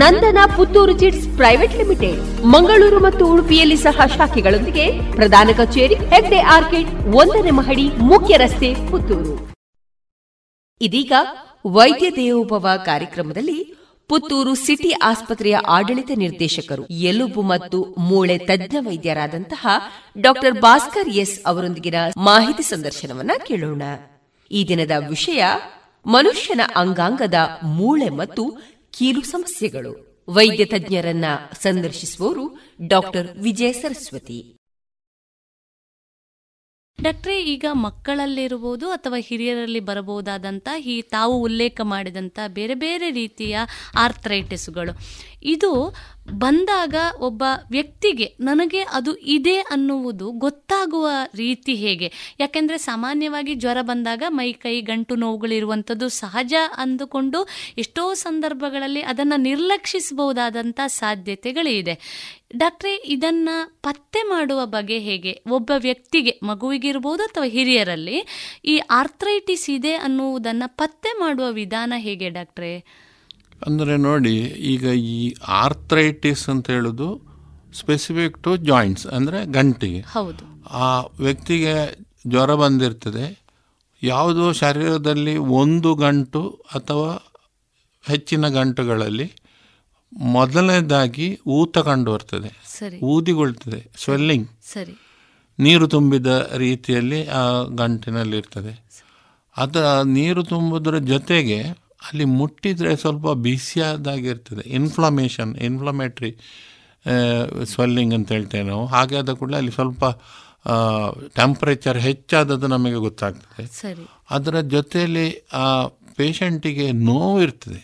Nandana Puttur chits private limited. Mangaluru ಮತ್ತು ಉಡುಪಿಯಲ್ಲಿ ಸಹ ಶಾಖೆಗಳೊಂದಿಗೆ ಪ್ರಧಾನ ಕಚೇರಿ ಹೆಗ್ಡೆ ಆರ್ಕಿಡ್, ಒಂದನೇ ಮಹಡಿ, ಮುಖ್ಯ ರಸ್ತೆ, ಪುತ್ತೂರು. ಇದೀಗ ವೈದ್ಯ ದೇವೋಭವ ಕಾರ್ಯಕ್ರಮದಲ್ಲಿ ಪುತ್ತೂರು ಸಿಟಿ ಆಸ್ಪತ್ರೆಯ ಆಡಳಿತ ನಿರ್ದೇಶಕರು, ಎಲುಬು ಮತ್ತು ಮೂಳೆ ತಜ್ಞ ವೈದ್ಯರಾದಂತಹ ಡಾಕ್ಟರ್ ಭಾಸ್ಕರ್ ಎಸ್ ಅವರೊಂದಿಗಿನ ಮಾಹಿತಿ ಸಂದರ್ಶನವನ್ನ ಕೇಳೋಣ. ಈ ದಿನದ ವಿಷಯ ಮನುಷ್ಯನ ಅಂಗಾಂಗದ ಮೂಳೆ ಮತ್ತು ಕೀಲು ಸಮಸ್ಯೆಗಳು. ವೈದ್ಯ ತಜ್ಞರನ್ನ ಸಂದರ್ಶಿಸುವವರು ಡಾಕ್ಟರ್ ವಿಜಯ ಸರಸ್ವತಿ. ಡಾಕ್ಟ್ರೇ, ಈಗ ಮಕ್ಕಳಲ್ಲಿರಬಹುದು ಅಥವಾ ಹಿರಿಯರಲ್ಲಿ ಬರಬಹುದಾದಂಥ ಈ ತಾವು ಉಲ್ಲೇಖ ಮಾಡಿದಂಥ ಬೇರೆ ಬೇರೆ ರೀತಿಯ ಆರ್ಥ್ರೈಟಿಸ್ಗಳು, ಇದು ಬಂದಾಗ ಒಬ್ಬ ವ್ಯಕ್ತಿಗೆ ನನಗೆ ಅದು ಇದೆ ಅನ್ನುವುದು ಗೊತ್ತಾಗುವ ರೀತಿ ಹೇಗೆ? ಯಾಕೆಂದರೆ ಸಾಮಾನ್ಯವಾಗಿ ಜ್ವರ ಬಂದಾಗ ಮೈ, ಕೈ, ಗಂಟು ನೋವುಗಳಿರುವಂಥದ್ದು ಸಹಜ ಅಂದುಕೊಂಡು ಎಷ್ಟೋ ಸಂದರ್ಭಗಳಲ್ಲಿ ಅದನ್ನು ನಿರ್ಲಕ್ಷಿಸಬಹುದಾದಂಥ ಸಾಧ್ಯತೆಗಳೇ ಇದೆ. ಡಾಕ್ಟ್ರೇ, ಇದನ್ನು ಪತ್ತೆ ಮಾಡುವ ಬಗ್ಗೆ ಹೇಗೆ? ಒಬ್ಬ ವ್ಯಕ್ತಿಗೆ, ಮಗುವಿಗಿರ್ಬೋದು ಅಥವಾ ಹಿರಿಯರಲ್ಲಿ, ಈ ಆರ್ಥ್ರೈಟಿಸ್ ಇದೆ ಅನ್ನುವುದನ್ನು ಪತ್ತೆ ಮಾಡುವ ವಿಧಾನ ಹೇಗೆ ಡಾಕ್ಟ್ರೇ? ಅಂದರೆ ನೋಡಿ, ಈಗ ಈ ಆರ್ಥ್ರೈಟಿಸ್ ಅಂತ ಹೇಳೋದು ಸ್ಪೆಸಿಫಿಕ್ ಟು ಜಾಯಿಂಟ್ಸ್, ಅಂದರೆ ಗಂಟಿಗೆ. ಹೌದು. ಆ ವ್ಯಕ್ತಿಗೆ ಜ್ವರ ಬಂದಿರ್ತದೆ, ಯಾವುದೋ ಶರೀರದಲ್ಲಿ ಒಂದು ಗಂಟು ಅಥವಾ ಹೆಚ್ಚಿನ ಗಂಟುಗಳಲ್ಲಿ ಮೊದಲನೇದಾಗಿ ಊತ ಕಂಡು ಬರ್ತದೆ, ಊದಿಗೊಳ್ತದೆ, ಸ್ವೆಲ್ಲಿಂಗ್, ನೀರು ತುಂಬಿದ ರೀತಿಯಲ್ಲಿ ಆ ಗಂಟಿನಲ್ಲಿರ್ತದೆ. ಅದರ ನೀರು ತುಂಬುವುದರ ಜೊತೆಗೆ ಅಲ್ಲಿ ಮುಟ್ಟಿದರೆ ಸ್ವಲ್ಪ ಬಿಸಿಯಾದಾಗಿರ್ತದೆ, ಇನ್ಫ್ಲಮೇಷನ್, ಇನ್ಫ್ಲಮೇಟ್ರಿ ಸ್ವೆಲ್ಲಿಂಗ್ ಅಂತ ಹೇಳ್ತೇವೆ ನಾವು. ಹಾಗೆ ಆದ ಕೂಡಲೇ ಅಲ್ಲಿ ಸ್ವಲ್ಪ ಟೆಂಪ್ರೇಚರ್ ಹೆಚ್ಚಾದದ್ದು ನಮಗೆ ಗೊತ್ತಾಗ್ತದೆ. ಅದರ ಜೊತೆಯಲ್ಲಿ ಆ ಪೇಷಂಟಿಗೆ ನೋವು ಇರ್ತದೆ.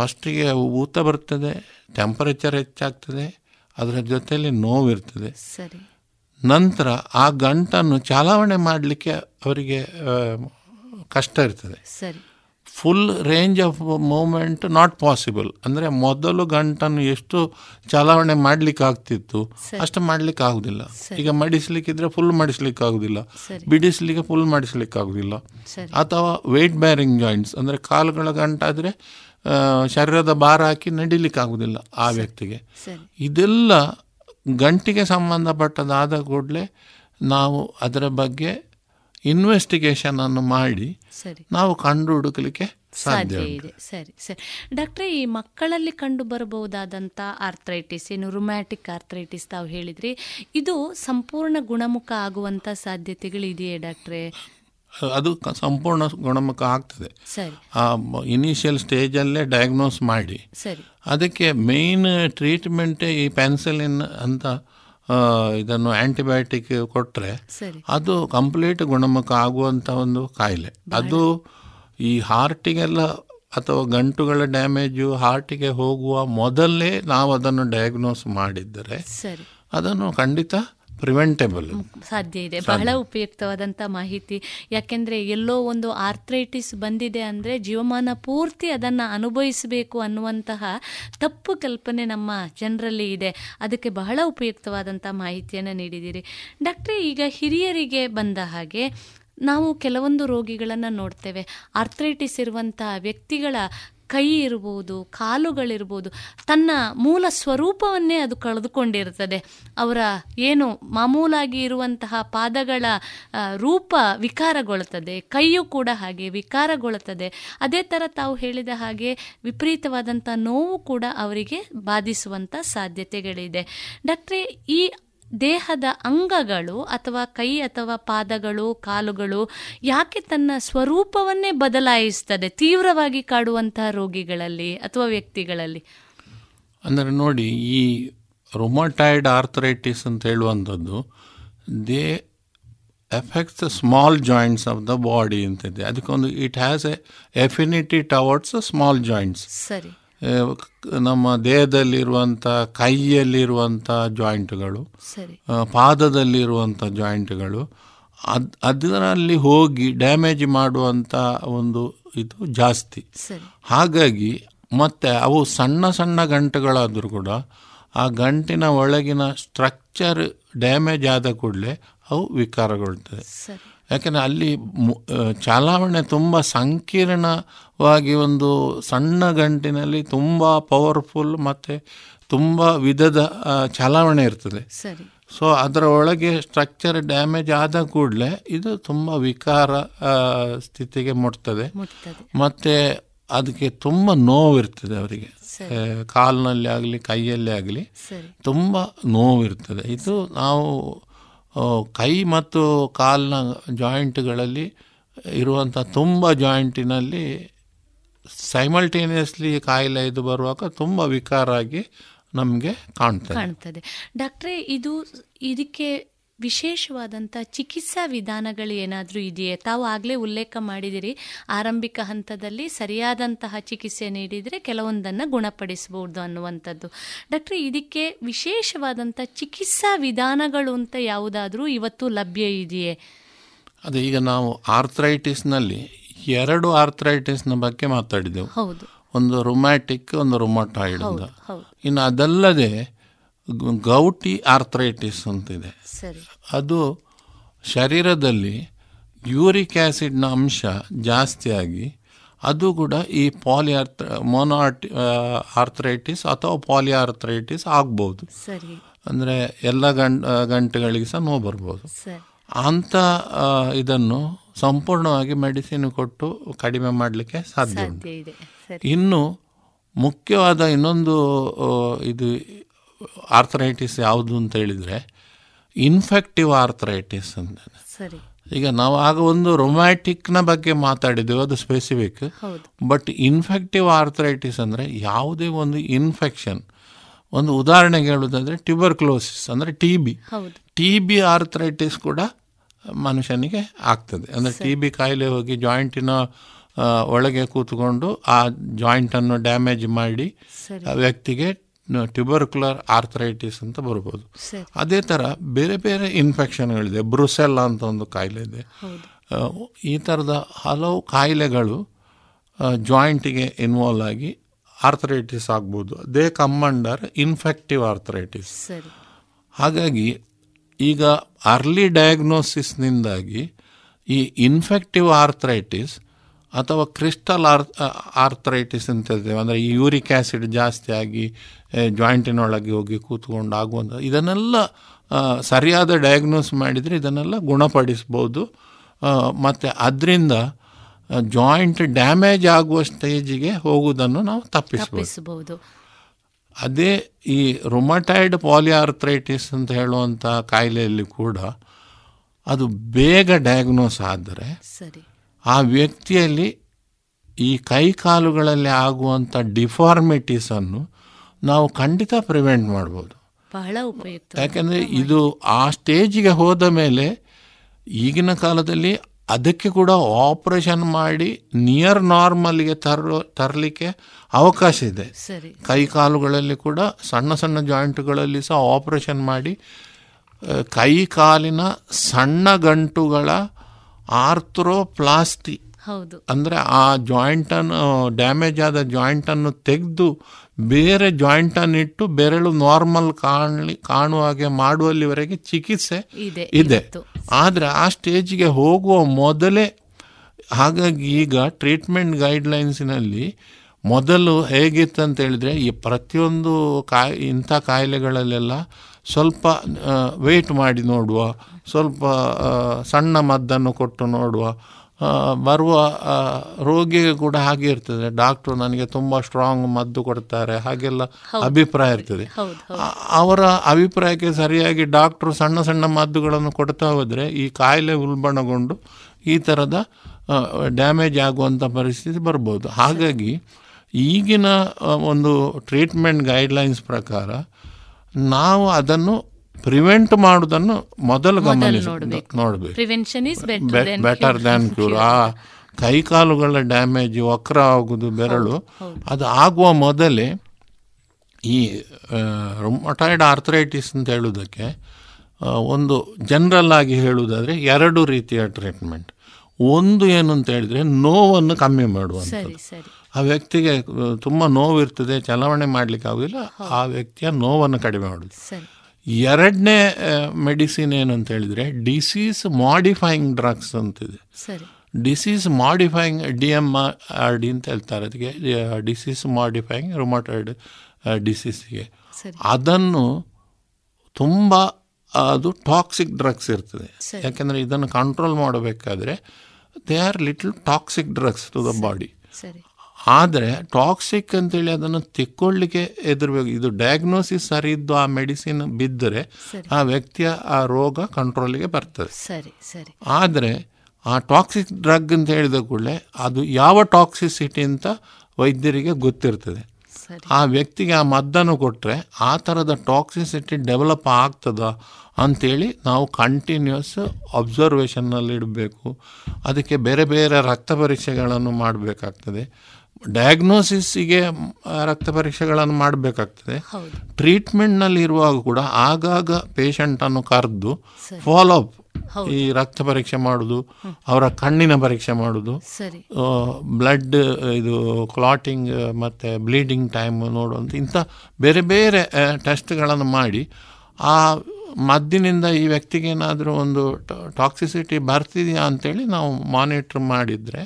ಫಸ್ಟಿಗೆ ಊತ ಬರ್ತದೆ, ಟೆಂಪರೇಚರ್ ಹೆಚ್ಚಾಗ್ತದೆ, ಅದರ ಜೊತೆಯಲ್ಲಿ ನೋವಿರ್ತದೆ. ನಂತರ ಆ ಗಂಟನ್ನು ಚಲಾವಣೆ ಮಾಡಲಿಕ್ಕೆ ಅವರಿಗೆ ಕಷ್ಟ ಇರ್ತದೆ. Full range of movement not possible. ಅಂದರೆ ಮೊದಲು ಗಂಟನ್ನು ಎಷ್ಟು ಚಲಾವಣೆ ಮಾಡಲಿಕ್ಕೆ ಆಗ್ತಿತ್ತು ಅಷ್ಟು ಮಾಡಲಿಕ್ಕೆ ಆಗುದಿಲ್ಲ. ಈಗ ಮಡಿಸ್ಲಿಕ್ಕಿದ್ರೆ ಫುಲ್ ಮಡಿಸ್ಲಿಕ್ಕೆ ಆಗುದಿಲ್ಲ, ಬಿಡಿಸ್ಲಿಕ್ಕೆ ಫುಲ್ ಮಾಡಿಸ್ಲಿಕ್ಕೆ ಆಗುದಿಲ್ಲ. ಅಥವಾ ವೆಯ್ಟ್ ಬ್ಯಾರಿಂಗ್ ಜಾಯಿಂಟ್ಸ್, ಅಂದರೆ ಕಾಲುಗಳ ಗಂಟಾದರೆ ಶರೀರದ ಭಾರ ಹಾಕಿ ನಡಿಲಿಕ್ಕೆ ಆಗುದಿಲ್ಲ ಆ ವ್ಯಕ್ತಿಗೆ. ಇದೆಲ್ಲ ಗಂಟಿಗೆ ಸಂಬಂಧಪಟ್ಟದಾದ ಕೂಡಲೇ ನಾವು ಅದರ ಬಗ್ಗೆ ಇನ್ವೆಸ್ಟಿಗೇಷನ್ ಅನ್ನು ಮಾಡಿ ನಾವು ಕಂಡು ಹುಡುಕಲಿಕ್ಕೆ ಸಾಧ್ಯ ಇದೆ. ಸರಿ ಸರಿ ಡಾಕ್ಟ್ರೇ, ಈ ಮಕ್ಕಳಲ್ಲಿ ಕಂಡು ಬರಬಹುದಾದಂಥ ಆರ್ಥ್ರೈಟಿಸ್, ಏನು ರುಮ್ಯಾಟಿಕ್ ಆರ್ಥ್ರೈಟಿಸ್ ತಾವು ಹೇಳಿದ್ರಿ, ಇದು ಸಂಪೂರ್ಣ ಗುಣಮುಖ ಆಗುವಂಥ ಸಾಧ್ಯತೆಗಳಿದೆಯೇ ಡಾಕ್ಟ್ರೇ? ಅದು ಸಂಪೂರ್ಣ ಗುಣಮುಖ ಆಗ್ತದೆ. ಇನಿಷಿಯಲ್ ಸ್ಟೇಜಲ್ಲೇ ಡಯಾಗ್ನೋಸ್ ಮಾಡಿ, ಅದಕ್ಕೆ ಮೇನ್ ಟ್ರೀಟ್ಮೆಂಟೇ ಈ ಪೆನ್ಸಿಲಿನ್ ಅಂತ ಇದನ್ನು ಆ್ಯಂಟಿಬಯೋಟಿಕ್ ಕೊಟ್ಟರೆ ಅದು ಕಂಪ್ಲೀಟ್ ಗುಣಮುಖ ಆಗುವಂಥ ಒಂದು ಕಾಯಿಲೆ. ಅದು ಈ ಹಾರ್ಟಿಗೆಲ್ಲ ಅಥವಾ ಗಂಟುಗಳ ಡ್ಯಾಮೇಜು ಹಾರ್ಟಿಗೆ ಹೋಗುವ ಮೊದಲೇ ನಾವು ಅದನ್ನು ಡಯಾಗ್ನೋಸ್ ಮಾಡಿದ್ದರೆ ಅದನ್ನು ಖಂಡಿತ ಪ್ರಿವೆಂಟೇಬಲ್ ಸಾಧ್ಯ ಇದೆ. ಬಹಳ ಉಪಯುಕ್ತವಾದಂಥ ಮಾಹಿತಿ. ಯಾಕೆಂದರೆ ಎಲ್ಲೋ ಒಂದು ಆರ್ಥ್ರೈಟಿಸ್ ಬಂದಿದೆ ಅಂದರೆ ಜೀವಮಾನ ಪೂರ್ತಿ ಅದನ್ನು ಅನುಭವಿಸಬೇಕು ಅನ್ನುವಂತಹ ತಪ್ಪು ಕಲ್ಪನೆ ನಮ್ಮ ಜನರಲ್ಲಿ ಇದೆ. ಅದಕ್ಕೆ ಬಹಳ ಉಪಯುಕ್ತವಾದಂಥ ಮಾಹಿತಿಯನ್ನು ನೀಡಿದ್ದೀರಿ ಡಾಕ್ಟ್ರೇ. ಈಗ ಹಿರಿಯರಿಗೆ ಬಂದ ಹಾಗೆ ನಾವು ಕೆಲವೊಂದು ರೋಗಿಗಳನ್ನು ನೋಡ್ತೇವೆ, ಆರ್ಥ್ರೈಟಿಸ್ ಇರುವಂಥ ವ್ಯಕ್ತಿಗಳ ಕೈ ಇರ್ಬೋದು, ಕಾಲುಗಳಿರ್ಬೋದು, ತನ್ನ ಮೂಲ ಸ್ವರೂಪವನ್ನೇ ಅದು ಕಳೆದುಕೊಂಡಿರ್ತದೆ. ಅವರ ಏನು ಮಾಮೂಲಾಗಿ ಇರುವಂತಹ ಪಾದಗಳ ರೂಪ ವಿಕಾರಗೊಳ್ಳುತ್ತದೆ, ಕೈಯೂ ಕೂಡ ಹಾಗೆ ವಿಕಾರಗೊಳ್ಳುತ್ತದೆ. ಅದೇ ಥರ ತಾವು ಹೇಳಿದ ಹಾಗೆ ವಿಪರೀತವಾದಂಥ ನೋವು ಕೂಡ ಅವರಿಗೆ ಬಾಧಿಸುವಂಥ ಸಾಧ್ಯತೆಗಳಿದೆ. ಡಾಕ್ಟ್ರೇ, ಈ ದೇಹದ ಅಂಗಗಳು ಅಥವಾ ಕೈ ಅಥವಾ ಪಾದಗಳು, ಕಾಲುಗಳು ಯಾಕೆ ತನ್ನ ಸ್ವರೂಪವನ್ನೇ ಬದಲಾಯಿಸ್ತದೆ ತೀವ್ರವಾಗಿ ಕಾಡುವಂತಹ ರೋಗಿಗಳಲ್ಲಿ ಅಥವಾ ವ್ಯಕ್ತಿಗಳಲ್ಲಿ? ಅಂದರೆ ನೋಡಿ, ಈ ರುಮಟಾಯ್ಡ್ ಆರ್ಥರೈಟಿಸ್ ಅಂತ ಹೇಳುವಂಥದ್ದು they effects small joints of the body ಅಂತಿದೆ. ಅದಕ್ಕೊಂದು it has a affinity towards small joints. ಸರಿ. ನಮ್ಮ ದೇಹದಲ್ಲಿರುವಂಥ, ಕೈಯಲ್ಲಿರುವಂಥ ಜಾಯಿಂಟ್ಗಳು, ಪಾದದಲ್ಲಿರುವಂಥ ಜಾಯಿಂಟ್ಗಳು ಅದು ಅದರಲ್ಲಿ ಹೋಗಿ ಡ್ಯಾಮೇಜ್ ಮಾಡುವಂಥ ಒಂದು ಇದು ಜಾಸ್ತಿ. ಹಾಗಾಗಿ ಮತ್ತು ಅವು ಸಣ್ಣ ಸಣ್ಣ ಗಂಟುಗಳಾದರೂ ಕೂಡ ಆ ಗಂಟಿನ ಒಳಗಿನ ಸ್ಟ್ರಕ್ಚರ್ ಡ್ಯಾಮೇಜ್ ಆದ ಕೂಡಲೇ ಅವು ವಿಕಾರಗೊಳ್ತದೆ. ಯಾಕೆಂದರೆ ಅಲ್ಲಿ ಚಲಾವಣೆ ತುಂಬ ಸಂಕೀರ್ಣವಾಗಿ, ಒಂದು ಸಣ್ಣ ಗಂಟಿನಲ್ಲಿ ತುಂಬ ಪವರ್ಫುಲ್ ಮತ್ತು ತುಂಬ ವಿಧದ ಚಲಾವಣೆ ಇರ್ತದೆ. ಸೊ ಅದರ ಒಳಗೆ ಸ್ಟ್ರಕ್ಚರ್ ಡ್ಯಾಮೇಜ್ ಆದ ಕೂಡಲೇ ಇದು ತುಂಬ ವಿಕಾರ ಸ್ಥಿತಿಗೆ ಮುಟ್ತದೆ. ಮತ್ತು ಅದಕ್ಕೆ ತುಂಬ ನೋವಿರ್ತದೆ ಅವರಿಗೆ, ಕಾಲಿನಲ್ಲಿ ಆಗಲಿ ಕೈಯಲ್ಲೇ ಆಗಲಿ ತುಂಬ ನೋವಿರ್ತದೆ. ಇದು ನಾವು ಕೈ ಮತ್ತು ಕಾಲಿನ ಜಾಯಿಂಟ್ಗಳಲ್ಲಿ ಇರುವಂಥ ತುಂಬ ಜಾಯಿಂಟಿನಲ್ಲಿ ಸೈಮಲ್ಟೇನಿಯಸ್ಲಿ ಕಾಯಿಲೆ ಇದು ಬರುವಾಗ ತುಂಬ ವಿಕಾರ ಆಗಿ ನಮಗೆ ಕಾಣ್ತದೆ. ಡಾಕ್ಟ್ರೇ, ಇದು ಇದಕ್ಕೆ ವಿಶೇಷವಾದಂಥ ಚಿಕಿತ್ಸಾ ವಿಧಾನಗಳು ಏನಾದರೂ ಇದೆಯೇ? ತಾವು ಆಗಲೇ ಉಲ್ಲೇಖ ಮಾಡಿದಿರಿ, ಆರಂಭಿಕ ಹಂತದಲ್ಲಿ ಸರಿಯಾದಂತಹ ಚಿಕಿತ್ಸೆ ನೀಡಿದರೆ ಕೆಲವೊಂದನ್ನು ಗುಣಪಡಿಸಬಹುದು ಅನ್ನುವಂಥದ್ದು. ಡಾಕ್ಟ್ರೆ, ಇದಕ್ಕೆ ವಿಶೇಷವಾದಂಥ ಚಿಕಿತ್ಸಾ ವಿಧಾನಗಳು ಅಂತ ಯಾವುದಾದ್ರೂ ಇವತ್ತು ಲಭ್ಯ ಇದೆಯೇ? ಅದೇ, ಈಗ ನಾವು ಆರ್ಥ್ರೈಟಿಸ್ನಲ್ಲಿ ಎರಡು ಆರ್ಥ್ರೈಟಿಸ್ನ ಬಗ್ಗೆ ಮಾತಾಡಿದೆವು. ಹೌದು, ಒಂದು ರೊಮ್ಯಾಟಿಕ್, ಒಂದು ರೊಮಟಾಯ್ಡ್. ಇನ್ನು ಅದಲ್ಲದೆ ಗೌಟಿ ಆರ್ಥ್ರೈಟಿಸ್ ಅಂತಿದೆ. ಅದು ಶರೀರದಲ್ಲಿ ಯೂರಿಕ್ ಆ್ಯಸಿಡ್ನ ಅಂಶ ಜಾಸ್ತಿಯಾಗಿ ಅದು ಕೂಡ ಈ ಪಾಲಿ ಆರ್ಥ ಮೊನೋ ಆರ್ಟಿ ಆರ್ಥ್ರೈಟಿಸ್ ಅಥವಾ ಪಾಲಿ ಆರ್ಥ್ರೈಟಿಸ್ ಆಗ್ಬೋದು. ಅಂದರೆ ಎಲ್ಲ ಗಂಟ ಗಂಟೆಗಳಿಗೆ ಸಹ ನೋವು ಬರ್ಬೋದು. ಅಂಥ ಇದನ್ನು ಸಂಪೂರ್ಣವಾಗಿ ಮೆಡಿಸಿನ್ ಕೊಟ್ಟು ಕಡಿಮೆ ಮಾಡಲಿಕ್ಕೆ ಸಾಧ್ಯ ಉಂಟು. ಇನ್ನು ಮುಖ್ಯವಾದ ಇನ್ನೊಂದು ಇದು ಆರ್ಥ್ರೈಟಿಸ್ ಯಾವುದು ಅಂತ ಹೇಳಿದರೆ ಇನ್ಫೆಕ್ಟಿವ್ ಆರ್ಥ್ರೈಟಿಸ್ ಅಂತ. ಈಗ ನಾವು ಆಗ ಒಂದು ರೊಮ್ಯಾಟಿಕ್ನ ಬಗ್ಗೆ ಮಾತಾಡಿದ್ದೇವೆ, ಅದು ಸ್ಪೆಸಿಫಿಕ್. ಬಟ್ ಇನ್ಫೆಕ್ಟಿವ್ ಆರ್ಥ್ರೈಟಿಸ್ ಅಂದರೆ ಯಾವುದೇ ಒಂದು ಇನ್ಫೆಕ್ಷನ್, ಒಂದು ಉದಾಹರಣೆಗೆ ಹೇಳೋದಾದರೆ ಟ್ಯೂಬರ್ಕ್ಲೋಸಿಸ್ ಅಂದರೆ T B. T B arthritis ಕೂಡ ಮನುಷ್ಯನಿಗೆ ಆಗ್ತದೆ. ಅಂದರೆ ಟಿ ಬಿ ಕಾಯಿಲೆ ಹೋಗಿ ಜಾಯಿಂಟಿನ ಒಳಗೆ ಕೂತ್ಕೊಂಡು ಆ ಜಾಯಿಂಟನ್ನು ಡ್ಯಾಮೇಜ್ ಮಾಡಿ ವ್ಯಕ್ತಿಗೆ ಟ್ಯೂಬರ್ಕ್ಯುಲರ್ ಆರ್ಥ್ರೈಟಿಸ್ ಅಂತ ಬರ್ಬೋದು. ಅದೇ ಥರ ಬೇರೆ ಬೇರೆ ಇನ್ಫೆಕ್ಷನ್ಗಳಿದೆ. ಬ್ರುಸೆಲ್ಲ ಅಂತ ಒಂದು ಕಾಯಿಲೆ ಇದೆ. ಈ ಥರದ ಹಲವು ಕಾಯಿಲೆಗಳು ಜಾಯಿಂಟಿಗೆ ಇನ್ವಾಲ್ವ್ ಆಗಿ ಆರ್ಥ್ರೈಟಿಸ್ ಆಗ್ಬೋದು. They come under infective arthritis. ಹಾಗಾಗಿ ಈಗ ಅರ್ಲಿ ಡಯಾಗ್ನೋಸಿಸ್ನಿಂದಾಗಿ ಈ ಇನ್ಫೆಕ್ಟಿವ್ ಆರ್ಥ್ರೈಟಿಸ್ ಅಥವಾ ಕ್ರಿಸ್ಟಲ್ ಆರ್ ಆರ್ಥ್ರೈಟಿಸ್ ಅಂತ ಹೇಳ್ತೇವೆ, ಅಂದರೆ ಈ ಯೂರಿಕ್ ಆ್ಯಸಿಡ್ ಜಾಸ್ತಿಯಾಗಿ ಜಾಯಿಂಟಿನೊಳಗೆ ಹೋಗಿ ಕೂತ್ಕೊಂಡು ಆಗುವಂಥ, ಇದನ್ನೆಲ್ಲ ಸರಿಯಾದ ಡಯಾಗ್ನೋಸ್ ಮಾಡಿದರೆ ಇದನ್ನೆಲ್ಲ ಗುಣಪಡಿಸ್ಬೋದು. ಮತ್ತು ಅದರಿಂದ ಜಾಯಿಂಟ್ ಡ್ಯಾಮೇಜ್ ಆಗುವ ಸ್ಟೇಜಿಗೆ ಹೋಗುವುದನ್ನು ನಾವು ತಪ್ಪಿಸಬಹುದು. ಅದೇ ಈ ರೊಮಟಾಯ್ಡ್ ಪಾಲಿಆರ್ಥ್ರೈಟಿಸ್ ಅಂತ ಹೇಳುವಂಥ ಕಾಯಿಲೆಯಲ್ಲಿ ಕೂಡ ಅದು ಬೇಗ ಡಯಾಗ್ನೋಸ್ ಆದರೆ ಆ ವ್ಯಕ್ತಿಯಲ್ಲಿ ಈ ಕೈ ಕಾಲುಗಳಲ್ಲಿ ಆಗುವಂಥ ಡಿಫಾರ್ಮಿಟೀಸನ್ನು ನಾವು ಖಂಡಿತ ಪ್ರಿವೆಂಟ್ ಮಾಡ್ಬೋದು. ಬಹಳ ಉಪಯುಕ್ತ. ಯಾಕೆಂದರೆ ಇದು ಆ ಸ್ಟೇಜಿಗೆ ಹೋದ ಮೇಲೆ ಈಗಿನ ಕಾಲದಲ್ಲಿ ಅದಕ್ಕೆ ಕೂಡ ಆಪರೇಷನ್ ಮಾಡಿ ನಿಯರ್ ನಾರ್ಮಲ್ಗೆ ತರೋ ತರಲಿಕ್ಕೆ ಅವಕಾಶ ಇದೆ. ಕೈ ಕಾಲುಗಳಲ್ಲಿ ಕೂಡ ಸಣ್ಣ ಸಣ್ಣ ಜಾಯಿಂಟ್ಗಳಲ್ಲಿ ಸಹ ಆಪರೇಷನ್ ಮಾಡಿ ಕೈ ಕಾಲಿನ ಸಣ್ಣ ಗಂಟುಗಳ ಆರ್ಥ್ರೋಪ್ಲಾಸ್ಟಿ, ಅಂದರೆ ಆ ಜಾಯಿಂಟನ್ನು ಡ್ಯಾಮೇಜ್ ಆದ ಜಾಯಿಂಟನ್ನು ತೆಗೆದು ಬೇರೆ ಜಾಯಿಂಟನ್ನು ಇಟ್ಟು ಬೆರಳು ನಾರ್ಮಲ್ ಕಾಣಲಿ ಕಾಣುವ ಹಾಗೆ ಮಾಡುವಲ್ಲಿವರೆಗೆ ಚಿಕಿತ್ಸೆ ಇದೆ. ಆದರೆ ಆ ಸ್ಟೇಜಿಗೆ ಹೋಗುವ ಮೊದಲೇ, ಹಾಗಾಗಿ ಈಗ ಟ್ರೀಟ್ಮೆಂಟ್ ಗೈಡ್ಲೈನ್ಸ್ನಲ್ಲಿ ಮೊದಲು ಹೇಗಿತ್ತು ಅಂತ ಹೇಳಿದರೆ ಈ ಪ್ರತಿಯೊಂದು ಕಾಯಿ ಇಂಥ ಕಾಯಿಲೆಗಳಲ್ಲೆಲ್ಲ ಸ್ವಲ್ಪ ವೆಯ್ಟ್ ಮಾಡಿ ನೋಡುವ, ಸ್ವಲ್ಪ ಸಣ್ಣ ಮದ್ದನ್ನು ಕೊಟ್ಟು ನೋಡುವ. ಬರುವ ರೋಗಿಗೆ ಕೂಡ ಹಾಗೆ ಇರ್ತದೆ, ಡಾಕ್ಟ್ರು ನನಗೆ ತುಂಬ ಸ್ಟ್ರಾಂಗ್ ಮದ್ದು ಕೊಡ್ತಾರೆ ಹಾಗೆಲ್ಲ ಅಭಿಪ್ರಾಯ ಇರ್ತದೆ. ಅವರ ಅಭಿಪ್ರಾಯಕ್ಕೆ ಸರಿಯಾಗಿ ಡಾಕ್ಟ್ರು ಸಣ್ಣ ಸಣ್ಣ ಮದ್ದುಗಳನ್ನು ಕೊಡ್ತಾ ಹೋದರೆ ಈ ಕಾಯಿಲೆ ಉಲ್ಬಣಗೊಂಡು ಈ ಥರದ ಡ್ಯಾಮೇಜ್ ಆಗುವಂಥ ಪರಿಸ್ಥಿತಿ ಬರ್ಬೋದು. ಹಾಗಾಗಿ ಈಗಿನ ಒಂದು ಟ್ರೀಟ್ಮೆಂಟ್ ಗೈಡ್ಲೈನ್ಸ್ ಪ್ರಕಾರ ನಾವು ಅದನ್ನು ಪ್ರಿವೆಂಟ್ ಮಾಡುವುದನ್ನು ಮೊದಲು ಗಮನಿಸಿ ನೋಡಬೇಕು. Prevention is better than cure. ಆ ಕೈಕಾಲುಗಳ ಡ್ಯಾಮೇಜು, ವಕ್ರ ಆಗೋದು, ಬೆರಳು, ಅದು ಆಗುವ ಮೊದಲೇ ಈ ರೊಮಟಾಯ್ಡ್ ಆರ್ಥರೈಟಿಸ್ ಅಂತ ಹೇಳೋದಕ್ಕೆ ಒಂದು ಜನರಲ್ ಆಗಿ ಹೇಳುವುದಾದರೆ ಎರಡು ರೀತಿಯ ಟ್ರೀಟ್ಮೆಂಟ್. ಒಂದು ಏನು ಅಂತ ಹೇಳಿದರೆ ನೋವನ್ನು ಕಮ್ಮಿ ಮಾಡುವಂಥದ್ದು. ಆ ವ್ಯಕ್ತಿಗೆ ತುಂಬ ನೋವಿರ್ತದೆ, ಚಲಾವಣೆ ಮಾಡಲಿಕ್ಕಾಗೋದಿಲ್ಲ, ಆ ವ್ಯಕ್ತಿಯ ನೋವನ್ನು ಕಡಿಮೆ ಮಾಡೋದು. ಎರಡನೇ ಮೆಡಿಸಿನ್ ಏನು ಅಂತ ಹೇಳಿದರೆ ಡಿಸೀಸ್ ಮಾಡಿಫೈಯಿಂಗ್ ಡ್ರಗ್ಸ್ ಅಂತಿದೆ. Disease modifying D M R D ಅಂತ ಹೇಳ್ತಾರೆ ಅದಕ್ಕೆ, ಡಿಸೀಸ್ ಮಾಡಿಫೈಯಿಂಗ್ ರೊಮಟಾಯ್ಡ್ ಡಿಸೀಸ್ಗೆ. ಅದನ್ನು ತುಂಬ ಅದು ಟಾಕ್ಸಿಕ್ ಡ್ರಗ್ಸ್ ಇರ್ತದೆ, ಯಾಕೆಂದರೆ ಇದನ್ನು ಕಂಟ್ರೋಲ್ ಮಾಡಬೇಕಾದ್ರೆ they are little toxic drugs to the body. ಆದರೆ ಟಾಕ್ಸಿಕ್ ಅಂತೇಳಿ ಅದನ್ನು ತೆಕ್ಕೊಳ್ಳಿಕ್ಕೆ ಎದುರಬೇಕು. ಇದು ಡಯಾಗ್ನೋಸಿಸ್ ಸರಿ ಇದ್ದು ಆ ಮೆಡಿಸಿನ್ ಬಿದ್ದರೆ ಆ ವ್ಯಕ್ತಿಯ ಆ ರೋಗ ಕಂಟ್ರೋಲಿಗೆ ಬರ್ತದೆ. ಆದರೆ ಆ ಟಾಕ್ಸಿಕ್ ಡ್ರಗ್ ಅಂತ ಹೇಳಿದ ಕೂಡಲೇ ಅದು ಯಾವ ಟಾಕ್ಸಿಸಿಟಿ ಅಂತ ವೈದ್ಯರಿಗೆ ಗೊತ್ತಿರ್ತದೆ. ಆ ವ್ಯಕ್ತಿಗೆ ಆ ಮದ್ದನ್ನು ಕೊಟ್ಟರೆ ಆ ಥರದ ಟಾಕ್ಸಿಸಿಟಿ ಡೆವಲಪ್ ಆಗ್ತದ ಅಂಥೇಳಿ ನಾವು ಕಂಟಿನ್ಯೂಸ್ ಅಬ್ಸರ್ವೇಷನ್ನಲ್ಲಿ ಇಡಬೇಕು. ಅದಕ್ಕೆ ಬೇರೆ ಬೇರೆ ರಕ್ತ ಪರೀಕ್ಷೆಗಳನ್ನು ಮಾಡಬೇಕಾಗ್ತದೆ. ಡಯಾಗ್ನೋಸಿಸ್ಸಿಗೆ ರಕ್ತ ಪರೀಕ್ಷೆಗಳನ್ನು ಮಾಡಬೇಕಾಗ್ತದೆ. ಟ್ರೀಟ್ಮೆಂಟ್ನಲ್ಲಿ ಇರುವಾಗ ಕೂಡ ಆಗಾಗ ಪೇಷಂಟನ್ನು ಕರೆದು ಫಾಲೋ ಅಪ್, ಈ ರಕ್ತ ಪರೀಕ್ಷೆ ಮಾಡೋದು, ಅವರ ಕಣ್ಣಿನ ಪರೀಕ್ಷೆ ಮಾಡೋದು, ಬ್ಲಡ್ ಇದು ಕ್ಲಾಟಿಂಗ್ ಮತ್ತು ಬ್ಲೀಡಿಂಗ್ ಟೈಮ್ ನೋಡುವಂಥ ಇಂಥ ಬೇರೆ ಬೇರೆ ಟೆಸ್ಟ್ಗಳನ್ನು ಮಾಡಿ ಆ ಮದ್ದಿನಿಂದ ಈ ವ್ಯಕ್ತಿಗೆ ಏನಾದರೂ ಒಂದು ಟಾಕ್ಸಿಸಿಟಿ ಬರ್ತಿದೆಯಾ ಅಂತೇಳಿ ನಾವು ಮಾನಿಟ್ರ್ ಮಾಡಿದರೆ,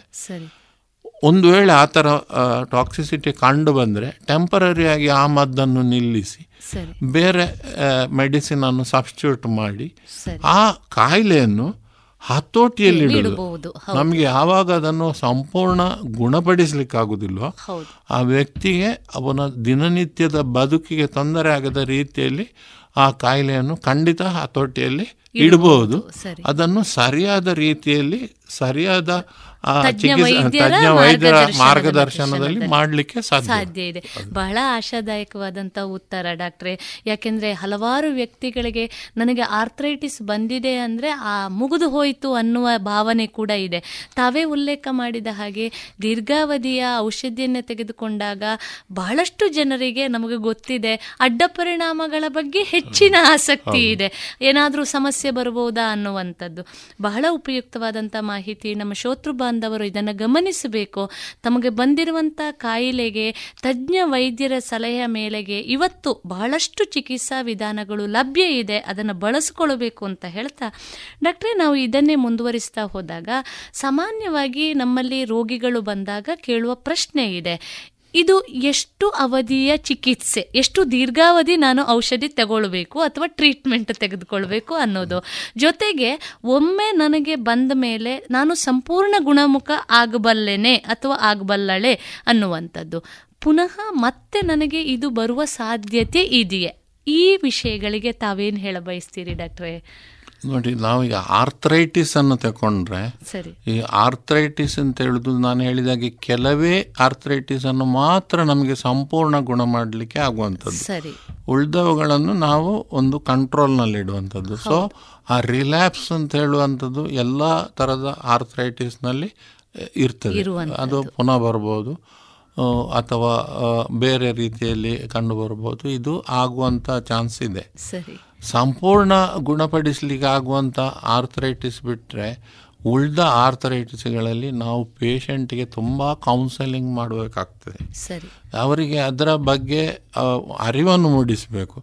ಒಂದು ವೇಳೆ ಆ ಥರ ಟಾಕ್ಸಿಸಿಟಿ ಕಂಡು ಬಂದರೆ ಟೆಂಪರರಿಯಾಗಿ ಆ ಮದ್ದನ್ನು ನಿಲ್ಲಿಸಿ ಬೇರೆ ಮೆಡಿಸಿನನ್ನು ಸಬ್ಸ್ಟಿಟ್ಯೂಟ್ ಮಾಡಿ ಆ ಕಾಯಿಲೆಯನ್ನು ಹತೋಟಿಯಲ್ಲಿಡಬಹುದು. ನಮಗೆ ಯಾವಾಗ ಅದನ್ನು ಸಂಪೂರ್ಣ ಗುಣಪಡಿಸಲಿಕ್ಕಾಗೋದಿಲ್ವೋ ಆ ವ್ಯಕ್ತಿಗೆ ಅವನ ದಿನನಿತ್ಯದ ಬದುಕಿಗೆ ತೊಂದರೆ ಆಗದ ರೀತಿಯಲ್ಲಿ ಆ ಕಾಯಿಲೆಯನ್ನು ಖಂಡಿತ ಹತೋಟಿಯಲ್ಲಿ ಇಡಬಹುದು. ಅದನ್ನು ಸರಿಯಾದ ರೀತಿಯಲ್ಲಿ ಸರಿಯಾದ ತಜ್ಞ ವೈದ್ಯರ ಮಾರ್ಗದರ್ಶನದಲ್ಲಿ ಮಾಡಲಿಕ್ಕೆ ಸಾಧ್ಯ ಇದೆ. ಬಹಳ ಆಶಾದಾಯಕವಾದಂಥ ಉತ್ತರ ಡಾಕ್ಟ್ರೆ. ಯಾಕೆಂದರೆ ಹಲವಾರು ವ್ಯಕ್ತಿಗಳಿಗೆ ನನಗೆ ಆರ್ಥರೈಟಿಸ್ ಬಂದಿದೆ ಅಂದರೆ ಆ ಮುಗಿದು ಹೋಯಿತು ಅನ್ನುವ ಭಾವನೆ ಕೂಡ ಇದೆ. ತಾವೇ ಉಲ್ಲೇಖ ಮಾಡಿದ ಹಾಗೆ ದೀರ್ಘಾವಧಿಯ ಔಷಧಿಯನ್ನು ತೆಗೆದುಕೊಂಡಾಗ ಬಹಳಷ್ಟು ಜನರಿಗೆ ನಮಗೆ ಗೊತ್ತಿದೆ ಅಡ್ಡ ಪರಿಣಾಮಗಳ ಬಗ್ಗೆ ಹೆಚ್ಚಿನ ಆಸಕ್ತಿ ಇದೆ, ಏನಾದರೂ ಸಮಸ್ಯೆ ಬರಬಹುದಾ ಅನ್ನುವಂಥದ್ದು. ಬಹಳ ಉಪಯುಕ್ತವಾದಂಥ ಮಾಹಿತಿ. ನಮ್ಮ ಶ್ರೋತೃ ಬಾಂಧವರು ಇದನ್ನು ಗಮನಿಸಬೇಕು. ತಮಗೆ ಬಂದಿರುವಂಥ ಕಾಯಿಲೆಗೆ ತಜ್ಞ ವೈದ್ಯರ ಸಲಹೆಯ ಮೇಲೆಗೆ ಇವತ್ತು ಬಹಳಷ್ಟು ಚಿಕಿತ್ಸಾ ವಿಧಾನಗಳು ಲಭ್ಯ ಇದೆ, ಅದನ್ನು ಬಳಸಿಕೊಳ್ಳಬೇಕು ಅಂತ ಹೇಳ್ತಾ ಡಾಕ್ಟ್ರೇ, ನಾವು ಇದನ್ನೇ ಮುಂದುವರಿಸ್ತಾ ಹೋದಾಗ ಸಾಮಾನ್ಯವಾಗಿ ನಮ್ಮಲ್ಲಿ ರೋಗಿಗಳು ಬಂದಾಗ ಕೇಳುವ ಪ್ರಶ್ನೆ ಇದೆ, ಇದು ಎಷ್ಟು ಅವಧಿಯ ಚಿಕಿತ್ಸೆ, ಎಷ್ಟು ದೀರ್ಘಾವಧಿ ನಾನು ಔಷಧಿ ತಗೊಳ್ಬೇಕು ಅಥವಾ ಟ್ರೀಟ್ಮೆಂಟ್ ತೆಗೆದುಕೊಳ್ಬೇಕು ಅನ್ನೋದು. ಜೊತೆಗೆ ಒಮ್ಮೆ ನನಗೆ ಬಂದ ಮೇಲೆ ನಾನು ಸಂಪೂರ್ಣ ಗುಣಮುಖ ಆಗಬಲ್ಲೆನೆ ಅಥವಾ ಆಗಬಲ್ಲಳೆ ಅನ್ನುವಂಥದ್ದು, ಪುನಃ ಮತ್ತೆ ನನಗೆ ಇದು ಬರುವ ಸಾಧ್ಯತೆ ಇದೆಯೇ? ಈ ವಿಷಯಗಳಿಗೆ ತಾವೇನು ಹೇಳಬಯಸ್ತೀರಿ ಡಾಕ್ಟ್ರೇ? ನೋಡಿ, ನಾವೀಗ ಆರ್ಥರೈಟಿಸ್ ಅನ್ನು ತಗೊಂಡ್ರೆ, ಈ ಆರ್ಥರೈಟಿಸ್ ಅಂತ ಹೇಳುದು ನಾನು ಹೇಳಿದಾಗೆ ಕೆಲವೇ ಆರ್ಥರೈಟಿಸ್ ಅನ್ನು ಮಾತ್ರ ನಮಗೆ ಸಂಪೂರ್ಣ ಗುಣ ಮಾಡಲಿಕ್ಕೆ ಆಗುವಂಥದ್ದು. ಉಳಿದವುಗಳನ್ನು ನಾವು ಒಂದು ಕಂಟ್ರೋಲ್ನಲ್ಲಿ ಇಡುವಂಥದ್ದು. ಸೊ ಆ ರಿಲ್ಯಾಪ್ಸ್ ಅಂತ ಹೇಳುವಂಥದ್ದು ಎಲ್ಲ ಥರದ ಆರ್ಥರೈಟಿಸ್ನಲ್ಲಿ ಇರ್ತದೆ. ಅದು ಪುನಃ ಬರ್ಬೋದು ಅಥವಾ ಬೇರೆ ರೀತಿಯಲ್ಲಿ ಕಂಡು ಬರ್ಬೋದು. ಇದು ಆಗುವಂಥ ಚಾನ್ಸ್ ಇದೆ. ಸಂಪೂರ್ಣ ಗುಣಪಡಿಸಲಿಕ್ಕೆ ಆಗುವಂಥ ಆರ್ಥರೈಟಿಸ್ ಬಿಟ್ಟರೆ ಉಳಿದ ಆರ್ಥರೈಟಿಸ್ಗಳಲ್ಲಿ ನಾವು ಪೇಷಂಟಿಗೆ ತುಂಬ ಕೌನ್ಸಲಿಂಗ್ ಮಾಡಬೇಕಾಗ್ತದೆ. ಅವರಿಗೆ ಅದರ ಬಗ್ಗೆ ಅರಿವನ್ನು ಮೂಡಿಸಬೇಕು.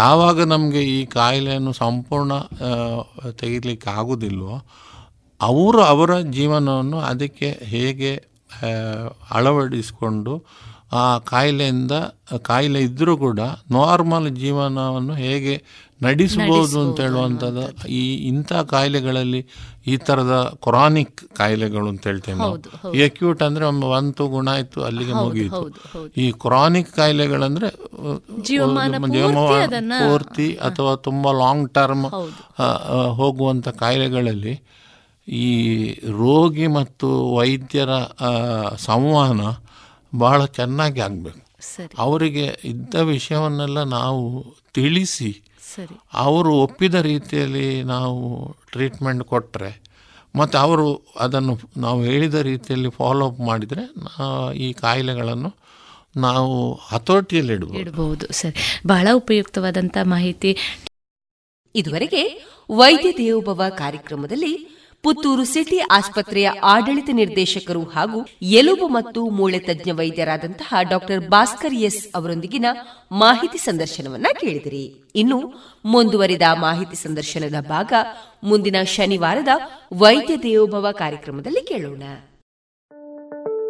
ಯಾವಾಗ ನಮಗೆ ಈ ಕಾಯಿಲೆಯನ್ನು ಸಂಪೂರ್ಣ ತೆಗಿಲಿಕ್ಕೆ ಆಗೋದಿಲ್ವೋ ಅವರು ಅವರ ಜೀವನವನ್ನು ಅದಕ್ಕೆ ಹೇಗೆ ಅಳವಡಿಸಿಕೊಂಡು ಆ ಕಾಯಿಲೆಯಿಂದ ಕಾಯಿಲೆ ಇದ್ದರೂ ಕೂಡ ನಾರ್ಮಲ್ ಜೀವನವನ್ನು ಹೇಗೆ ನಡೆಸಬಹುದು ಅಂತ ಹೇಳುವಂಥದ್ದು. ಈ ಇಂಥ ಕಾಯಿಲೆಗಳಲ್ಲಿ ಈ ಥರದ ಕ್ರಾನಿಕ್ ಕಾಯಿಲೆಗಳು ಅಂತ ಹೇಳ್ತೇವೆ ನಾವು. ಎಕ್ಯೂಟ್ ಅಂದರೆ ಒಮ್ಮೆ ಬಂತು, ಗುಣ ಆಯಿತು, ಅಲ್ಲಿಗೆ ಮುಗಿಯಿತು. ಈ ಕ್ರಾನಿಕ್ ಕಾಯಿಲೆಗಳಂದರೆ ಜೀವಮಾನ ಪೂರ್ತಿ ಅಥವಾ ತುಂಬ ಲಾಂಗ್ ಟರ್ಮ್ ಹೋಗುವಂಥ ಕಾಯಿಲೆಗಳಲ್ಲಿ ಈ ರೋಗಿ ಮತ್ತು ವೈದ್ಯರ ಸಂವಹನ ಭಾಳ ಚೆನ್ನಾಗಿ ಆಗಬೇಕು. ಅವರಿಗೆ ಇದ್ದ ವಿಷಯವನ್ನೆಲ್ಲ ನಾವು ತಿಳಿಸಿ ಅವರು ಒಪ್ಪಿದ ರೀತಿಯಲ್ಲಿ ನಾವು ಟ್ರೀಟ್ಮೆಂಟ್ ಕೊಟ್ಟರೆ ಮತ್ತು ಅವರು ಅದನ್ನು ನಾವು ಹೇಳಿದ ರೀತಿಯಲ್ಲಿ ಫಾಲೋ ಅಪ್ ಮಾಡಿದರೆ ಈ ಕಾಯಿಲೆಗಳನ್ನು ನಾವು ಹತೋಟಿಯಲ್ಲಿ ಇಡಬಹುದು. ಸರ್, ಬಹಳ ಉಪಯುಕ್ತವಾದಂಥ ಮಾಹಿತಿ. ಇದುವರೆಗೆ ವೈದ್ಯ ದೇವೋಭವ ಕಾರ್ಯಕ್ರಮದಲ್ಲಿ ಪುತ್ತೂರು ಸಿಟಿ ಆಸ್ಪತ್ರೆಯ ಆಡಳಿತ ನಿರ್ದೇಶಕರು ಹಾಗೂ ಎಲುಬು ಮತ್ತು ಮೂಳೆ ತಜ್ಞ ವೈದ್ಯರಾದಂತಹ ಡಾಕ್ಟರ್ ಭಾಸ್ಕರ್ ಎಸ್ ಅವರೊಂದಿಗಿನ ಮಾಹಿತಿ ಸಂದರ್ಶನವನ್ನ ಕೇಳಿದಿರಿ. ಇನ್ನು ಮುಂದುವರಿದ ಮಾಹಿತಿ ಸಂದರ್ಶನದ ಭಾಗ ಮುಂದಿನ ಶನಿವಾರದ ವೈದ್ಯ ದೇವೋಭವ ಕಾರ್ಯಕ್ರಮದಲ್ಲಿ ಕೇಳೋಣ.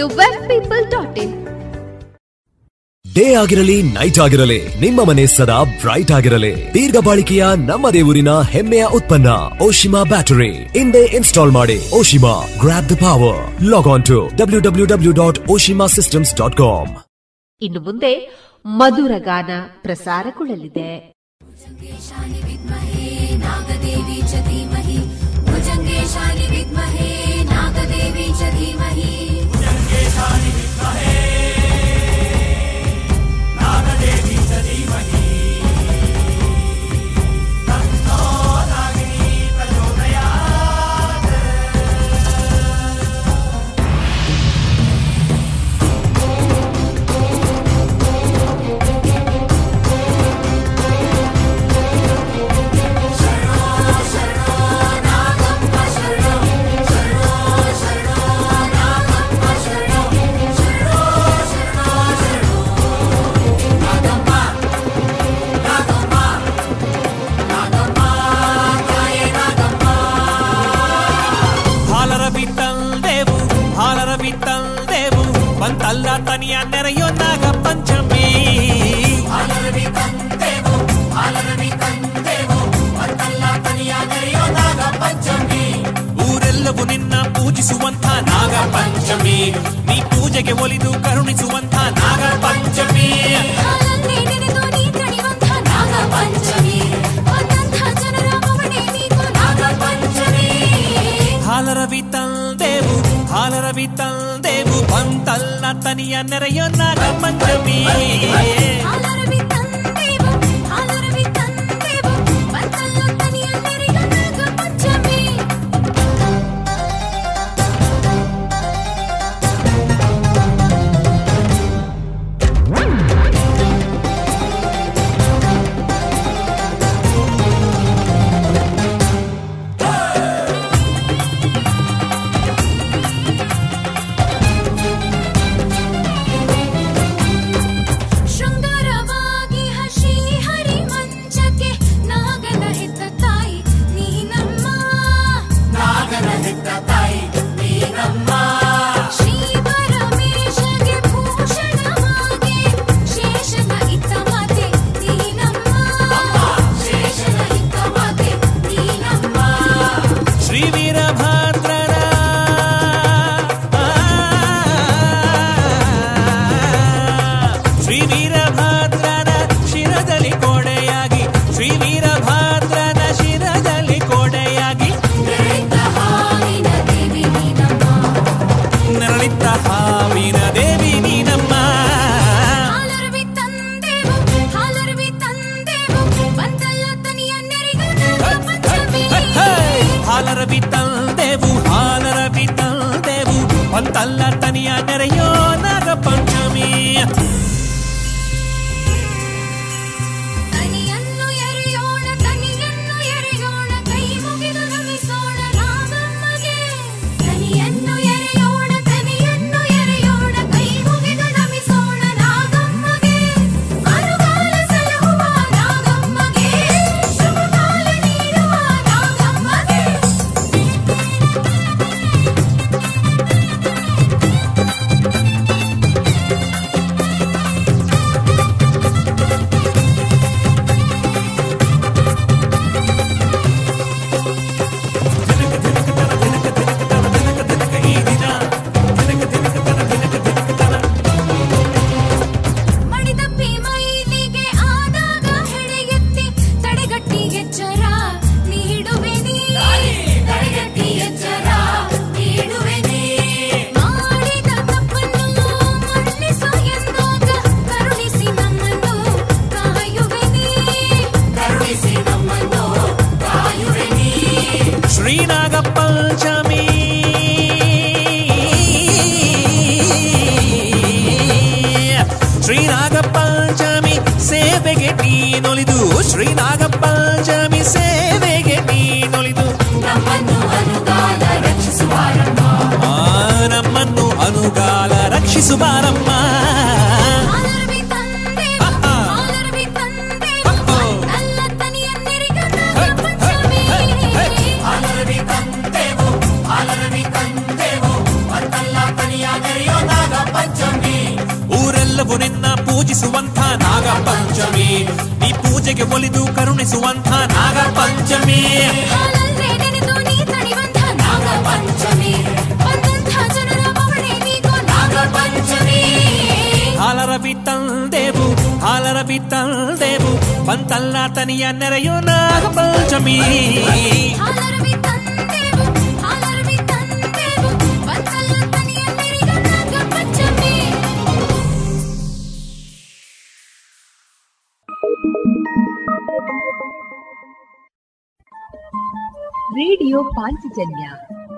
The web people dot in. Day ಆಗಿರಲಿ, ನೈಟ್ ಆಗಿರಲಿ, ನಿಮ್ಮ ಮನೆ ಸದಾ ಬ್ರೈಟ್ ಆಗಿರಲಿ. ದೀರ್ಘ ಬಾಳಿಕೆಯ ನಮ್ಮ ದೇವರಿನ ಹೆಮ್ಮೆಯ ಉತ್ಪನ್ನ ಓಶಿಮಾ ಬ್ಯಾಟರಿ ಇಂದೇ ಇನ್ಸ್ಟಾಲ್ ಮಾಡಿ. Oshima, grab the power. Log on to W W W dot Oshima systems dot com. ಇನ್ನು ಮುಂದೆ ಮಧುರ ಗಾನ ಪ್ರಸಾರಗೊಳ್ಳಲಿದೆ. ಬಂತಲ್ಲ ತನಿಯ ನೆರೆಯೋ ನಾಗ ಪಂಚಮಿ ಊರೆಲ್ಲವೂ ನಿನ್ನ ಪೂಜಿಸುವಂಥ ನಾಗ ಪಂಚಮಿ, ನೀ ಪೂಜೆಗೆ ಒಲಿದು ಕರುಣಿಸುವಂಥ ನಾಗ ಪಂಚಮಿ, ನಾಗ ಪಂಚಮಿ ಹಾಲರವಿ ತಂದೇವು, ಹಾಲರವಿ ತಂದೇವು ಬಂತಲ್ಲ ತನಿಯ ನೆರೆಯೋ ನಾಗ ಪಂಚಮಿ ನೊಲಿದು ಶ್ರೀ ನಾಗಪ್ಪ ಜಮಿ ಸೇವೆಗೆ ನೀ ನೊಲಿದು ನಮ್ಮನ್ನು ಅನುಗಾಲ ರಕ್ಷಿಸುವಾರಮ್ಮ, ನಮ್ಮನ್ನು ಅನುಗಾಲ ರಕ್ಷಿಸುವಾರಮ್ಮ. ಊರೆಲ್ಲವೂ ನಿನ್ನ ಪೂಜಿಸುವಂಥ ನಾಗ ಪಂಚಮಿ, ನೀ ಪೂಜೆಗೆ ಒಲಿದು ಕರುಣಿಸುವಂಥ ನಾಗ ಪಂಚಮಿ. ಹಾಲರ ಬಿತ್ತಲ್ದೇವು ಹಾಲರ ಬಿತ್ತಲ್ದೇವು ಬಂತಲ್ಲ ತನಿಯ ನೆರೆಯೋ ನಾಗ ಪಂಚಮಿ. ರೇಡಿಯೋ ಪಾಂಚಜನ್ಯ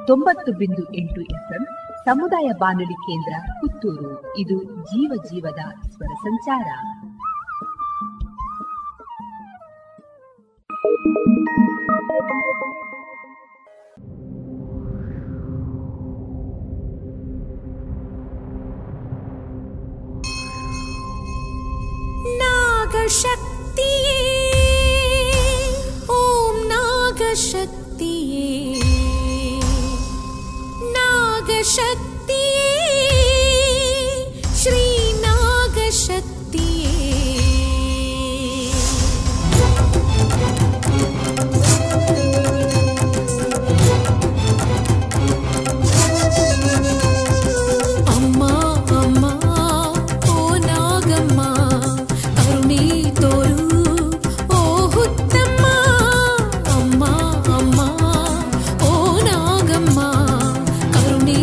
ತೊಂಬತ್ತು ಬಿಂದು ಎಂಟು ಎಫ್ಎಂ ಸಮುದಾಯ ಬಾನುಲಿ ಕೇಂದ್ರ ಪುತ್ತೂರು. ಇದು ಜೀವ ಜೀವದ ಸ್ವರ ಸಂಚಾರ. ನಾಗಶಕ್ತಿಯೇ ಓಂ ನಾಗಶಕ್ತಿ ಶಕ್ತಿಯೇ ಶ್ರೀ ನಾಗಶಕ್ತಿಯೇ. ಅಮ್ಮ ಅಮ್ಮ ಓ ನಾಗಮ್ಮ ಕರುಣೆ ತೋರು ಓ ಹುತ್ತಮ್ಮ. ಅಮ್ಮ ಅಮ್ಮ ಓ ನಾಗಮ್ಮ ಕರುಣೆ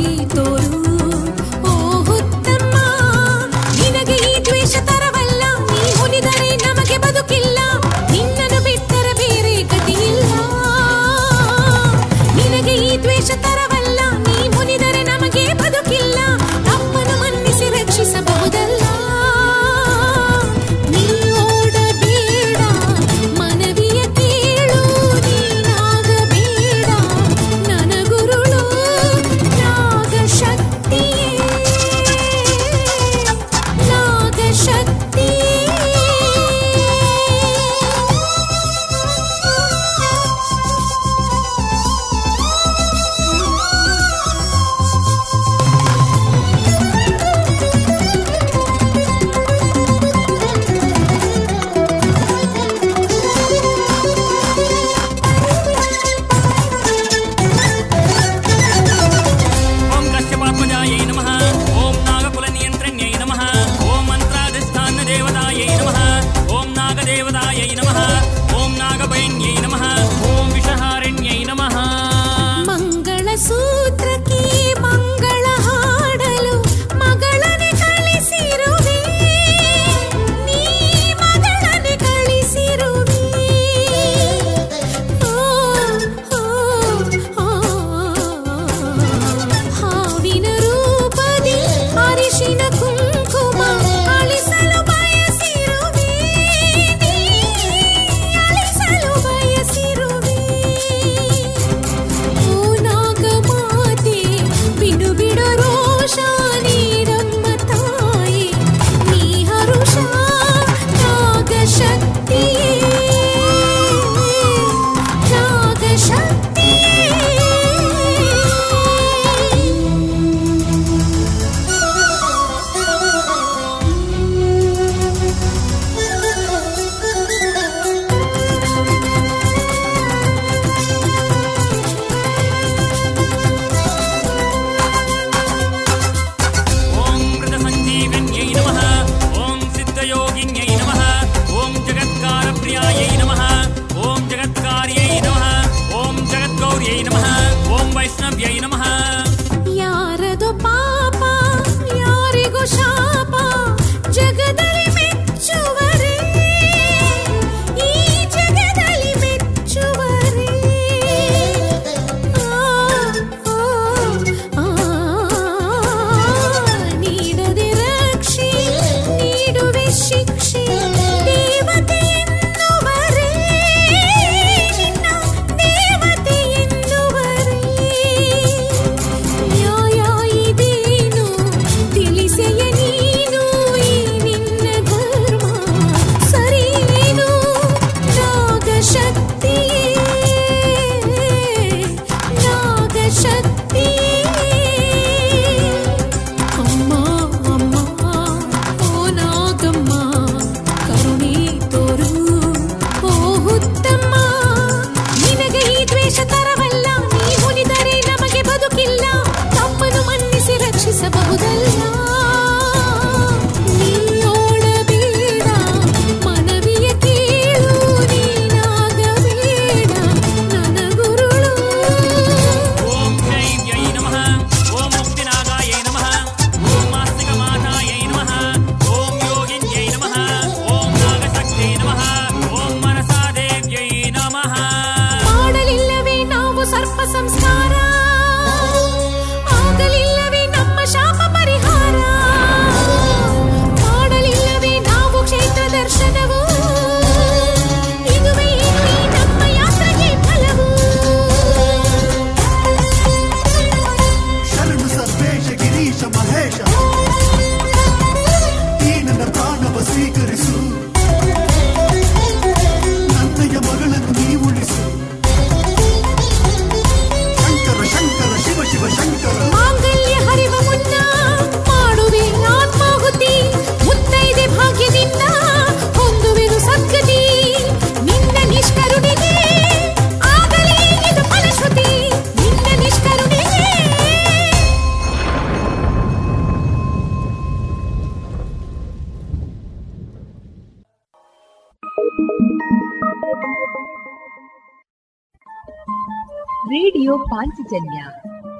ರೇಡಿಯೋ ಪಾಂಚಜನ್ಯ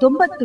ತೊಂಬತ್ತು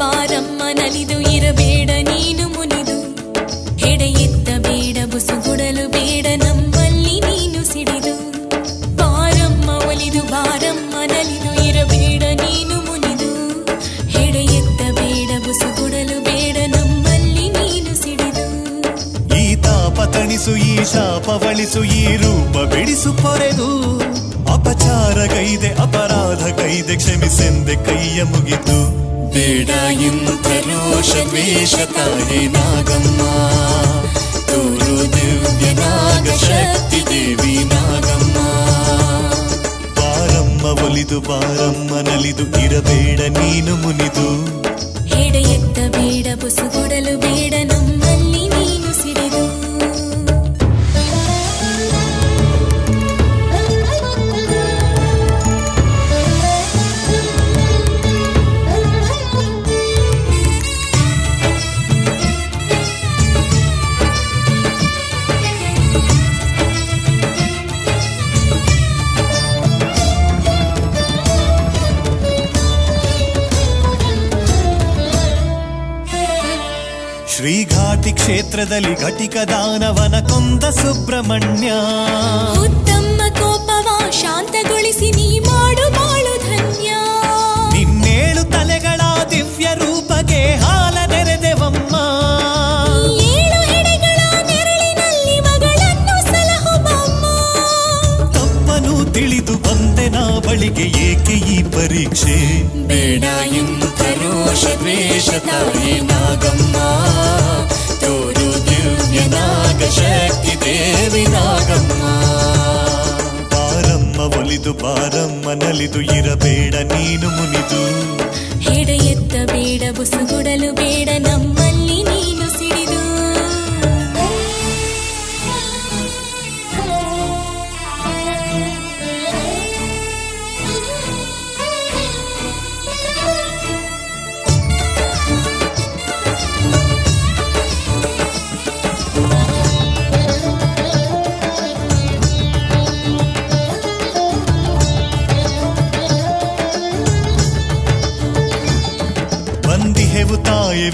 ಬಾರಮ್ಮ ನಲಿದು ಇರಬೇಡ ನೀನು ಮುನಿದು, ಹೆಡೆ ಎತ್ತ ಬೇಡ ಬುಸುಗುಡಲು ಬೇಡ ನಮ್ಮಲ್ಲಿ ನೀನು ಸಿಡಿದು. ಬಾರಮ್ಮ ಒಲಿದು ಬಾರಮ್ಮ ನಲಿದು ಇರಬೇಡ ನೀನು ಮುನಿದು, ಹೆಡೆ ಎತ್ತ ಬೇಡ ಬುಸುಗುಡಲು ಬೇಡ ನಮ್ಮಲ್ಲಿ ನೀನು ಸಿಡಿದು. ಈ ತಾಪ ತಣಿಸು, ಈ ಶಾಪವಳಿಸು, ಈ ರೂಪ ಬಿಡಿಸು ಪೊರೆದು. ಅಪಚಾರ ಕೈದೆ ಅಪರಾಧ ಕೈದೆ ಕ್ಷಮಿಸೆಂದೆ ಕೈಯ ಮುಗಿತು. ಬೇಡ ಇನ್ನು ಪ್ರರೋಷ ದ್ವೇಷ ತಾನೆ ನಾಗಮ್ಮ, ತೋರು ದಿವ್ಯ ನಾಗ ಶಕ್ತಿ ದೇವಿ ನಾಗಮ್ಮ. ಬಾರಮ್ಮ ಒಲಿದು ಬಾರಮ್ಮ ನಲಿದು ಇರಬೇಡ ನೀನು ಮುನಿದು, ಬೇಡ ಎತ್ತ ಬೇಡ ಬುಸುಗೊಡಲು ಬೇಡ ನಮ್ಮಲ್ಲಿ ನೀನು ಸಿಡಿದು. ಶ್ರೀಘಾಟಿ ಕ್ಷೇತ್ರದಲ್ಲಿ ಘಟಿಕ ದಾನವನ ಕೊಂದ ಸುಬ್ರಹ್ಮಣ್ಯ, ಉತ್ತಮ ಕೋಪವ ಶಾಂತಗೊಳಿಸಿ ನೀ ಮಾಡು ಬಾಳು ಧನ್ಯ. ನಿನ್ನೇಳು ತಲೆಗಳ ದಿವ್ಯ ರೂಪಕ್ಕೆ ಹಾಲ ನೆರೆದೆವಮ್ಮ, ಏಳು ಹೆಡೆಗಳ ನೆರಳಿನಲ್ಲಿ ಮಗಳನ್ನು ಸಲಹುವಮ್ಮ. ತಪ್ಪನು ತಿಳಿದು ಬಂದೆ ನಾ ಬಳಿಗೆ ಏಕೆ ಈ ಪರೀಕ್ಷೆ, ಬೇಡ ಎಂದು ರೋಷ ದ್ವೇಷ ತಾಯಿ ನಾಗಮ್ಮ, ತೋರು ದಿವ್ಯ ನಾಗ ಶಕ್ತಿ ದೇವಿ ನಾಗಮ್ಮ. ಬಾರಮ್ಮ ಒಲಿದು ಬಾರಮ್ಮ ನಲಿದು ಇರಬೇಡ ನೀನು ಮುನಿದು, ಹೆಡ ಎತ್ತ ಬೇಡ ಬುಸುಗುಡಲು ಬೇಡ ನಮ್ಮಲ್ಲಿ ನೀನು ಸಿಡಿದು.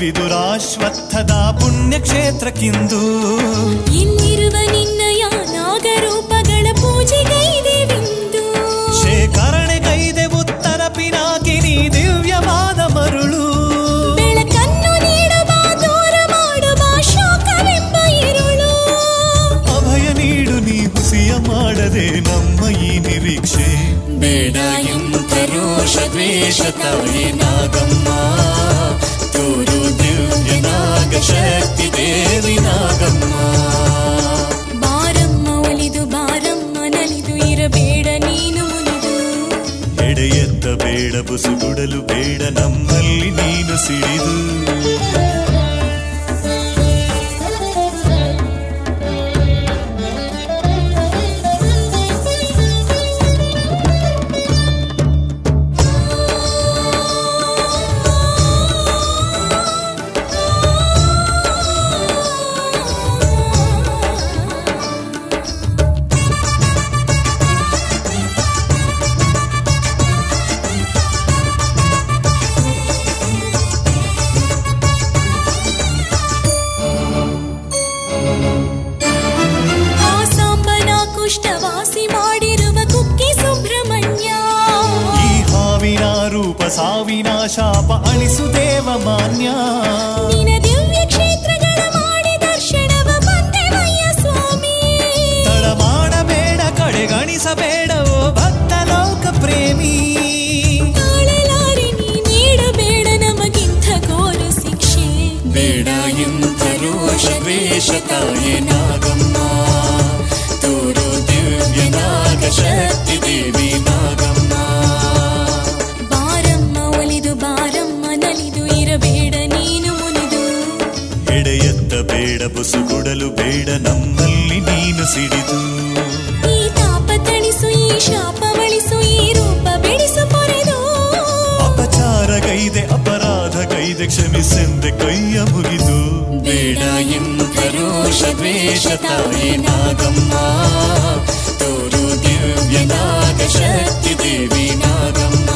ವಿದುರಾಶ್ವತ್ಥದ ಪುಣ್ಯಕ್ಷೇತ್ರಕ್ಕಿಂದು ಇನ್ನಿರುವ ನಿನ್ನಯ ನಾಗರೂಪಗಳ ಪೂಜೆಗೈದೆವಿಂದು. ಶೇಖರಣೆ ಕೈದೆ ಉತ್ತರ ಪಿನಾಕಿನಿ ದಿವ್ಯವಾದ ಮರುಳು, ಬೆಳಕನ್ನು ನೀಡುವ ದೂರ ಮಾಡುವ ಶೋಕವೆಂಬ ಇರುಳು. ಅಭಯ ನೀಡು ನೀ ಹುಸಿಯ ಮಾಡದೆ ನಮ್ಮ ಈ ನಿರೀಕ್ಷೆ, ಬೇಡ ಎಂತ ರೋಷ ದ್ವೇಷ ತಾಯಿ ನಾಗಮ್ಮ, ತೋರು ದಿವ್ಯ ನಾಗ ಶಕ್ತಿ ದೇವಿ ನಾಗಮ್ಮ. ಬಾರಮ್ಮ ಒಲಿದು ಬಾರಮ್ಮ ನಲಿದು ಇರಬೇಡ ನೀನು ಮುನಿದು, ಎಡೆ ಎತ್ತ ಬೇಡ ಬುಸುಗುಡಲು ಬೇಡ ನಮ್ಮಲ್ಲಿ ನೀನು ಸಿಡಿದು. ಸಾವಿನ ಶಾಪ ಅಳಿಸು ದೇವ ಮಾನ್ಯ, ನಿನ್ನ ದಿವ್ಯ ಕ್ಷೇತ್ರಗಳ ಮಾಡಿ ದರ್ಶನವ ಬಂದೆವಯ್ಯ ಸ್ವಾಮಿ. ತಡ ಮಾಡಬೇಡ ಕಡೆಗಣಿಸಬೇಡವೋ ಭಕ್ತ ಲೋಕ ಪ್ರೇಮಿ, ತಾಳಲಾರಿ ನೀ ನೀಡಬೇಡ ನಮಗಿಂತ ಘೋರ ಶಿಕ್ಷೆ, ಬೇಡ ಎಂತ ರೋಷ ದ್ವೇಷ ತಾಯಿ ನಾಗಮ್ಮ, ತೋರು ದಿವ್ಯ ನಾಗ ಶಕ್ತಿ ದೇವಿ ನಾಗಮ್ಮ. ಬೊಸು ಕೊಡಲು ಬೇಡ ನಮ್ಮಲ್ಲಿ ನೀನು ಸಿಡಿದು. ಈ ತಾಪ ತಣಿಸು, ಈ ಶಾಪವಳಿಸು, ಈ ರೂಪ ಬಿಡಿಸು ಪೊರೆದು. ಅಪಚಾರ ಕೈದೆ ಅಪರಾಧ ಕೈದೆ ಕ್ಷಮಿಸೆಂದೆ ಕೈಯ ಮುಗಿದು. ಬೇಡ ಎಂದು ಕರೋಷ ದ್ವೇಷ ತಾಯಿ ನಾಗಮ್ಮ, ತೋರು ದಿವ್ಯ ನಾಗ ಶಕ್ತಿ ದೇವಿ ನಾಗಮ್ಮ.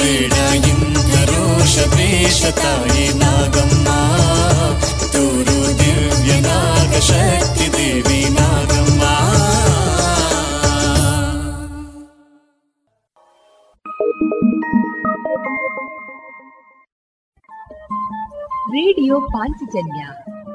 ಬೇಡ ಎಂದು ಕರೋಷ ದ್ವೇಷ ತಾಯಿ ನಾಗಮ್ಮ, ತೋರು ದಿವ್ಯ ನಾಗ ಶಕ್ತಿ ದೇವಿ ನಾಗಮ್ಮ. ರೇಡಿಯೋ ಪಾಂಚಜನ್ಯ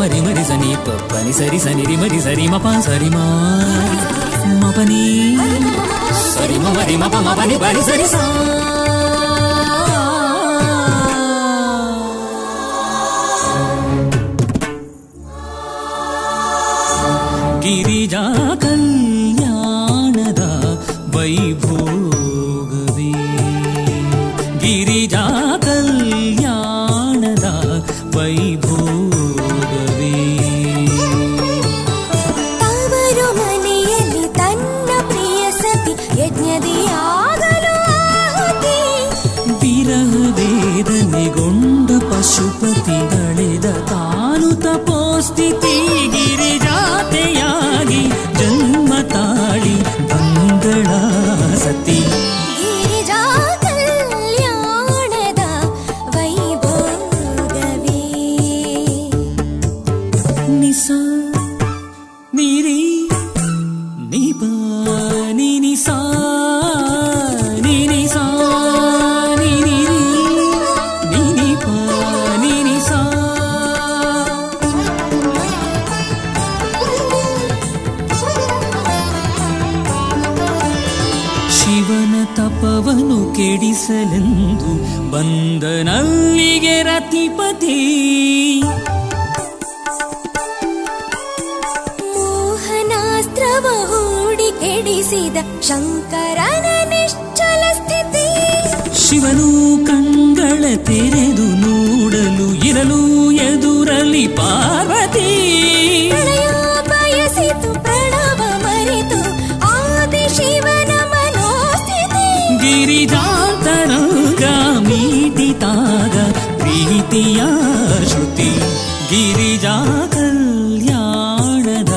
ಮರಿ ಮರಿ ಸನಿ ಪನಿ ಸರಿ ಸನಿ ರಿ ಮರಿ ಸರಿ ಮಪ ಸರಿ ಮಪನಿ ಸರಿ ಮರಿ ಮಪ ಮಪನಿ ಪನಿ ಸರಿ ಸಾ. ಗಿರಿಜಾ ಕಲ್ಯಾಣದ ವೈಭೋಗವೇ, ಗಿರಿಜಾ ಕಲ್ಯಾಣದ ವೈಭೋಗ ಪಶುಪತಿಗಳಿದ ತಾನು ತಪೋಸ್ಥಿತಿ ಗಿರಿಜಾತೆಯಾಗಿ ಜನ್ಮ ತಾಳಿ ಬಂದಳ ಸತಿ. ಗಿರಿಜಾ ಕಲ್ಯಾಣದ ವೈಭೋಗವೇ, ನಿಸ ನೀರಿ ನಿಪ ನಿ ನಿಸಾ ಪವನು ಕೆಡಿಸಲೆಂದು ಬಂದನಲ್ಲಿಗೆ ರತಿಪತಿ. ಮೋಹನಾಸ್ತ್ರವ ಹೂಡಿ ಕೆಡಿಸಿದ ಶಂಕರನ ನಿಶ್ಚಲ ಸ್ಥಿತಿ. ಶಿವನು ಕಂಗಳ ತೆರೆದು ನೋಡಲು ಇರಲು ಎದುರಲಿ ಪಾರ್ವತಿ. ಬಯಸಿತು ಪ್ರಣವ ಮರೆತು ಆದಿ ಶಿವನ ಗಿರಿಜಾಂತರಂಗೀಟಿತಾಗ ಪ್ರೀತಿಯ ಶ್ರುತಿ. ಗಿರಿಜಾ ಕಲ್ಯಾಣದ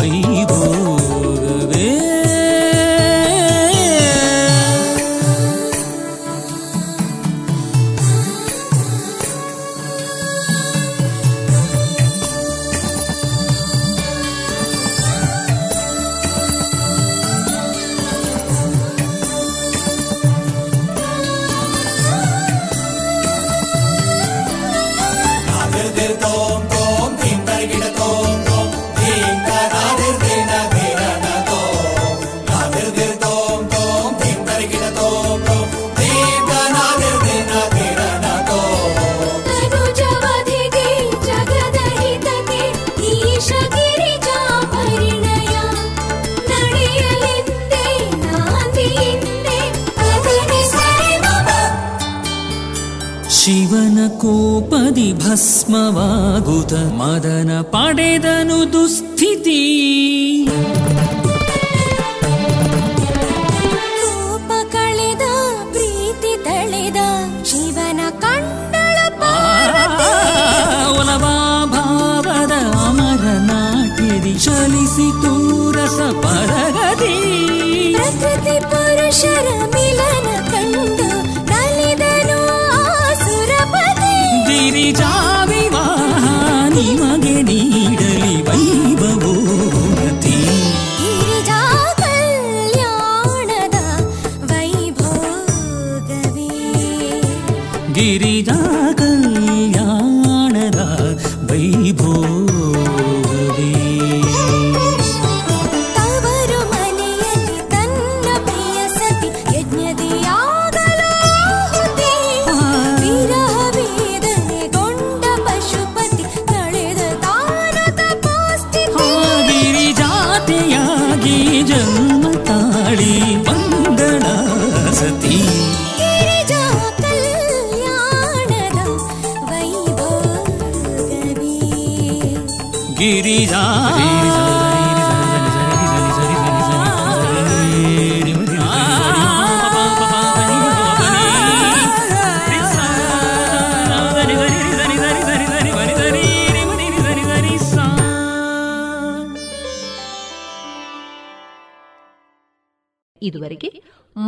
ವೈಭೋಗವೇ, ಶಿವನ ಕೋಪದಿ ಭಸ್ಮವಾಗುತ ಮದನ ಪಡೆದನು ದುಸ್ಥಿತಿ. ಕೋಪ ಕಳೆದ ಪ್ರೀತಿ ತಳೆದ ಶಿವನ ಕಂಡಳ ಒಲವಾ ಭಾವದ ಅಮರ ನಾಟ್ಯದಿ ಚಲಿಸಿ ತೂರಸ ಪರಗದಿ. ಪ್ರಕೃತಿ ಪುರುಷರ ಮಿಲನ ಕಂಡು ಗಿರಿಜಾ ವಿವಾಹ ನಿಮಗೆ ನೀಡಲಿ ವೈಭವೋಗತಿ. ಗಿರಿಜಾ ಕಲ್ಯಾಣದ ಗಿರಿಜಾ ಇದುವರೆಗೆ